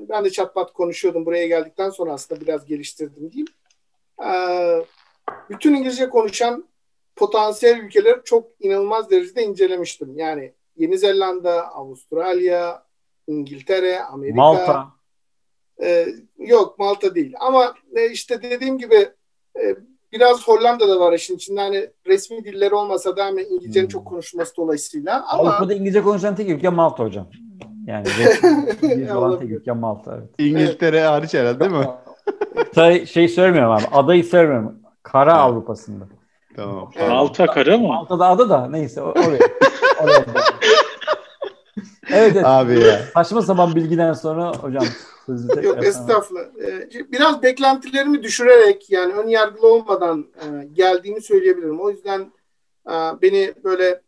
ben de çatpat konuşuyordum, buraya geldikten sonra aslında biraz geliştirdim diyeyim. Bütün İngilizce konuşan potansiyel ülkeleri çok inanılmaz derecede incelemiştim. Yani Yeni Zelanda, Avustralya, İngiltere, Amerika. Malta. Yok, Malta değil. Ama işte dediğim gibi biraz Hollanda'da var işin içinde. Hani resmi dilleri olmasa da hani İngilizcenin çok konuşması dolayısıyla. Ama Avrupa'da İngilizce konuşan tek ülke Malta hocam. Yani resmi olan tek ülke Malta. Evet. İngiltere hariç herhalde değil mi? Şey söylemiyorum abi. Adayı söylemiyorum. Kara Avrupa'sında. Tamam. Malta kara mı? Malta'da ada da neyse oraya. Evet. Abi ya. Saçma sapan bilgiden sonra hocam sözü tekrar. Yok estağfurullah. Biraz beklentilerimi düşürerek yani ön yargılı olmadan geldiğimi söyleyebilirim. O yüzden beni böyle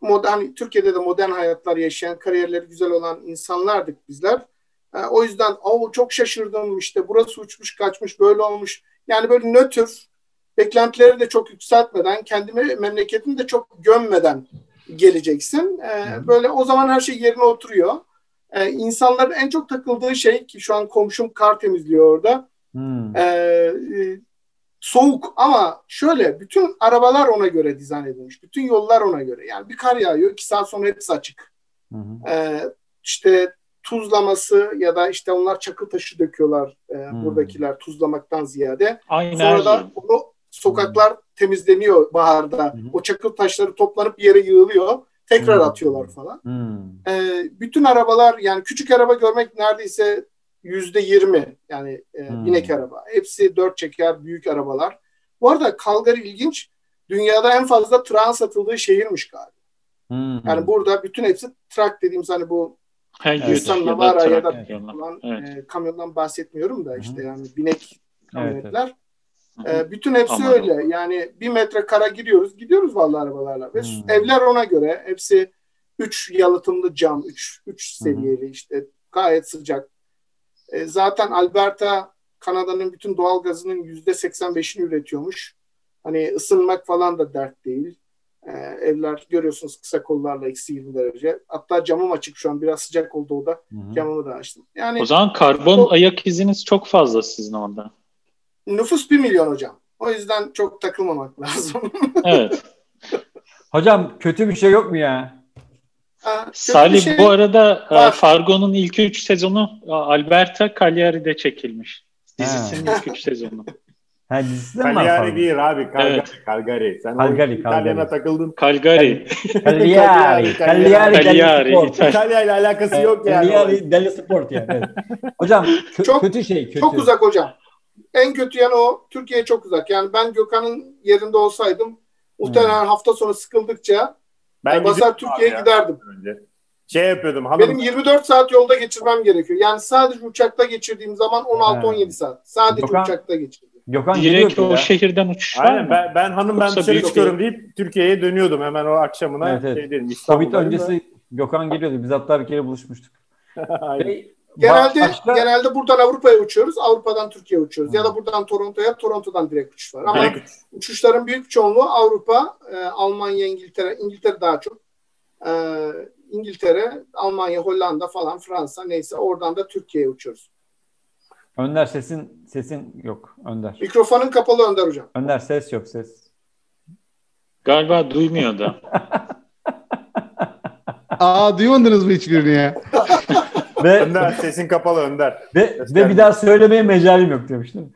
modern, Türkiye'de de modern hayatlar yaşayan, kariyerleri güzel olan insanlardık bizler. O yüzden çok şaşırdım işte, burası uçmuş kaçmış, böyle olmuş. Yani böyle nötr, beklentileri de çok yükseltmeden, kendimi, memleketimi de çok gömmeden geleceksin. Böyle o zaman her şey yerine oturuyor. İnsanların en çok takıldığı şey ki şu an komşum kar temizliyor orada. Soğuk ama şöyle, bütün arabalar ona göre dizayn edilmiş. Bütün yollar ona göre. Yani bir kar yağıyor, 2 saat sonra hepsi açık. İşte tuzlaması ya da işte onlar çakıl taşı döküyorlar buradakiler tuzlamaktan ziyade. Aynen. Sonra da onu sokaklar temizleniyor baharda. O çakıl taşları toplanıp bir yere yığılıyor. Tekrar atıyorlar falan. Bütün arabalar, yani küçük araba görmek neredeyse %20. Yani binek araba. Hepsi 4 çeker büyük arabalar. Bu arada Calgary ilginç. Dünyada en fazla trakın satıldığı şehirmiş galiba. Yani burada bütün hepsi trak dediğimiz hani bu Yani evet, Yukon, Navarra ya da falan, evet. Kamyondan bahsetmiyorum da işte yani binek kamyonetler. Evet. Bütün hepsi aman öyle. Allah. Yani bir metre kara giriyoruz, gidiyoruz vallahi arabalarla. Ve evler ona göre hepsi 3 yalıtımlı cam, 3 seviyeli işte gayet sıcak. Zaten Alberta Kanada'nın bütün doğal gazının %85'ini üretiyormuş. Hani ısınmak falan da dert değil. Evler görüyorsunuz kısa kollarla -20 derece. Hatta camım açık şu an. Biraz sıcak oldu o da. Camımı da açtım. Yani, o zaman karbon ayak iziniz çok fazla sizin orada. Nüfus 1 milyon hocam. O yüzden çok takılmamak lazım. Evet. Hocam kötü bir şey yok mu ya? Salih şey bu arada var. Fargo'nun ilk 3 sezonu Alberta Cagliari'de çekilmiş. Dizisinin ilk 3 sezonu. Cagliari değil abi. Calgary. Sen İtalyana takıldın. Cagliari. İtalya ile alakası yok yani. Cagliari Deli Sport yani. Evet. Hocam kötü şey. Kötü. Çok uzak hocam. En kötü yanı o. Türkiye'ye çok uzak. Yani ben Gökhan'ın yerinde olsaydım muhtemelen hafta sonu sıkıldıkça ben basar Türkiye'ye giderdim. Önce. Şey yapıyordum. Hanım. Benim 24 saat yolda geçirmem gerekiyor. Yani sadece uçakta geçirdiğim zaman 16-17 saat. Sadece uçakta geçirdim. Gökhan direkt o şehirden uçuşlar. Aynen, ben hanım ben dışarı çıkıyorum deyip Türkiye'ye dönüyordum hemen o akşamına. Evet. Şey dedim, Covid öncesi da. Gökhan geliyordu. Biz hatta bir kere buluşmuştuk. Genelde buradan Avrupa'ya uçuyoruz. Avrupa'dan Türkiye'ye uçuyoruz. Ya da buradan Toronto'ya, Toronto'dan direkt uçuş var. Ama uçuşların büyük çoğunluğu Avrupa, Almanya, İngiltere. İngiltere daha çok. İngiltere, Almanya, Hollanda falan, Fransa neyse oradan da Türkiye'ye uçuyoruz. Önder sesin yok Önder. Mikrofonun kapalı Önder hocam. Önder ses yok ses. Galiba duymuyor da. Duymadınız mı hiçbirini ya? Önder sesin kapalı Önder. Ve bir daha söylemeye mecalim yok demiş değil mi?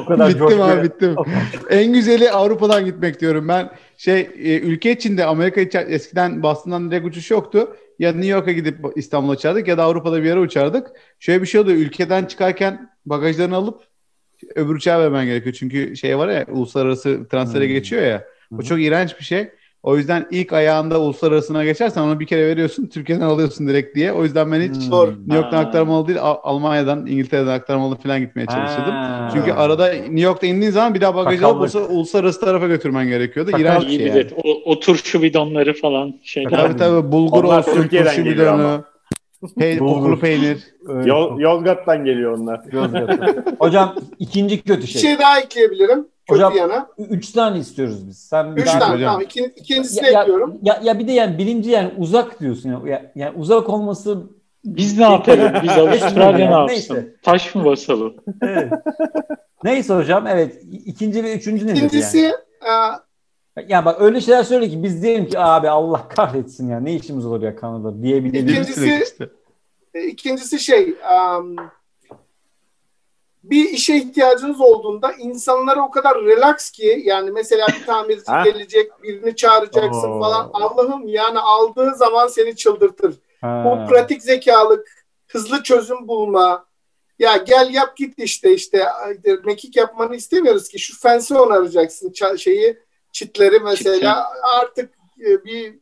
O kadar bittim. En güzeli Avrupa'dan gitmek diyorum ben. Ülke içinde Amerika içinde eskiden Boston'dan direkt uçuş yoktu. Ya New York'a gidip İstanbul'a uçardık ya da Avrupa'da bir yere uçardık. Şöyle bir şey oluyor. Ülkeden çıkarken bagajlarını alıp öbür uçağa vermen gerekiyor. Çünkü var ya uluslararası transfere geçiyor ya. O çok iğrenç bir şey. O yüzden ilk ayağında uluslararasına geçersen onu bir kere veriyorsun. Türkiye'den alıyorsun direkt diye. O yüzden ben hiç New York'tan aktarmalı değil Almanya'dan, İngiltere'den aktarmalı falan gitmeye çalışıyordum. Çünkü arada New York'ta indiğin zaman bir daha bagajı alıp uluslararası tarafa götürmen gerekiyordu. İğrenç bir şey yani. O turşu bidonları falan şeyler. Tabii bulgur olsun, turşu bidonu, kokulu peynir. Yozgat'tan geliyor onlar. Hocam ikinci kötü şey. Bir şey daha ekleyebilirim. Hocam 3 tane istiyoruz biz. Sen 3 tane tamam. İkincisini ekliyorum. Ya bir de yani birinci yani uzak diyorsun. Yani uzak olması biz ne yapalım? Biz Avustralya ne yapsın? Neyse. Taş mı basalım? Evet. Neyse hocam evet. İkinci ve üçüncü nedir yani? İkincisi yani bak öyle şeyler söyle ki biz diyelim ki abi Allah kahretsin ya ne işimiz olur ya Kanada diyebiliriz. İkincisi bir işe ihtiyacınız olduğunda insanlara o kadar relax ki yani mesela bir tamirci gelecek birini çağıracaksın falan Allah'ım yani aldığı zaman seni çıldırtır. Bu pratik zekalık, hızlı çözüm bulma ya gel yap git işte mekik yapmanı istemiyoruz ki şu fensi onaracaksın çitleri mesela artık bir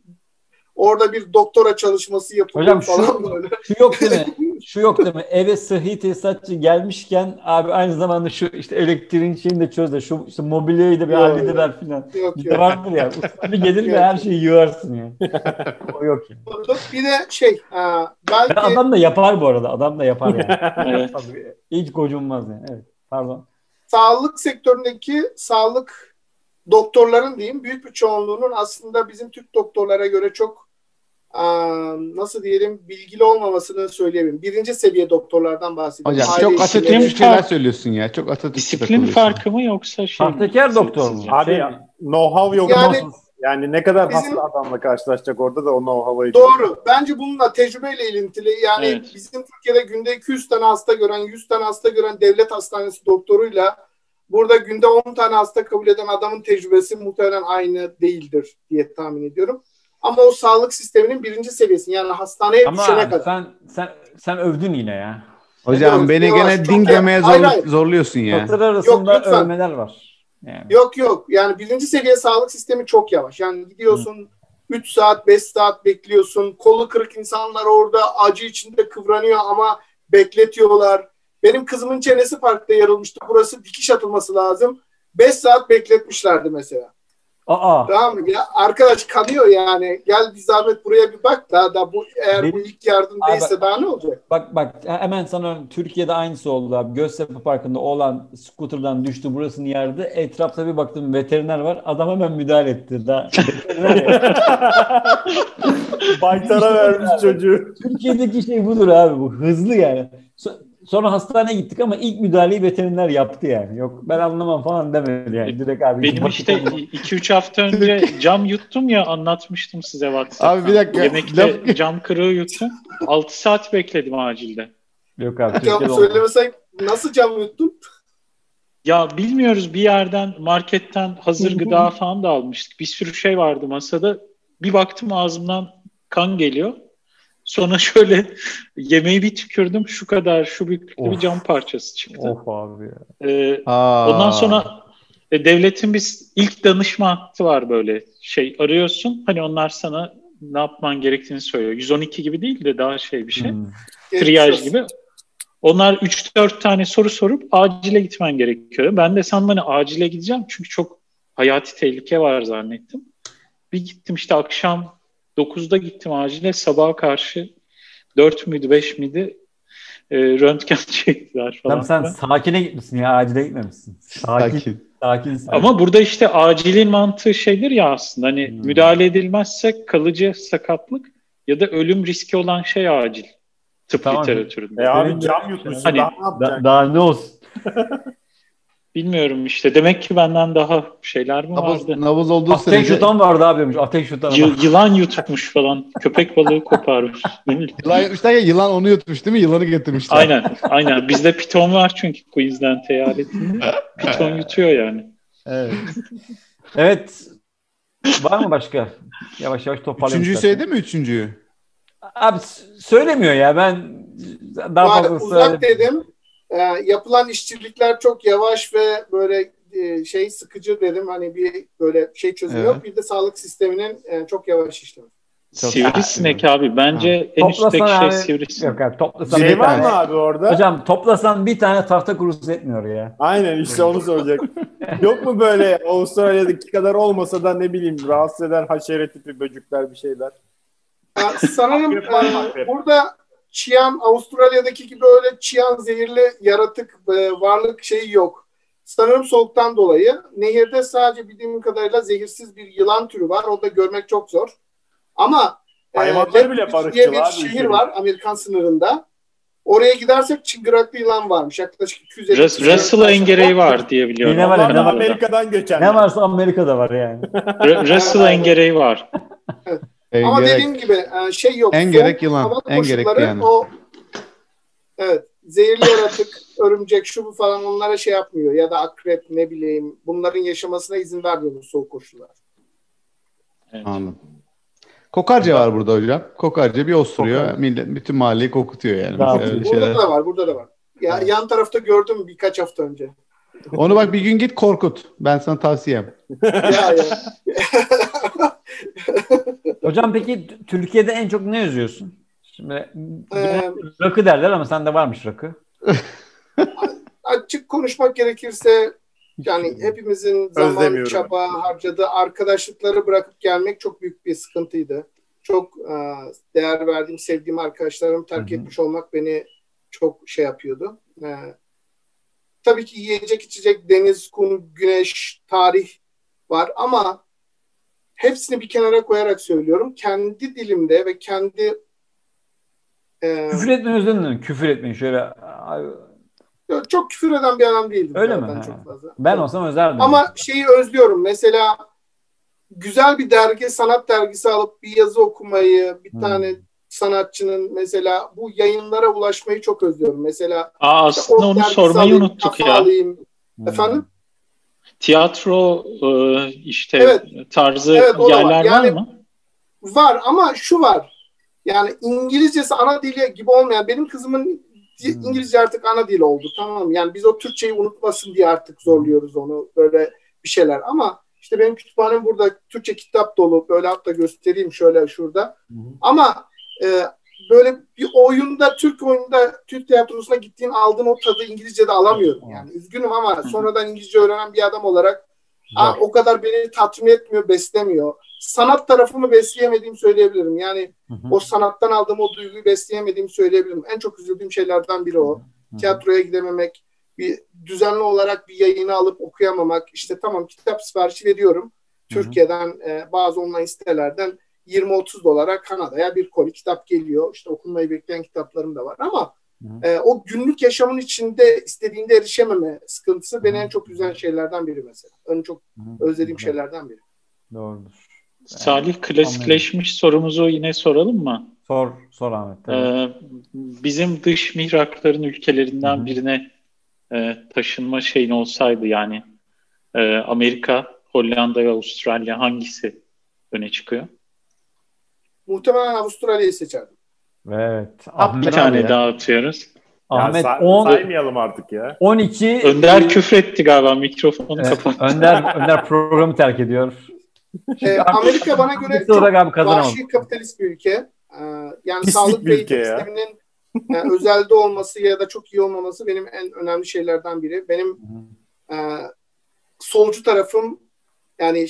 orada bir doktora çalışması yapılıyor hocam, falan böyle. Şu yok değil mi? Şu yok değil mi? Eve sıhhi tesisatçı gelmişken abi aynı zamanda şu işte elektriğin şeyini de çöz de şu işte mobilyayı da bir hallediver filan. Vardır ya. Ustası gelir ve her şeyi yığarsın ya. O yok ya. Yani. Bir de belki adam da yapar bu arada. Adam da yapar yani. Hiç gocunmaz yani. Evet. Pardon. Sağlık sektöründeki doktorların diyeyim büyük bir çoğunluğunun aslında bizim Türk doktorlara göre çok nasıl diyelim bilgili olmamasını söyleyebilirim. Birinci seviye doktorlardan bahsediyorum. Hocam çok atatürkçü şeyler söylüyorsun ya. Çok atatürkçü. Disiplin farkı mı yoksa Tahtakar doktor mu? Abi know-how yok. Yani ne kadar hasta adamla karşılaşacak orada da o know-how'ı. Doğru. Bence bununla tecrübeyle ilintili. Yani bizim Türkiye'de günde 200 tane hasta gören, 100 tane hasta gören devlet hastanesi doktoruyla burada günde 10 tane hasta kabul eden adamın tecrübesi muhtemelen aynı değildir diye tahmin ediyorum. Ama o sağlık sisteminin birinci seviyesi. Yani hastaneye düşene kadar. Ama sen övdün yine ya. Hocam beni gene din demeye zorluyorsun ya. Doktor arasında övmeler var. Yani. Yok. Yani birinci seviye sağlık sistemi çok yavaş. Yani gidiyorsun 3 saat, 5 saat bekliyorsun. Kolu kırık insanlar orada acı içinde kıvranıyor ama bekletiyorlar. Benim kızımın çenesi parkta yarılmıştı. Burası dikiş atılması lazım. 5 saat bekletmişlerdi mesela. Aa. Tamam mı? Ya arkadaş kanıyor yani. Gel bir zahmet buraya bir bak da bu eğer benim, bu ilk yardım değilse daha ne olacak? Bak hemen sana Türkiye'de aynısı oldu abi. Göztepe Parkı'nda oğlan scooter'dan düştü, burasını yardı. Etrafta bir baktım veteriner var. Adam hemen müdahale etti. Daha baytara vermiş çocuğu. Türkiye'deki şey budur abi, bu hızlı yani. Sonra hastaneye gittik ama ilk müdahaleyi veteriner yaptı yani. Yok ben anlamam falan demedi yani. Direkt abi. Benim işte 2-3 hafta önce cam yuttum ya, anlatmıştım size WhatsApp'tan. Abi bir dakika. Yemekte cam kırığı yuttum. 6 saat bekledim acilde. Yok abi. Cam söylemesen nasıl cam yuttun? Ya bilmiyoruz, bir yerden, marketten hazır gıda falan da almıştık. Bir sürü şey vardı masada. Bir baktım ağzımdan kan geliyor. Sonra şöyle yemeği bir tükürdüm, şu kadar, şu büyüklükte bir cam parçası çıktı. Of abi ya. Ondan sonra devletin biz ilk danışma hattı var böyle şey arıyorsun. Hani onlar sana ne yapman gerektiğini söylüyor. 112 gibi değil de daha şey bir şey. Triyaj gibi. Onlar 3-4 tane soru sorup acile gitmen gerekiyor. Ben de sandım hani acile gideceğim çünkü çok hayati tehlike var zannettim. Bir gittim işte akşam 9'da gittim acile, sabaha karşı 4 müydü 5 miydi röntgen çektiler falan. Tamam, sen sakine gitmişsin ya, acile gitmemişsin. Sakin. Ama burada işte acilin mantığı şeydir ya aslında hani müdahale edilmezse kalıcı sakatlık ya da ölüm riski olan şey acil tıp literatüründe. Abi cam yutmuşsun hani, daha ne olsun? Bilmiyorum işte. Demek ki benden daha şeyler mi vardı? Nabız olduğu sürece. Ateş yutan vardı abi. Ateş yutan. Yılan yutmuş falan. Köpek balığı koparmış. Yılan yutmuşlar ya, yılan onu yutmuş değil mi? Yılanı getirmişler. Aynen. Bizde piton var çünkü Queensland eyaletinde. Piton yutuyor yani. Evet. Var mı başka? Yavaş yavaş toparlayalım. Üçüncüyü söyledi mi? Üçüncüyü? Abi söylemiyor ya. Ben daha fazla uzak dedim. Yapılan işçilikler çok yavaş ve böyle şey sıkıcı dedim, hani bir böyle şey çözümü yok. Bir de sağlık sisteminin çok yavaş işlemi. Sivrisinek abi. Bence en üstteki şey sivrisinek. Yok abi, toplasan şey bir var tane. Mı abi orada? Hocam toplasan bir tane tahta kurusu etmiyor ya. Aynen işte onu soracak. Yok mu böyle Avustralya'daki kadar olmasa da ne bileyim rahatsız eder haşere tipi böcükler bir şeyler? Sanırım burada Çiyan, Avustralya'daki gibi öyle çiyan zehirli yaratık varlık şeyi yok. Sanırım soğuktan dolayı. Nehirde sadece bildiğim kadarıyla zehirsiz bir yılan türü var. Onu da görmek çok zor. Ama Ledwidge diye bir şehir var Amerikan sınırında. Oraya gidersek çıngıraklı yılan varmış. Yaklaşık 250. Russell'a engereği var diye biliyorum. Ne var Amerika'dan göçen. Ne varsa Amerika'da var yani. Russell'a engereği var. Evet. Ama dediğim gibi şey yok. En gerek yılan. En gerekli yani. Evet. Zehirli yaratık, örümcek, şu bu falan onlara şey yapmıyor. Ya da akrep, ne bileyim. Bunların yaşamasına izin vermiyor bu soğuk koşullar. Evet. Anladım. Kokarca var burada hocam. Kokarca bir osuruyor. Millet, bütün mahalleyi kokutuyor yani. Burada da var. Ya, evet. Yan tarafta gördüm birkaç hafta önce. Onu bak bir gün git korkut. Ben sana tavsiyem. Ya. Hocam peki Türkiye'de en çok ne yazıyorsun? Şimdi rakı derler ama sende varmış rakı. Açık konuşmak gerekirse yani hepimizin zaman, çaba harcadığı arkadaşlıkları bırakıp gelmek çok büyük bir sıkıntıydı. Çok değer verdiğim, sevdiğim arkadaşlarım terk etmiş olmak beni çok şey yapıyordu. Tabii ki yiyecek, içecek, deniz, kum, güneş, tarih var ama hepsini bir kenara koyarak söylüyorum. Kendi dilimde ve kendi... Küfür etmeyi özledim. Küfür etmeyi şöyle... Çok küfür eden bir adam değildim. Öyle mi? Çok fazla. Ben olsam özlerdim. Ama şeyi özlüyorum. Mesela güzel bir dergi, sanat dergisi alıp bir yazı okumayı, bir tane sanatçının mesela bu yayınlara ulaşmayı çok özlüyorum. Mesela... aslında işte onu sormayı unuttuk ya. Efendim? Tiyatro işte tarzı yerler yani, var mı? Var ama şu var. Yani İngilizcesi ana dili gibi olmayan, benim kızımın İngilizce artık ana dili oldu, tamam. Yani biz o Türkçeyi unutmasın diye artık zorluyoruz onu böyle bir şeyler ama İşte benim kütüphanem burada, Türkçe kitap dolu. Böyle hatta göstereyim şöyle şurada. Hı-hı. Ama böyle bir oyunda, Türk oyununda, Türk tiyatrosuna gittiğim, aldığım o tadı İngilizce'de alamıyorum. Yani üzgünüm ama sonradan İngilizce öğrenen bir adam olarak o kadar beni tatmin etmiyor, beslemiyor. Sanat tarafımı besleyemediğimi söyleyebilirim. Yani o sanattan aldığım o duyguyu besleyemediğimi söyleyebilirim. En çok üzüldüğüm şeylerden biri o. Tiyatroya gidememek, bir düzenli olarak bir yayını alıp okuyamamak. İşte tamam, kitap siparişi veriyorum. Türkiye'den bazı online sitelerden 20-30 dolara Kanada'ya bir koli kitap geliyor. İşte okunmayı bekleyen kitaplarım da var ama o günlük yaşamın içinde istediğinde erişememe sıkıntısı beni en çok üzen şeylerden biri mesela. En çok özlediğim şeylerden biri. Doğrudur. Salih, klasikleşmiş sorumuzu yine soralım mı? Sor Ahmet. Bizim dış mihrakların ülkelerinden birine taşınma şeyin olsaydı, yani Amerika, Hollanda ve Avustralya, hangisi öne çıkıyor? Muhtemelen Avustralya'yı seçerdim. Evet. Ahmet, bir tane daha atıyoruz. Ahmet, saymayalım artık ya. 12. Önder küfretti galiba, mikrofonu kapattı. Önder programı terk ediyor. Amerika bana göre çok vahşi kapitalist bir ülke. Yani pislik, sağlık ve eğitim sisteminin özelde olması ya da çok iyi olmaması benim en önemli şeylerden biri. Benim solcu tarafım, yani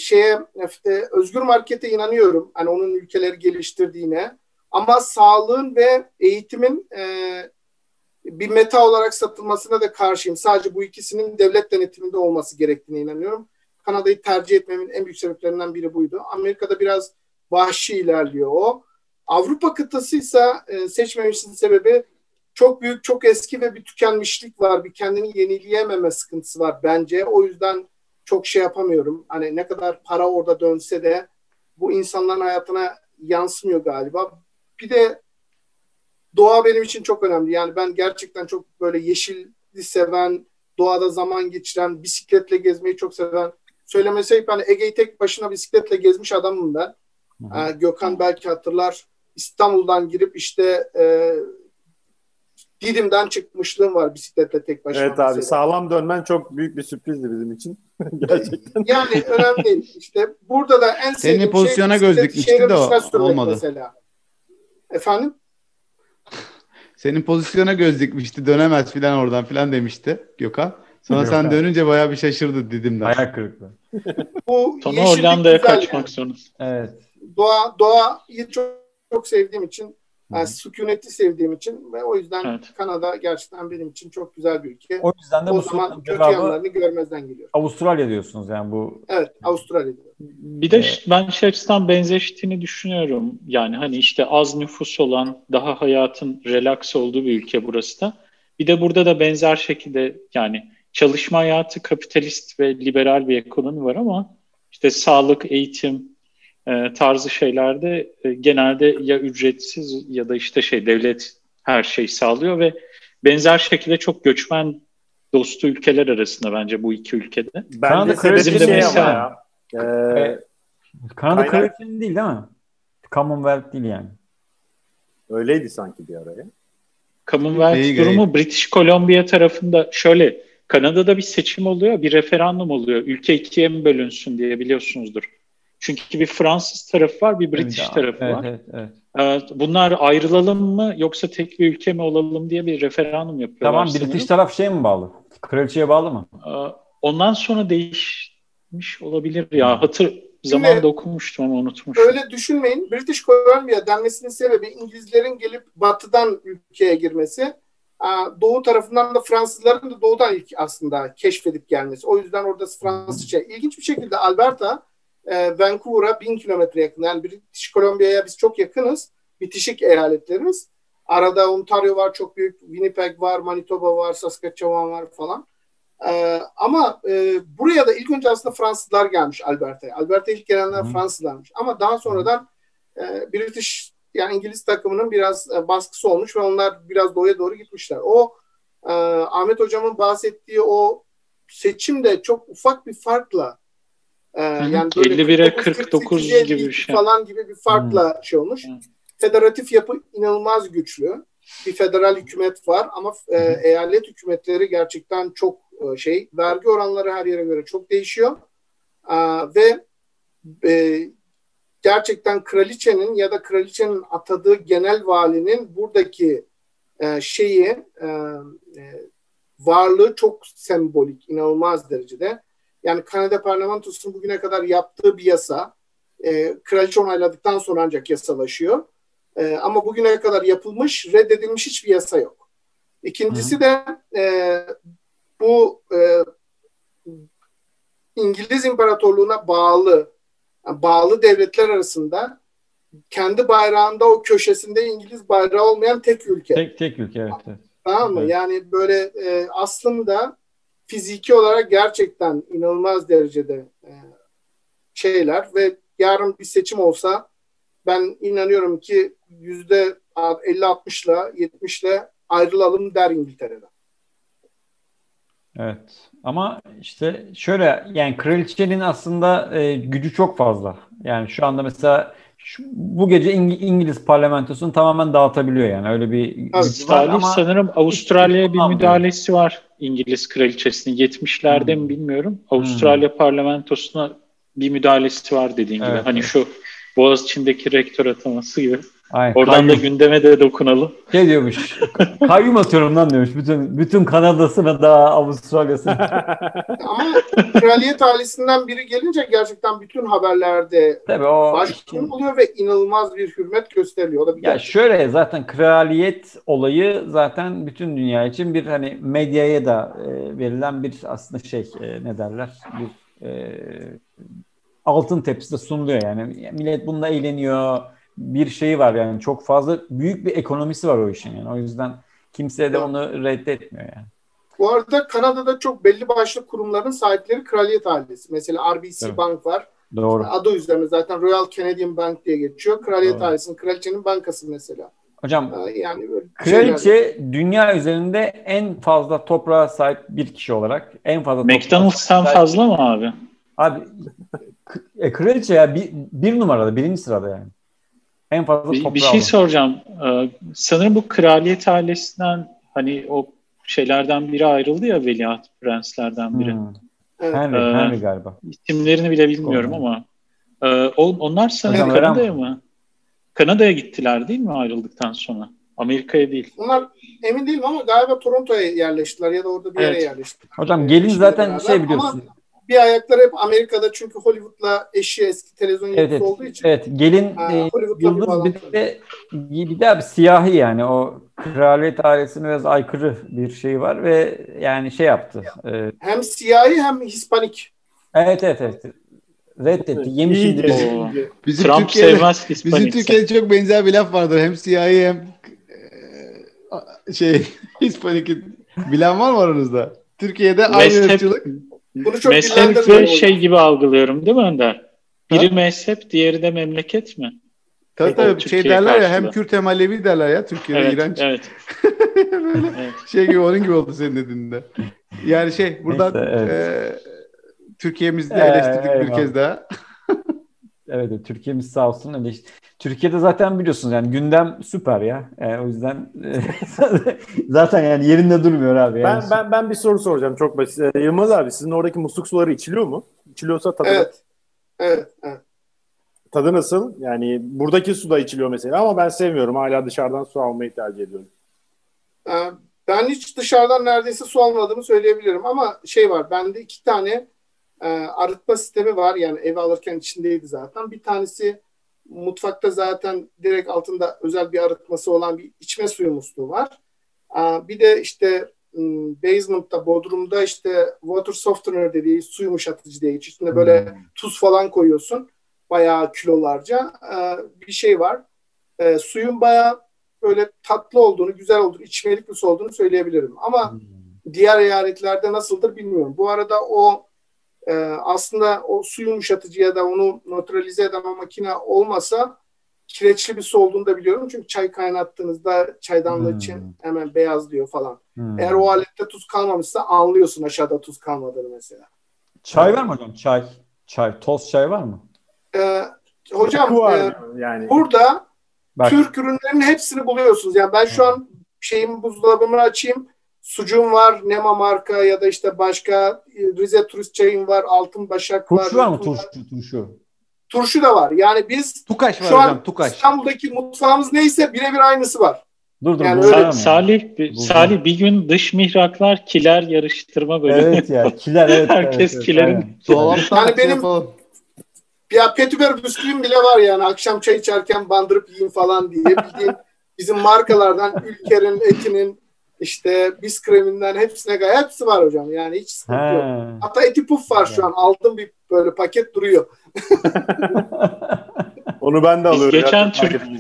özgür markete inanıyorum. Hani onun ülkeleri geliştirdiğine. Ama sağlığın ve eğitimin bir meta olarak satılmasına da karşıyım. Sadece bu ikisinin devlet denetiminde olması gerektiğine inanıyorum. Kanada'yı tercih etmemin en büyük sebeplerinden biri buydu. Amerika'da biraz vahşi ilerliyor o. Avrupa kıtasıysa seçmemişsin sebebi çok büyük, çok eski ve bir tükenmişlik var. Bir kendini yenileyememe sıkıntısı var bence. O yüzden çok şey yapamıyorum. Hani ne kadar para orada dönse de bu insanların hayatına yansımıyor galiba. Bir de doğa benim için çok önemli. Yani ben gerçekten çok böyle yeşili seven, doğada zaman geçiren, bisikletle gezmeyi çok seven, söylemeseyip hani Ege'yi tek başına bisikletle gezmiş adamım ben. Gökhan belki hatırlar. İstanbul'dan girip işte Didim'den çıkmışlığım var bisikletle tek başına. Evet abi, mesela sağlam dönmen çok büyük bir sürprizdi bizim için. Gerçekten. Yani önemli değil. İşte burada da en sevdiğim şey, pozisyona göz dikmişti de olmadı. Mesela. Efendim? Senin pozisyona göz dikmişti, dönemez filan oradan filan demişti Gökhan. Sonra sen dönünce bayağı bir şaşırdı Didim'den. Ayak kırıklığı. Sonra Hollanda'ya kaçmak zorunda. Evet. Doğayı çok, çok sevdiğim için, yani sükuneti sevdiğim için ve o yüzden Kanada gerçekten benim için çok güzel bir ülke. O yüzden de o zaman kötü yanlarını görmezden geliyor. Avustralya diyorsunuz yani bu. Evet, Avustralya. Bir de ben açısından benzeştiğini düşünüyorum. Yani hani işte az nüfus olan, daha hayatın relax olduğu bir ülke burası da. Bir de burada da benzer şekilde yani çalışma hayatı, kapitalist ve liberal bir ekonomi var ama işte sağlık, eğitim tarzı şeylerde genelde ya ücretsiz ya da işte devlet her şeyi sağlıyor ve benzer şekilde çok göçmen dostu ülkeler arasında bence bu iki ülkede. Kanada bizim de mesela. Kanada kraliçenin değil mi? Commonwealth değil yani. Öyleydi sanki bir araya. Commonwealth durumu British Columbia tarafında şöyle, Kanada'da bir seçim oluyor, bir referandum oluyor. Ülke ikiye mi bölünsün diye, biliyorsunuzdur. Çünkü bir Fransız tarafı var, bir British tarafı var. Evet. Bunlar ayrılalım mı yoksa tek bir ülke mi olalım diye bir referandum yapıyorlar. Tamam, sanırım. British taraf mi bağlı? Kraliçeye bağlı mı? Ondan sonra değişmiş olabilir ya. Zamanında okumuştum ama unutmuştum. Öyle düşünmeyin. British Columbia denmesinin sebebi İngilizlerin gelip batıdan ülkeye girmesi. Doğu tarafından da Fransızların da doğudan ilk aslında keşfedip gelmesi. O yüzden orada Fransızca. İlginç bir şekilde Alberta Vancouver'a 1000 kilometre yakın. Yani British Columbia'ya biz çok yakınız. Bitişik eyaletlerimiz. Arada Ontario var çok büyük. Winnipeg var, Manitoba var, Saskatchewan var falan. Ama buraya da ilk önce aslında Fransızlar gelmiş Alberta'ya. Alberta'ya ilk gelenler Fransızlarmış. Ama daha sonradan British, yani İngiliz takımının biraz baskısı olmuş ve onlar biraz doğuya doğru gitmişler. O Ahmet hocamın bahsettiği o seçim de çok ufak bir farkla yani 51'e 49 gibi bir şey falan gibi bir farkla şey olmuş. Federatif yapı inanılmaz güçlü. Bir federal hükümet var ama eyalet hükümetleri gerçekten çok vergi oranları her yere göre çok değişiyor. Ve gerçekten kraliçenin ya da kraliçenin atadığı genel valinin buradaki varlığı çok sembolik, inanılmaz derecede. Yani Kanada parlamentosunun bugüne kadar yaptığı bir yasa, kraliçe onayladıktan sonra ancak yasalaşıyor. Ama bugüne kadar yapılmış, reddedilmiş hiçbir yasa yok. İkincisi de bu İngiliz İmparatorluğu'na bağlı devletler arasında kendi bayrağında o köşesinde İngiliz bayrağı olmayan tek ülke. Tek ülke, evet. Tamam mı? Evet. Yani böyle aslında fiziki olarak gerçekten inanılmaz derecede şeyler ve yarın bir seçim olsa ben inanıyorum ki %50-60'la 70'le ayrılalım der İngiltere'den. Evet. Ama işte şöyle, yani kraliçenin aslında gücü çok fazla. Yani şu anda mesela bu gece İngiliz parlamentosunu tamamen dağıtabiliyor, yani öyle bir var ama sanırım Avustralya'ya bir müdahalesi var İngiliz kraliçesinin 70'lerde mi bilmiyorum. Avustralya parlamentosuna bir müdahalesi var dediğin gibi. Evet. Hani şu Boğaziçi'ndeki rektör ataması gibi. Aynen. Oradan kayyum da gündeme de dokunalım. Şey diyormuş. Kayyum atıyorum lan diyormuş. Bütün Kanada'sı ve daha Avustralya'sı. Ama kraliyet ailesinden biri gelince gerçekten bütün haberlerde başlıklı oluyor ve inanılmaz bir hürmet gösteriliyor. Ya gerçek. Şöyle, zaten kraliyet olayı zaten bütün dünya için bir hani medyaya da verilen bir aslında ne derler? Bir altın tepside sunuluyor yani. Millet bununla eğleniyor. Bir şeyi var yani, çok fazla büyük bir ekonomisi var o işin yani. O yüzden kimse de onu reddetmiyor yani. Bu arada Kanada'da çok belli başlı kurumların sahipleri kraliyet ailesi. Mesela RBC Bank var. Doğru. İşte adı üzerine zaten Royal Canadian Bank diye geçiyor. Kraliyet ailesinin, kraliçenin bankası mesela. Hocam yani böyle kraliçe dünya üzerinde en fazla toprağa sahip bir kişi olarak en fazla McDonald's'tan fazla mı abi? Abi kraliçe ya bir numarada, birinci sırada yani. En fazla bir şey soracağım. Sanırım bu kraliyet ailesinden hani o şeylerden biri ayrıldı ya, veliaht prenslerden biri. Henry galiba. İsimlerini bile bilmiyorum ama onlar sanırım Kanada'ya mı? Kanada'ya gittiler değil mi ayrıldıktan sonra? Amerika'ya değil. Onlar emin değilim ama galiba Toronto'ya yerleştiler ya da orada bir yere yerleştiler. Hocam gelin zaten beraber, biliyorsun. Ama bir ayakları hep Amerika'da çünkü Hollywood'la eşi, eski televizyon yıldızı olduğu için. Evet, gelin yıldız bir de siyahi yani, o kraliyet ailesine biraz aykırı bir şey var ve yani yaptı. Hem siyahi hem Hispanik. Evet. Reddetti. Yemişim gibi. Bizim Trump sevmez Hispanik. Bizim Türkiye'de çok benzer bir laf vardır. Hem siyahi hem Hispanik. Bilen var mı aranızda? Türkiye'de aynı ırkçılık. Mezhep ve gibi algılıyorum değil mi Önder? Biri mezhep, diğeri de memleket mi? Tabii derler karşılığı. Ya hem Kürt hem Alevi derler ya Türkiye'de, İranç. Evet. Böyle gibi, onun gibi oldu senin dediğinde. Yani buradan Türkiye'mizi de eleştirdik bir kez daha. Evet, Türkiye'miz sağ olsun Türkiye'de zaten biliyorsunuz yani gündem süper ya. O yüzden zaten yani yerinde durmuyor abi. Yani. Ben bir soru soracağım çok basit. Yılmaz abi, sizin oradaki musluk suları içiliyor mu? İçiliyorsa tadı Evet. Tadı nasıl? Yani buradaki su da içiliyor mesela ama ben sevmiyorum. Hala dışarıdan su almayı tercih ediyorum. Ben hiç dışarıdan neredeyse su almadığımı söyleyebilirim ama var. Bende 2 tane arıtma sistemi var. Yani ev alırken içindeydi zaten. Bir tanesi mutfakta zaten direkt altında özel bir arıtması olan bir içme suyu musluğu var. Bir de basement'ta, bodrumda water softener dediği su yumuşatıcı diye içinde böyle tuz falan koyuyorsun. Bayağı kilolarca bir var. Suyun bayağı böyle tatlı olduğunu, güzel olduğunu, içmelik bir su olduğunu söyleyebilirim. Ama diğer eyaletlerde nasıldır bilmiyorum. Bu arada o aslında o su yumuşatıcı ya da onu nötralize eden o makine olmasa kireçli bir su olduğunu da biliyorum. Çünkü çay kaynattığınızda çaydanlığı için hemen beyazlıyor falan. Eğer o alette tuz kalmamışsa anlıyorsun aşağıda tuz kalmadığını mesela. Çay var mı hocam? Çay. Toz çay var mı? Hocam yani. Burada Türk ürünlerinin hepsini buluyorsunuz. Yani ben şu an buzdolabımı açayım. sucuğum var, Nema marka ya da işte başka, Rize turist çayım var, altın başak var. Turşu var mı? Turşu. Turşu da var. Yani biz Tukaş var şu hocam, an Tukaş. İstanbul'daki mutfağımız neyse birebir aynısı var. Dur. Yani Salih bir gün dış mihraklar kiler yarıştırma böyle. Evet ya, kiler. Evet, herkes evet, kilerin. Evet, yani benim ya petibör bisküvim bile var yani, akşam çay içerken bandırıp yiyeyim falan diye. Bildiğin bizim markalardan Ülker'in, Eti'nin, işte biz kreminden hepsine gayet hepsi var hocam. Yani hiç sıkıntı yok. Hatta Eti Puf var şu an. Aldım bir böyle paket duruyor. Onu ben de alıyorum. Biz geçen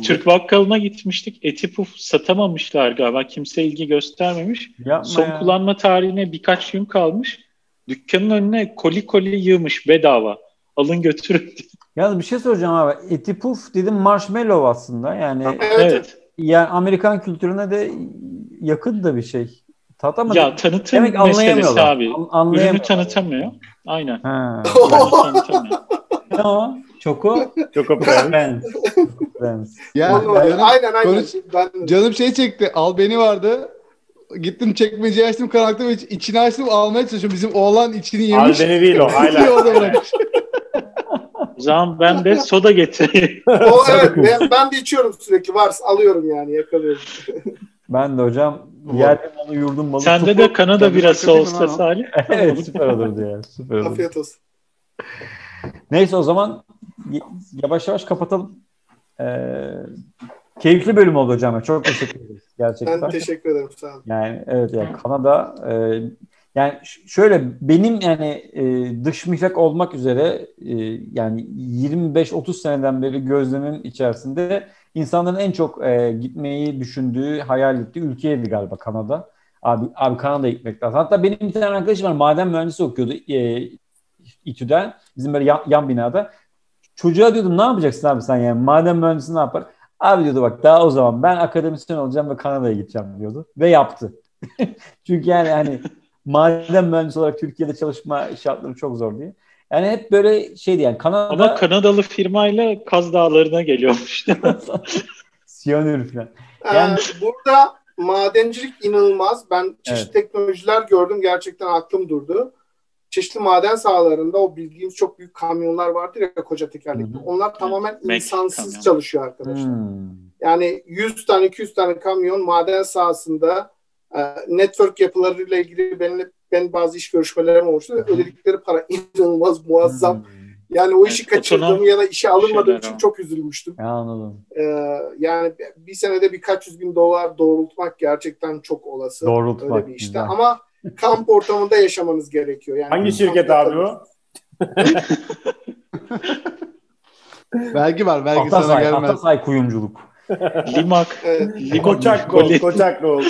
Türk bakkalına gitmiştik. Eti Puf satamamışlar galiba. Kimse ilgi göstermemiş. Yapma son ya. Kullanma tarihine birkaç gün kalmış. Dükkanın önüne koli yığmış bedava. Alın götürün. Yalnız bir şey soracağım abi. Eti Puf dedim, marshmallow aslında. Yani evet. Yani Amerikan kültürüne de yakın da bir şey. Tat ama ya tanıtım meselesi abi. Ürünü tanıtamıyor. Aynen. Tanıtamıyor. Ne o? Çoko Prens. Aynen. Canım şey çekti. Al beni vardı. Gittim çekmeceyi açtım, karanlıkta içini açtım, almaya çalışıyorum. Bizim oğlan içini yemiş. Al beni değil o. Aynen. O zaman ben de soda getireyim. Evet, ben de içiyorum sürekli. Vars alıyorum yani, yakalıyorum. Ben de hocam yerli malı, yurdum malı. Sende de Kanada birası olsa Salih. Evet, süper olurdu ya. Süper olurdu. Afiyet olsun. Neyse, o zaman yavaş yavaş kapatalım. Keyifli bölüm oldu hocam. Çok teşekkür ederiz gerçekten. Ben teşekkür ederim, sağ olun. Yani evet ya yani Kanada yani şöyle benim yani dış mihrak olmak üzere yani 25-30 seneden beri gözlemim içerisinde insanların en çok gitmeyi düşündüğü, hayal ettiği ülkeydi galiba Kanada. Abi Kanada'ya gitmek lazım. Hatta benim bir tane arkadaşım var, maden mühendisi okuyordu İTÜ'den, bizim böyle yan binada. Çocuğa diyordum ne yapacaksın abi sen, yani maden mühendisi ne yapar? Abi diyordu bak daha o zaman ben akademisyen olacağım ve Kanada'ya gideceğim diyordu ve yaptı. Çünkü yani hani maden mühendisi olarak Türkiye'de çalışma şartları çok zor diye. Yani hep böyle şeydi yani Kanada. Ama Kanadalı firmayla Kaz Dağları'na geliyormuş. Siyonür falan. Yani burada madencilik inanılmaz. Ben çeşitli teknolojiler gördüm. Gerçekten aklım durdu. Çeşitli maden sahalarında o bildiğimiz çok büyük kamyonlar vardır ya, koca tekerlekli. Onlar tamamen insansız çalışıyor arkadaşlar. Yani 100 tane 200 tane kamyon maden sahasında network yapılarıyla ilgili ben bazı iş görüşmelerim olmuştu. Ödedikleri para inanılmaz muazzam. Yani o işi kaçırdığım ya da işe alınmadığım için çok üzülmüştüm. Anladım. Yani bir senede birkaç yüz bin dolar doğrultmak gerçekten çok olası. Doğrultmak. Öyle bir işte. Güzel. Ama kamp ortamında yaşamanız gerekiyor. Yani hangi şirket abi o? Vergi var. Vergi Atasay, sana gelmez. Atasay kuyumculuk. Limak. Koçaklı ol.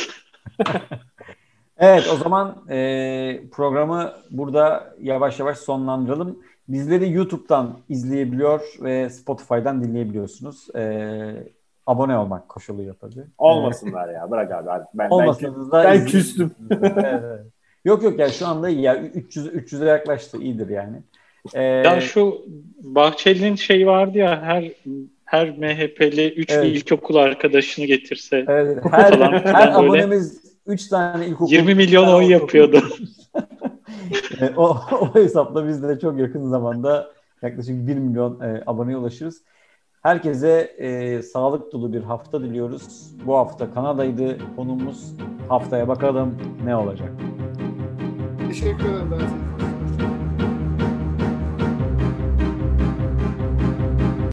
Evet, o zaman programı burada yavaş yavaş sonlandıralım. Bizleri YouTube'dan izleyebiliyor ve Spotify'dan dinleyebiliyorsunuz. Abone olmak koşuluyla tabii. Olmasınlar ya, bırak abi. Ben küstüm. Evet. Yok yani şu anda iyi ya, 300'e yaklaştı, iyidir yani. Ya şu Bahçeli'nin şeyi vardı ya, her MHP'li 3 ilkokul arkadaşını getirse. Evet. Her abonemiz 3 tane ilkokul. 20 milyon oy yapıyordu. o hesapla biz de çok yakın zamanda yaklaşık 1 milyon aboneye ulaşırız. Herkese sağlık dolu bir hafta diliyoruz. Bu hafta Kanada'ydı konumuz. Haftaya bakalım ne olacak. Teşekkür ederim.